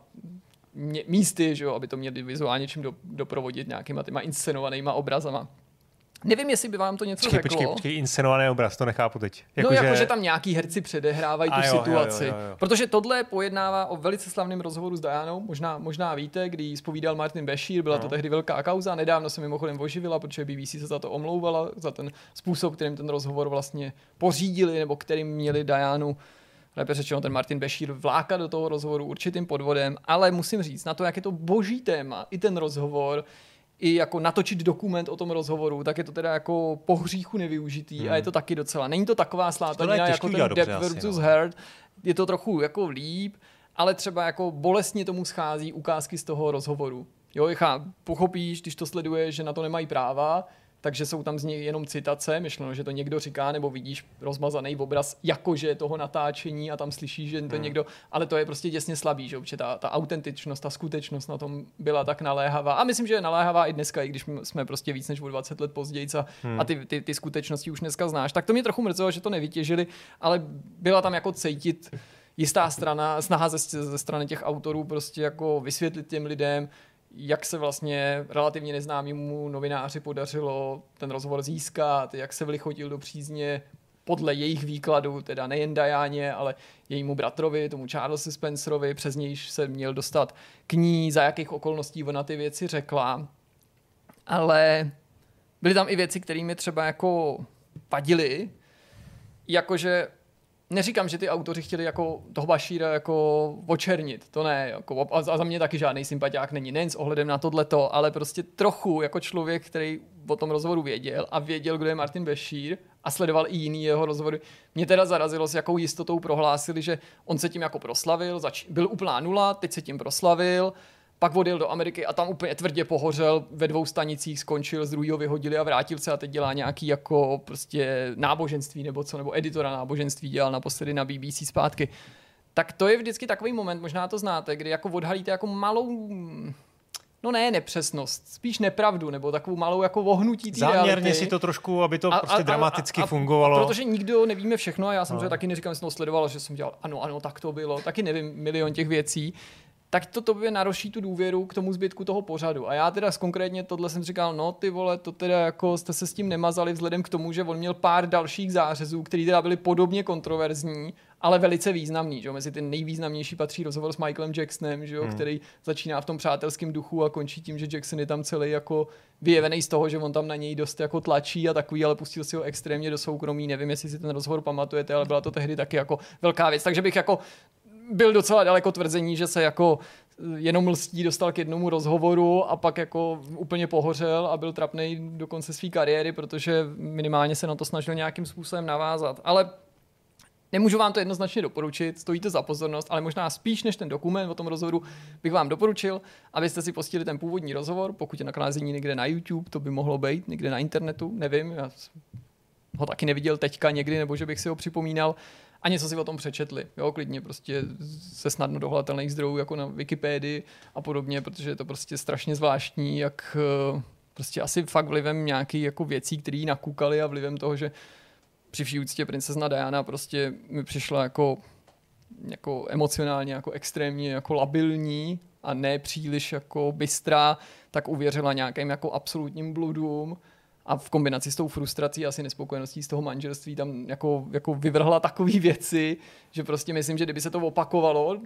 místy, že jo, aby to měli vizuálně čím doprovodit nějakýma těma inscenovanýma obrazama. Nevím, jestli by vám to něco řeklo. Počkej, inscenovaný obraz, to nechápu teď. Jakože tam nějaký herci předehrávají tu situaci. Jo. Protože tohle pojednává o velice slavném rozhovoru s Dianou, možná víte, kdy ji zpovídal Martin Bashir, byla to tehdy velká kauza, nedávno se mimochodem oživila, protože BBC se za to omlouvala, za ten způsob, kterým ten rozhovor vlastně pořídili, nebo kterým měli Dianu, lépe řečeno ten Martin Bashir, vlákat do toho rozhovoru určitým podvodem, ale musím říct, na to, jak je to boží téma, i ten rozhovor, i jako natočit dokument o tom rozhovoru, tak je to teda jako po hříchu nevyužitý a je to taky docela. Není to taková slátanina jako ten Depp versus Heard, je to trochu jako líp, ale třeba jako bolestně tomu schází ukázky z toho rozhovoru. Jo, pochopíš, když to sleduješ, že na to nemají práva, takže jsou tam z něj jenom citace, myšleno, že to někdo říká, nebo vidíš rozmazaný obraz jakože toho natáčení a tam slyšíš, že to někdo, ale to je prostě děsně slabý, že? Protože ta autentičnost, ta skutečnost na tom byla tak naléhavá a myslím, že je naléhavá i dneska, i když jsme prostě víc než o 20 let později a ty skutečnosti už dneska znáš, tak to mě trochu mrzelo, že to nevytěžili, ale byla tam jako cítit jistá snaha ze strany těch autorů prostě jako vysvětlit těm lidem, jak se vlastně relativně neznámému novináři podařilo ten rozhovor získat, jak se vlichotil do přízně podle jejich výkladu, teda nejen Dianě, ale jejímu bratrovi, tomu Charlesi Spencerovi, přes nějž se měl dostat k ní, za jakých okolností ona ty věci řekla. Ale byly tam i věci, kterými třeba jako vadily, jakože neříkám, že ty autoři chtěli jako toho Bašíra jako očernit, to ne, jako, a za mě taky žádný sympatiák není, nejen s ohledem na tohleto, ale prostě trochu jako člověk, který o tom rozhovoru věděl a věděl, kdo je Martin Bašír a sledoval i jiný jeho rozhovory. Mě teda zarazilo, s jakou jistotou prohlásili, že on se tím jako proslavil, byl úplná nula, teď se tím proslavil, pak odjel do Ameriky a tam úplně tvrdě pohořel, ve 2 stanicích skončil, z druhého vyhodili a vrátil se a teď dělá nějaký jako prostě náboženství nebo co, nebo editora náboženství dělal naposledy na BBC zpátky. Tak to je vždycky takový moment, možná to znáte, kdy jako odhalíte jako malou, no ne nepřesnost, spíš nepravdu, nebo takovou malou jako vohnutí té reality. Záměrně si to trošku, aby to prostě dramaticky fungovalo. Protože nikdo nevíme všechno a já samozřejmě taky neříkám, že jsem to sledoval, že jsem dělal ano, tak to bylo, taky nevím milion těch věcí. Tak to tobě naruší tu důvěru k tomu zbytku toho pořadu. A já teda konkrétně tohle jsem říkal, no ty vole, to teda jako jste se s tím nemazali vzhledem k tomu, že on měl pár dalších zářezů, které teda byly podobně kontroverzní, ale velice významný, že jo? Mezi ty nejvýznamnější patří rozhovor s Michaelem Jacksonem, že jo? Který začíná v tom přátelském duchu a končí tím, že Jackson je tam celý jako vyjevený z toho, že on tam na něj dost jako tlačí a takový, ale pustil si ho extrémně do soukromí. Nevím, jestli si ten rozhovor pamatujete, ale byla to tehdy taky jako velká věc, takže bych jako byl docela daleko tvrzení, že se jako jenom lstí dostal k jednomu rozhovoru a pak jako úplně pohořel a byl trapnej do konce své kariéry, protože minimálně se na to snažil nějakým způsobem navázat. Ale nemůžu vám to jednoznačně doporučit, stojí to za pozornost, ale možná spíš než ten dokument o tom rozhovoru bych vám doporučil, abyste si pustili ten původní rozhovor, pokud je naklázení někde na YouTube, to by mohlo být, někde na internetu, nevím, já ho taky neviděl teďka někdy, nebo že bych si ho připomínal, a něco si o tom přečetli, jo, klidně prostě se snadno dohledatelných zdrojů jako na Wikipedii a podobně, protože je to prostě strašně zvláštní, jak prostě asi fakt vlivem nějakých jako věcí, které nakukali a vlivem toho, že při vší úctě princezna Diana prostě mi přišla jako emocionálně, jako extrémně jako labilní a ne příliš jako bystrá, tak uvěřila nějakým jako absolutním bludům. A v kombinaci s tou frustrací, asi nespokojeností z toho manželství, tam jako vyvrhla takové věci, že prostě myslím, že kdyby se to opakovalo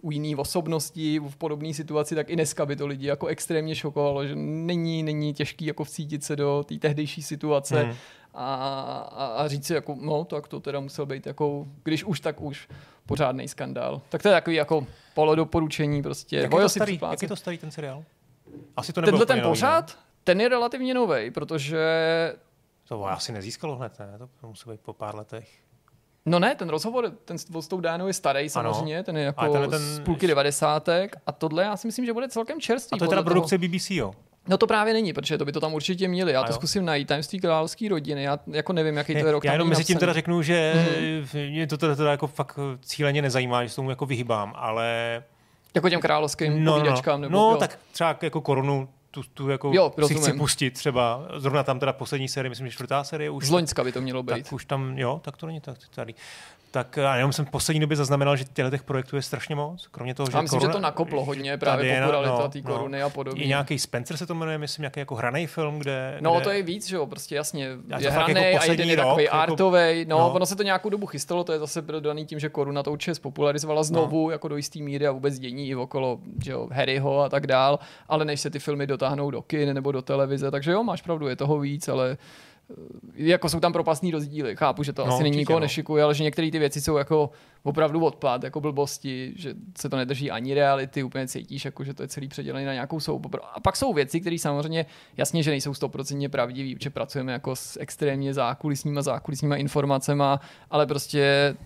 u jiných osobností, v podobné situaci, tak i dneska by to lidi jako extrémně šokovalo, že není těžký jako vcítit se do té tehdejší situace a říct si jako, no tak to teda musel být jako, když už, tak už pořádnej skandál. Tak to je takový jako polodoporučení prostě. Jak je to starý ten seriál? Asi to nebylo ten pořád? Ten je relativně novej, protože... To asi nezískalo hned, ne? To musí být po pár letech. No ne, ten rozhovor s tou Dianou je starý samozřejmě, ten je jako z půlky 90. A tohle já si myslím, že bude celkem čerstvý. A to je teda produkce BBC, jo? No to právě není, protože to by to tam určitě měli. Já to zkusím najít, Tajemství královské rodiny. Já jako nevím, jaký to je rok. Já jenom mezi tím teda řeknu, že mě to teda jako fakt cíleně nezajímá, že se tomu jako vyhybám, ale... Jako těm královským povídačkám nebo no, tak třeba jako Korunu. Tu jako jo, si chci pustit třeba. Zrovna tam teda poslední série, myslím, že 4. série už. Z loňska by to mělo být. Tak už tam, jo, tak to není tak tady. Tak a jenom jsem v poslední době zaznamenal, že těch projektů je strašně moc. Kromě toho, že myslím, že to nakoplo hodně, právě popularita té koruny a podobně. I nějaký Spencer se to jmenuje, myslím, nějaký jako hranej film, kde... No to je víc, že jo, prostě jasně. Je hranej jako a jeden je takový jako artovej. No, ono se to nějakou dobu chystalo, to je zase daný tím, že koruna to určitě popularizovala znovu, jako do jistý míry a vůbec dění i okolo, že jo, Harryho a tak dál, ale než se ty filmy dotáhnou do kin nebo do televize, takže jo, máš pravdu, je toho víc, ale... jako jsou tam propastní rozdíly. Chápu, že to asi není nikoho nešikuje, ale že některé ty věci jsou jako opravdu odpad, jako blbosti, že se to nedrží ani reality, úplně cítíš, jako, že to je celý předělaný na nějakou soap. A pak jsou věci, které samozřejmě jasně, že nejsou 100% pravdivý, protože pracujeme jako s extrémně zákulisníma informacema, ale prostě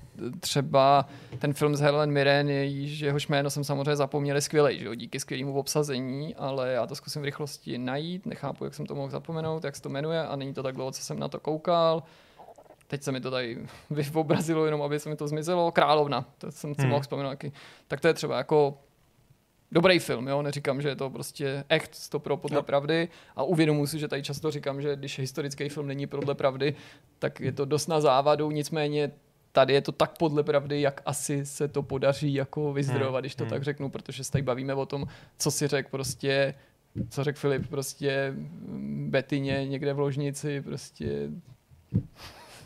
třeba ten film s Helen Mirren, jehož jméno jsem samozřejmě zapomněl, je skvělej, že jo, díky skvělému obsazení, ale já to zkusím v rychlosti najít, nechápu, jak jsem to mohl zapomenout, jak se to jmenuje a není to tak dlouho, co jsem na to koukal. Teď se mi to tady vyobrazilo, jenom aby se mi to zmizelo. Královna, to jsem si mohl vzpomenout. Tak to je třeba jako dobrý film, jo? Neříkám, že je to prostě echt 100% podle pravdy a uvědomuji si, že tady často říkám, že když historický film není podle pravdy, tak je to dost na závadu, nicméně tady je to tak podle pravdy, jak asi se to podaří jako vyzdrojovat, když to tak řeknu, protože se tady bavíme o tom, co si řekl prostě, co řekl Filip prostě Betině někde v ložnici prostě...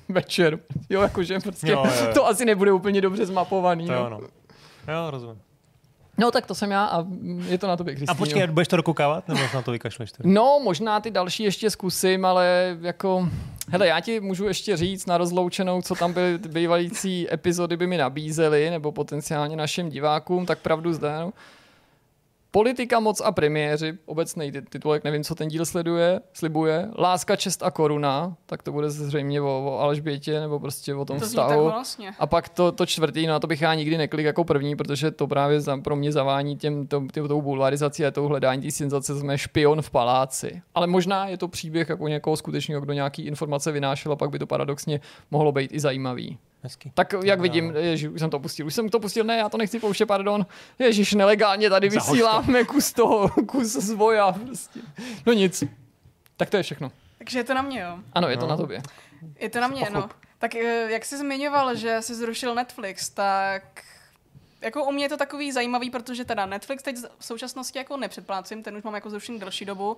večer. Jo, jakože prostě jo. To asi nebude úplně dobře zmapovaný. To no. Jo, rozumím. No, tak to jsem já a je to na tobě, Kristýno. A počkej, budeš to dokoukávat, nebo na to vykašleš? No, možná ty další ještě zkusím, ale jako... Hele, já ti můžu ještě říct na rozloučenou, co tam byly bývající epizody by mi nabízely, nebo potenciálně našim divákům, tak pravdu zdánu. Politika, moc a premiéři, obecnej titulek, nevím, co ten díl slibuje, Láska, čest a koruna, tak to bude zřejmě o Alžbětě, nebo prostě o tom to vztahu. Vlastně. A pak to čtvrtý, no a to bych já nikdy neklik jako první, protože to právě pro mě zavání tou bulvarizací a tou hledání té senzace, jsme špion v paláci. Ale možná je to příběh jako někoho skutečného, kdo nějaký informace vynášel a pak by to paradoxně mohlo být i zajímavý. Hezky. Tak jak vidím, ježiš, už jsem to pustil, ne, já to nechci pouštět, pardon. Ježiš, nelegálně tady vysíláme kus z voja. Prostě. No nic, tak to je všechno. Takže je to na mě, jo? Ano, je to na tobě. Je to na mě, no. Tak jak jsi zmiňoval, že jsi zrušil Netflix, tak jako u mě je to takový zajímavý, protože teda Netflix teď v současnosti jako nepředplácím, ten už mám jako zrušený delší dobu.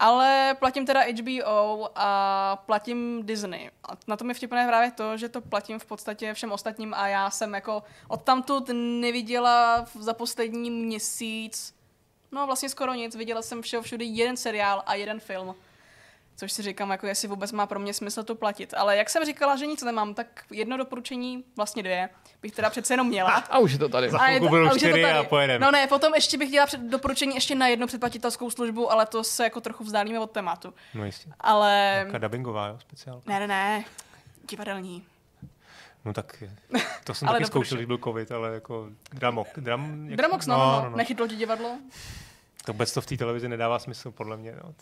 Ale platím teda HBO a platím Disney. A na tom je vtipné právě to, že to platím v podstatě všem ostatním a já jsem jako odtamtud neviděla za poslední měsíc, no vlastně skoro nic, viděla jsem všeho všude jeden seriál a jeden film. Což si říkám, jako jestli vůbec má pro mě smysl to platit. Ale jak jsem říkala, že nic nemám, tak jedno doporučení, vlastně dvě, bych teda přece jenom měla. A už je to tady. A pojedeme. No ne, potom ještě bych dělala doporučení ještě na jednu předplatitelskou službu, ale to se jako trochu vzdálíme od tématu. No jistě. Ale... Taká dubbingová, jo, speciálka. Ne, divadelní. No tak to jsem taky zkoušel, když byl covid, ale jako Dramox, no. Nechytlo ti divadlo? To vůbec to v té televizi nedává smysl, podle mě. No,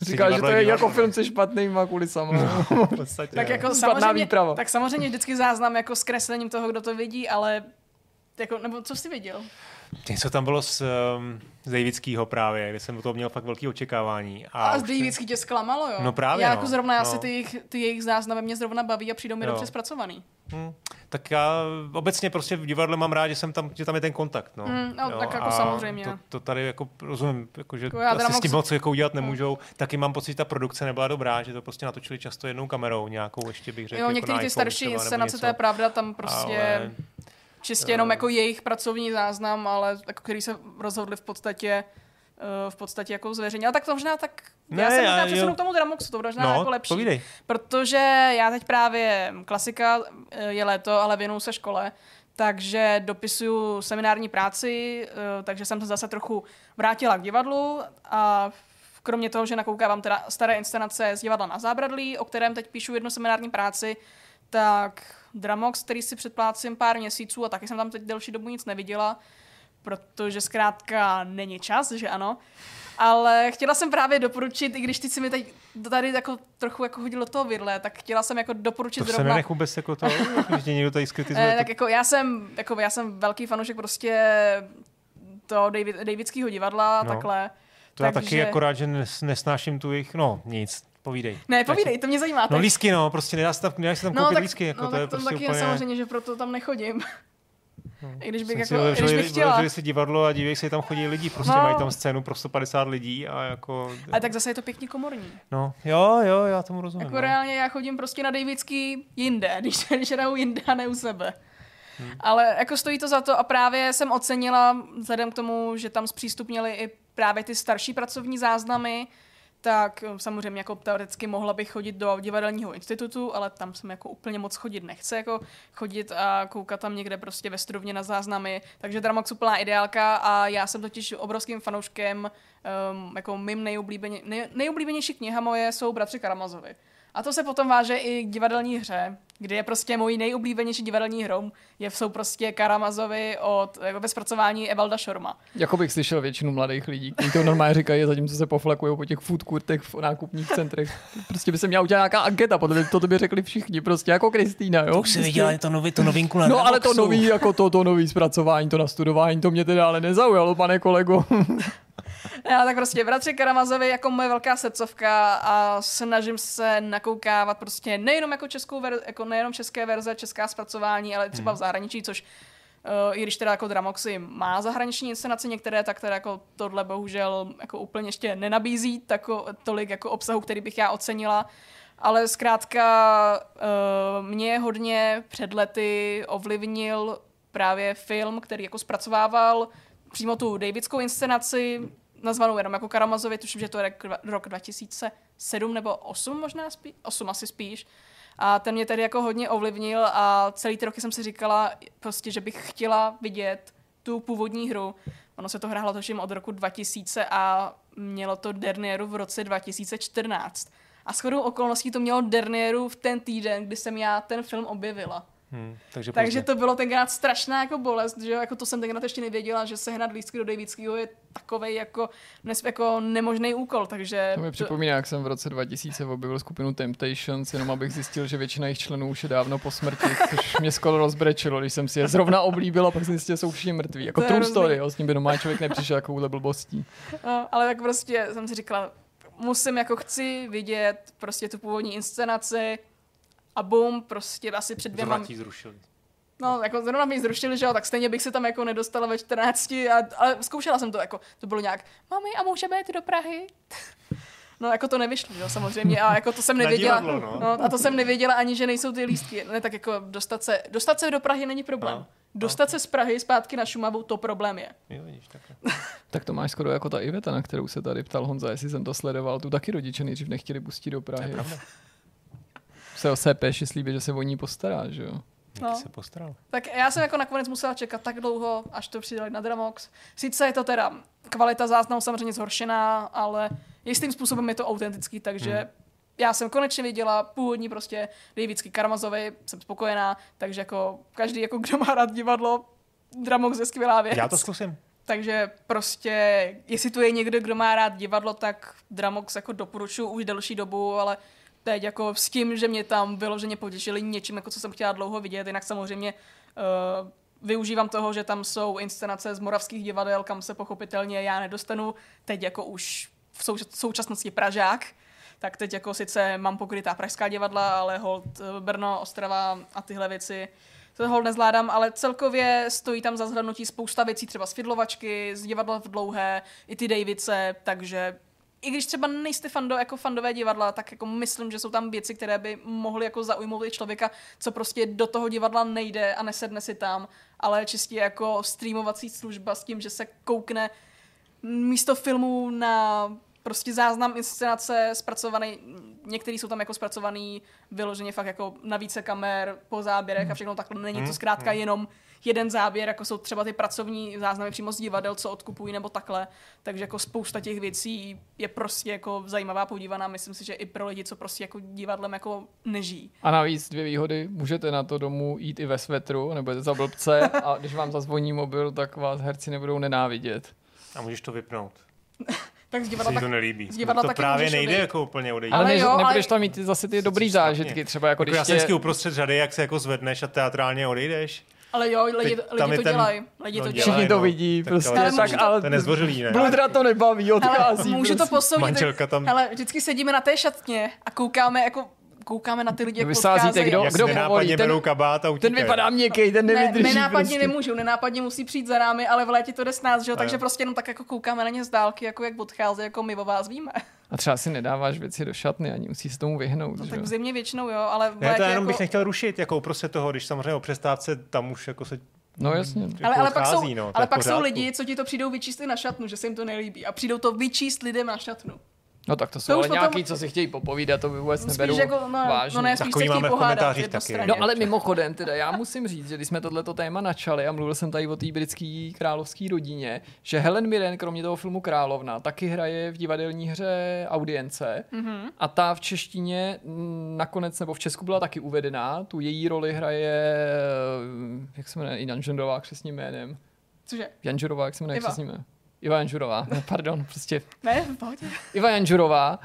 říkal, že to je jako film se špatnýma kulisama. No, v podstatě, tak jako samozřejmě vždycky záznam jako s kreslením toho, kdo to vidí, ale jako, nebo co jsi viděl? Něco tam bylo z Davidskýho právě, kde jsem do toho měl fakt velký očekávání. A z Davidský tě zklamalo, jo? No právě, já jako zrovna asi ty jejich záznamy mě zrovna baví a přijdou mi dobře zpracovaný. Tak já obecně prostě v divadle mám rád, že tam je ten kontakt. No. Tak jako samozřejmě. To tady jako rozumím, jako, že jako asi s tím moc jako udělat nemůžou. Taky mám pocit, že ta produkce nebyla dobrá, že to prostě natočili často jednou kamerou nějakou, ještě bych řekl. Jo, jako některý ty starší scénaře, to je pravda, tam prostě... Ale... Čistě jenom jako jejich pracovní záznam, ale jako který se rozhodli v podstatě jako zveřejnit. Ale tak to možná tak... Já jsem možná přesunu k tomu Dramoxu, to možná jako lepší. Povídej. Protože já teď právě klasika, je léto, ale věnuju se škole, takže dopisuju seminární práci, takže jsem se zase trochu vrátila k divadlu a kromě toho, že nakoukávám teda staré inscenace z divadla Na zábradlí, o kterém teď píšu jednu seminární práci, tak Dramox, který si předplácím pár měsíců a taky jsem tam teď delší dobu nic neviděla, protože zkrátka není čas, že ano. Ale chtěla jsem právě doporučit, i když ty si mi teď tady jako trochu jako hodil do toho vidle, tak chtěla jsem jako doporučit to zrovna... To se nenech vůbec jako to, když někdo tady skritizuje. Tak jako já jsem velký fanoušek prostě toho Davidského divadla, takhle. To já taky akorát, že nesnáším tu jejich, nic. Povídej. Ne, povídej, to mě zajímá. No lístky, prostě nedáš se tam koupit lístky. Jako, to je prostě taky úplně... samozřejmě, že proto tam nechodím. I když bych chtěla. Když si divadlo a dívěk se tam chodí lidi, prostě mají tam scénu pro 150 lidí a jako... Ale tak zase je to pěkně komorní. Jo, já tomu rozumím. Jako reálně já chodím prostě na Davidský jinde, když hraju jinde a ne u sebe. Ale jako stojí to za to a právě jsem ocenila, vzhledem k tomu, že tam zpřístupnili i právě ty starší pracovní záznamy, tak samozřejmě jako teoreticky mohla bych chodit do divadelního institutu, ale tam jsem jako úplně moc chodit nechce, jako chodit a koukat tam někde prostě ve studovně na záznamy, takže Dramoxu plná ideálka a já jsem totiž obrovským fanouškem, jako mým nejoblíbenější kniha moje jsou Bratři Karamazovi. A to se potom váže i k divadelní hře, kdy je prostě mojí nejoblíbenější divadelní hrou, jsou prostě Karamazovi od jako zpracování Evalda Šorma. Jako bych slyšel většinu mladých lidí, kteří to normálně říkají, zatímco se poflakují po těch foodcourtech v nákupních centrech. Prostě by se měla udělat nějaká anketa, protože to by řekli všichni, prostě jako Kristýna, jo. To už si viděla tu novinku na Netflixu. No ale to nový, jako to nový zpracování, to nastudování, to mě teda ale nezaujalo, pane kolego. Já tak prostě bratři Karamazovi jako moje velká srdcovka a snažím se nakoukávat prostě nejenom jako nejenom české verze, česká zpracování, ale třeba v zahraničí, což i když teda jako Dramoxy má zahraniční inscenace některé, tak teda jako tohle bohužel jako úplně ještě nenabízí tolik jako obsahu, který bych já ocenila. Ale zkrátka mě hodně před lety ovlivnil právě film, který jako zpracovával přímo tu davidskou inscenaci, nazvanou jenom jako Karamazovi, tuším, že to je rok 2007 nebo 8 možná, 8 asi spíš. A ten mě tady jako hodně ovlivnil a celý ty roky jsem si říkala prostě, že bych chtěla vidět tu původní hru. Ono se to hrálo toším od roku 2000 a mělo to derniéru v roce 2014. A shodou okolností to mělo derniéru v ten týden, kdy jsem já ten film objevila. Takže to bylo tenkrát strašná jako bolest, že jako to jsem tenkrát ještě nevěděla, že sehnat lístky do Davidského je takovej jako nemožný úkol, takže... To mi připomíná, jak jsem v roce 2000 objevil skupinu Temptations, jenom abych zjistil, že většina jejich členů už je dávno po smrti, což mě skoro rozbrečelo, když jsem si je zrovna oblíbila, pak jsem zjistil, že jsou všichni mrtví. Jako true story, s ním by normální člověk nepřišel takovouhle blbostí. Ale tak prostě jsem si říkala, chci vidět prostě tu původní inscenaci. A boom, prostě asi před dvěma... Zrovna ti zrušili. No, jako zrovna mě zrušili, že jo, tak stejně bych se tam jako nedostala ve 14, ale zkoušela jsem to, jako, to bylo nějak, mami, a můžeme jít do Prahy? No, jako to nevyšlo, jo, samozřejmě, a jako to jsem nevěděla. A to jsem nevěděla ani, že nejsou ty lístky. Ne, tak jako dostat se do Prahy není problém. No. Dostat se z Prahy zpátky na Šumavu, to problém je. Jo, vidíš, tak to máš skoro jako ta Iveta, na kterou se tady ptal Honza, jestli jsem to sledoval, tu taky rodiče nejdřív nechtěli pustit do Prahy. Se o sépeši slíbí, že se o ní postará, že jo? No. Se postaral. Tak já jsem jako nakonec musela čekat tak dlouho, až to přidali na Dramox. Sice je to teda kvalita záznamu samozřejmě zhoršená, ale jistým způsobem je to autentický, takže já jsem konečně viděla původní prostě Davidský Karamazovi, jsem spokojená, takže jako každý, jako kdo má rád divadlo, Dramox je skvělá věc. Já to zkusím. Takže prostě, jestli tu je někdo, kdo má rád divadlo, tak Dramox jako doporučuji už delší dobu, ale teď jako s tím, že mě tam vyloženě potěšili něčím, jako co jsem chtěla dlouho vidět, jinak samozřejmě využívám toho, že tam jsou inscenace z moravských divadel, kam se pochopitelně já nedostanu, teď jako už v současnosti Pražák, tak teď jako sice mám pokrytá pražská divadla, ale holt Brno, Ostrava a tyhle věci, to holt nezvládám, ale celkově stojí tam za zhlédnutí spousta věcí, třeba z Fidlovačky, z divadla v Dlouhé, i ty Davice, takže... I když třeba nejste fandové divadla, tak jako myslím, že jsou tam věci, které by mohly jako zaujmout i člověka, co prostě do toho divadla nejde a nesedne si tam, ale čistě jako streamovací služba s tím, že se koukne místo filmů na prostě záznam inscenace zpracovaný, některý jsou tam jako zpracovaný vyloženě fakt jako na více kamer, po záběrech a všechno takhle, není to zkrátka jenom jeden záběr, jako jsou třeba ty pracovní záznamy přímo z divadel, co odkupují nebo takhle, takže jako spousta těch věcí je prostě jako zajímavá podívaná, myslím si, že i pro lidi, co prostě jako divadlem jako nežijí. A navíc dvě výhody, můžete na to domů jít i ve svetru, nebo za blbce a když vám zazvoní mobil, tak vás herci nebudou nenávidět. A můžeš to vypnout. Tak z divadla se tak, to nelíbí. To právě nejde odejít. Jako úplně odejít. Ale jo, nebudeš tam mít zase ty dobrý zážitky. Třeba jako když já jsem uprostřed řady, jak se jako zvedneš a teatrálně odejdeš. Ale jo, lidi to dělají. Všichni to vidí. To je nezvořilý, ne? Bludra to nebaví, odchází. Můžu to posoudit. Ale vždycky sedíme na té šatně a koukáme na ty lidi, jak odcházejí. Kdo nenápadně berou kabát a utíkají. Ten vypadá měkký, ten nevydrží. Nenápadně nemůžou, nenápadně musí přijít za námi, ale v létě to jde s nás, že jo? Takže prostě jenom tak jako koukáme na ně z dálky, jako jak odcházejí, jako my o vás víme. A třeba si nedáváš věci do šatny, ani musí se tomu vyhnout. No, tak v zimě většinou jo, ale v létě já to jenom jako... bych nechtěl rušit, jako uprostřed toho, když samozřejmě o přestávce tam už jako se... No jasně. Ale pak jsou lidi, co ti to přijdou vyčíst na šatnu, že se jim to nelíbí a přijdou to vyčíst lidem na šatnu. No tak to jsou to ale nějaký, tam... co si chtějí popovídat, to by vůbec neberu jako vážně. No, takový máme v komentářích taky. No ale mimochodem, teda já musím říct, že když jsme tohleto téma načali a mluvil jsem tady o té britské královské rodině, že Helen Mirren, kromě toho filmu Královna, taky hraje v divadelní hře Audience a ta v češtině nakonec, nebo v Česku byla taky uvedená, tu její roli hraje, jak se jmenuje, Janžurová křestním jménem. Cože? Janžurová, jak se jmenuje křestním jménem. Iva Janžurová, pardon, prostě. Ne, Iva Janžurová.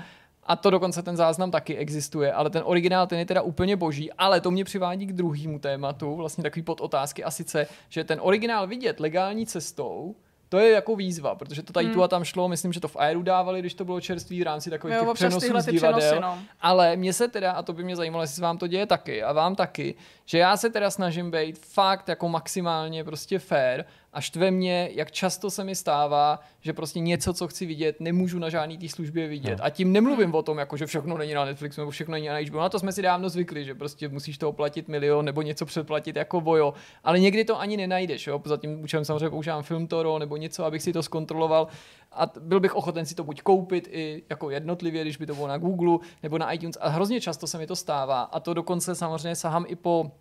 A to dokonce ten záznam taky existuje, ale ten originál, ten je teda úplně boží, ale to mě přivádí k druhému tématu, vlastně takový podotázky, a sice, že ten originál vidět legální cestou, to je jako výzva, protože to tady tu a tam šlo, myslím, že to v Airu dávali, když to bylo čerství v rámci takových těch přenosů z divadel. No. Ale mě se teda, a to by mě zajímalo, jestli vám to děje taky a vám taky, že já se teda snažím být fakt jako maximálně prostě fair a štve mě, jak často se mi stává, že prostě něco, co chci vidět, nemůžu na žádný té službě vidět. No. A tím nemluvím o tom, jako že všechno není na Netflixu nebo všechno není na HBO. Na to jsme si dávno zvykli, že prostě musíš toho platit milion nebo něco předplatit jako vojo. Ale někdy to ani nenajdeš, jo. Za tím účelem samozřejmě používám Filmtoro nebo něco, abych si to zkontroloval. A byl bych ochoten si to buď koupit i jako jednotlivě, když by to bylo na Google nebo na iTunes. A hrozně často se mi to stává. A to dokonce samozřejmě sahám i po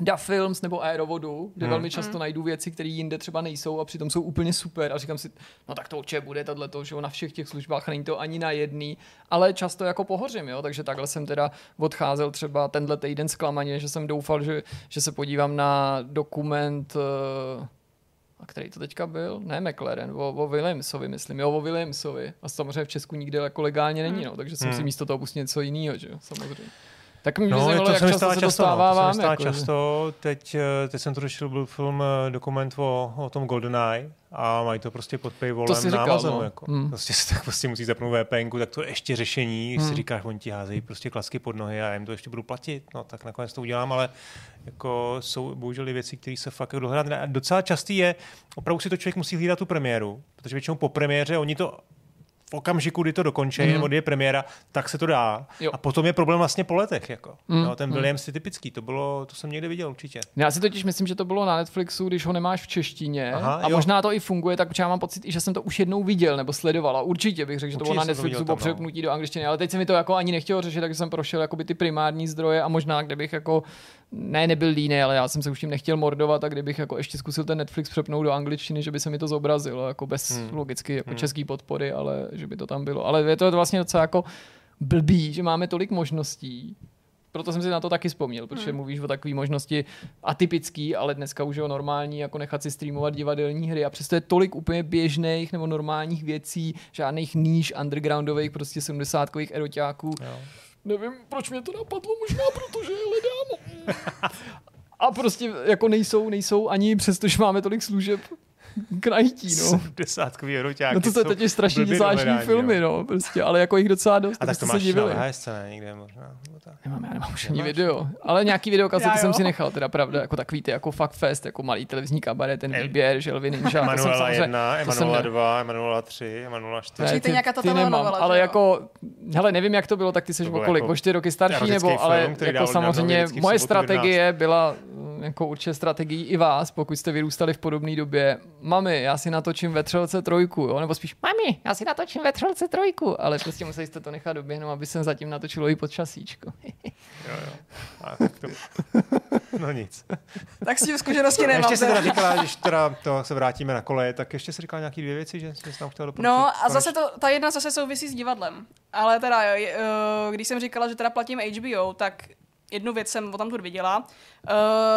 Da Films nebo Aerovodu, kde velmi často najdu věci, které jinde třeba nejsou a přitom jsou úplně super a říkám si, no tak to určitě bude tohleto, že jo, na všech těch službách, není to ani na jedný, ale často jako pohořím, jo, takže takhle jsem teda odcházel třeba tenhle týden zklamaně, že jsem doufal, že se podívám na dokument, a který to teďka byl? Ne McLaren, o Williamsovi myslím, jo, o Williamsovi, a samozřejmě v Česku nikde jako legálně není, no, takže jsem si místo toho pustil něco jiného, že jo, samozřejmě. Tak mi zajímalo, jak často se dostává vám. Často. Teď jsem to řešil, byl film dokument o tom GoldenEye a mají to prostě pod paywallem námazem. No. Jako. Prostě se tak prostě musí zapnout VPNku, tak to je ještě řešení, když si říkáš, oni ti házejí prostě klacky pod nohy a já jim to ještě budu platit, no tak nakonec to udělám, ale jako jsou bohužel věci, které se fakt dohrát. A docela častý je, opravdu si to člověk musí hlídat tu premiéru, protože většinou po premiéře oni to v okamžiku, kdy to dokončí, nebo kdy je premiéra, tak se to dá. Jo. A potom je problém vlastně po letech. Jako. No, ten Williams je typický, to jsem někde viděl určitě. Já si totiž myslím, že to bylo na Netflixu, když ho nemáš v češtině. Aha, a jo. Možná to i funguje, tak já mám pocit, že jsem to už jednou viděl nebo sledovala. Určitě bych řekl, že to bylo na Netflixu po přepnutí do angličtiny, ale teď se mi to jako ani nechtělo řešit, takže jsem prošel jakoby ty primární zdroje a možná, kdybych jako nebyl líný, ale já jsem se už tím nechtěl mordovat, a kdybych jako ještě zkusil ten Netflix přepnout do angličtiny, že by se mi to zobrazilo jako bez logicky jako český podpory, ale že by to tam bylo. Ale je to vlastně docela jako blbý, že máme tolik možností. Proto jsem si na to taky vzpomněl, protože mluvíš o takové možnosti atypický, ale dneska už je o normální, jako nechat si streamovat divadelní hry a přesto je tolik úplně běžných nebo normálních věcí, žádných níž undergroundových, prostě 70kových eroťáků. Jo. Nevím, proč mě to napadlo, možná protože je hledám. A prostě jako nejsou ani přesto, že máme tolik služeb k najítí, no. 70kový eroťáky. No to jsou teď strašně dizáční filmy, no, prostě, ale jako jich docela dost. A tak to máš na VHS někde možná. Nemám už ani video, ale nějaký videokazety jsem si nechal, teda pravda, jako takový ty, jako Fuck Fest, jako malý televizní kabaret, ten výběr, Želvy Ninja. Emanuela 1, Emanuela 2, Emanuela 3, Emanuela 4. Počkejte, nějaká ta telenovela. Ale jako, hele, nevím, jak to bylo, tak ty jsi o 4 roky starší, nebo, ale jako samozřejmě moje strategie byla jako určitě strategií i vás, pokud jste vyrůstali v podobné době. Mami, já si natočím vetřelce 3, jo? Nebo spíš mami, já si natočím vetřelce 3, ale prostě museli jste to nechat doběhnout, aby jsem zatím natočilo i podčasíčko. Jo. A tak to... No nic. Tak si zkušenosti nemáte. Ještě se teda říkala, když teda to se vrátíme na koleje, tak ještě se říkala nějaký 2 věci, že jsi nám chtěla doporučit. No a zase ta jedna zase souvisí s divadlem. Ale teda, když jsem říkala, že teda platím HBO, tak jednu věc jsem o tamtud viděla.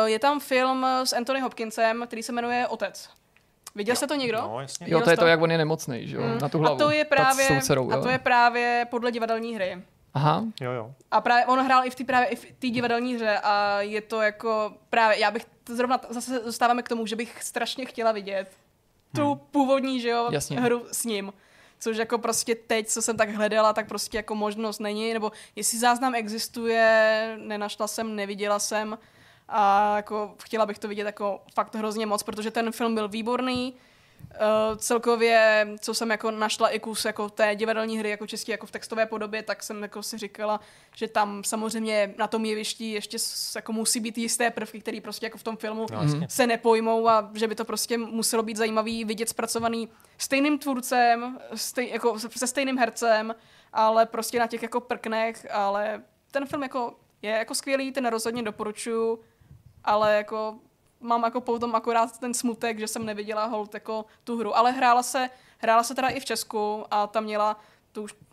Je tam film s Anthony Hopkinsem, který se jmenuje Otec. Viděl jste to někdo? No, jasně. Jo, to je to, jak on je nemocný, že jo, na tu hlavu. A to je právě podle divadelní hry. Aha. Jo. A právě on hrál i v té divadelní hře a je to jako právě, já bych zrovna zase dostáváme k tomu, že bych strašně chtěla vidět tu původní, že jo, jasně, hru s ním. Což jako prostě teď, co jsem tak hledala, tak prostě jako možnost není, nebo jestli záznam existuje, nenašla jsem, neviděla jsem. A jako chtěla bych to vidět jako fakt hrozně moc, protože ten film byl výborný. Celkově, co jsem jako našla i kus jako té divadelní hry, jako čistě jako v textové podobě, tak jsem jako si říkala, že tam samozřejmě na tom jevišti ještě jako musí být jisté prvky, které prostě jako v tom filmu se nepojmou a že by to prostě muselo být zajímavý vidět zpracovaný stejným tvůrcem, jako se stejným hercem ale prostě na těch jako prknech, ale ten film jako je jako skvělý, ten rozhodně doporučuju, ale jako mám jako potom akorát ten smutek, že jsem neviděla holt jako tu hru, ale hrála se teda i v Česku a tam měla,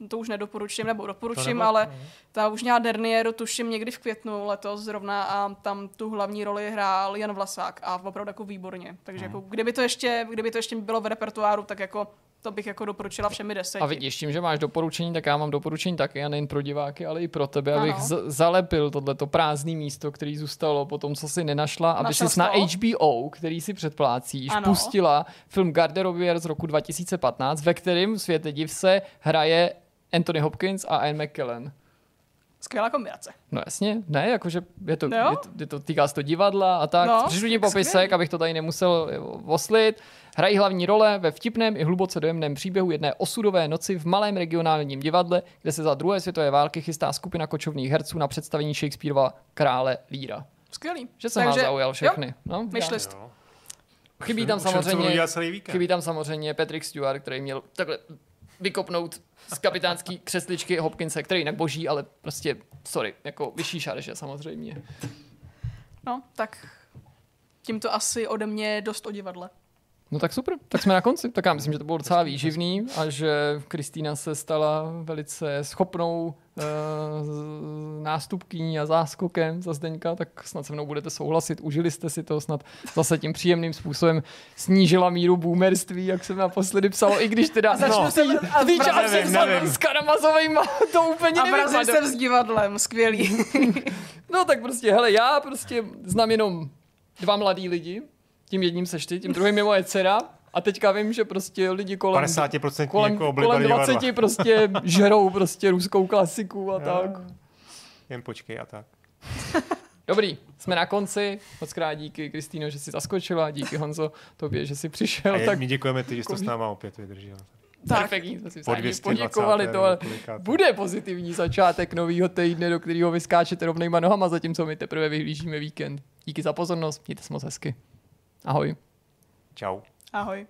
to už nedoporučím, nebo doporučím, ale ta už měla derniéru, tuším někdy v květnu letos zrovna a tam tu hlavní roli hrál Jan Vlasák a opravdu jako výborně, takže jako kdyby to ještě bylo v repertoáru, tak jako to bych jako doporučila všemi 10. A vidíš, tím, že máš doporučení, tak já mám doporučení taky, a nejen pro diváky, ale i pro tebe, ano. Abych zalepil tohleto prázdné místo, které zůstalo po tom, co si nenašla, aby si na HBO, který si předplácíš, ano. Pustila film Garderobier z roku 2015, ve kterém, světe div se, hraje Anthony Hopkins a Ian McKellen. Skvělá kombinace. No jasně, ne, jakože je to týká se to divadla a tak. No, přišlu ti popisek, skvělý. Abych to tady nemusel oslit. Hrají hlavní role ve vtipném i hluboce dojemném příběhu jedné osudové noci v malém regionálním divadle, kde se za druhé světové války chystá skupina kočovných herců na představení Shakespearova Krále Lear. Skvělý. Že jsem vás zaujal všechny. No, myšlist. Chybí tam samozřejmě Patrick Stewart, který měl takhle vykopnout z kapitánský křesličky Hopkinse, který jinak boží, ale prostě, sorry, jako vyšší šareže samozřejmě. No, tak tímto asi ode mě dost o divadle. No tak super, tak jsme na konci. Tak já myslím, že to bylo docela výživný a že Kristýna se stala velice schopnou nástupkyní a záskokem za Zdeňka, tak snad se mnou budete souhlasit. Užili jste si to, snad zase tím příjemným způsobem snížila míru boomerství, jak jsem naposledy psalo, i když teda s Karamazovejma to úplně nevypadá. A mrazil jsem s divadlem, skvělý. No tak prostě, hele, já prostě znám jenom 2 mladý lidi, tím jedním seš ty, tím druhým je moje dcera a teďka vím, že prostě lidi kolem 20 prostě žerou prostě ruskou klasiku a tak. Jen počkej a tak. Dobrý, jsme na konci. Moc krát díky, Kristýno, že jsi zaskočila, díky Honzo, tobě, že jsi přišel. A tak my děkujeme ty, že jsi to s náma opět vydržela. Tak, poděkovali to, ale bude pozitivní začátek nového týdne, do kterého vyskáčete rovnejma nohama, zatímco my teprve vyhlížíme víkend. Díky za pozornost, mějte se moc hezky. Ahoj. Čau. Ahoj.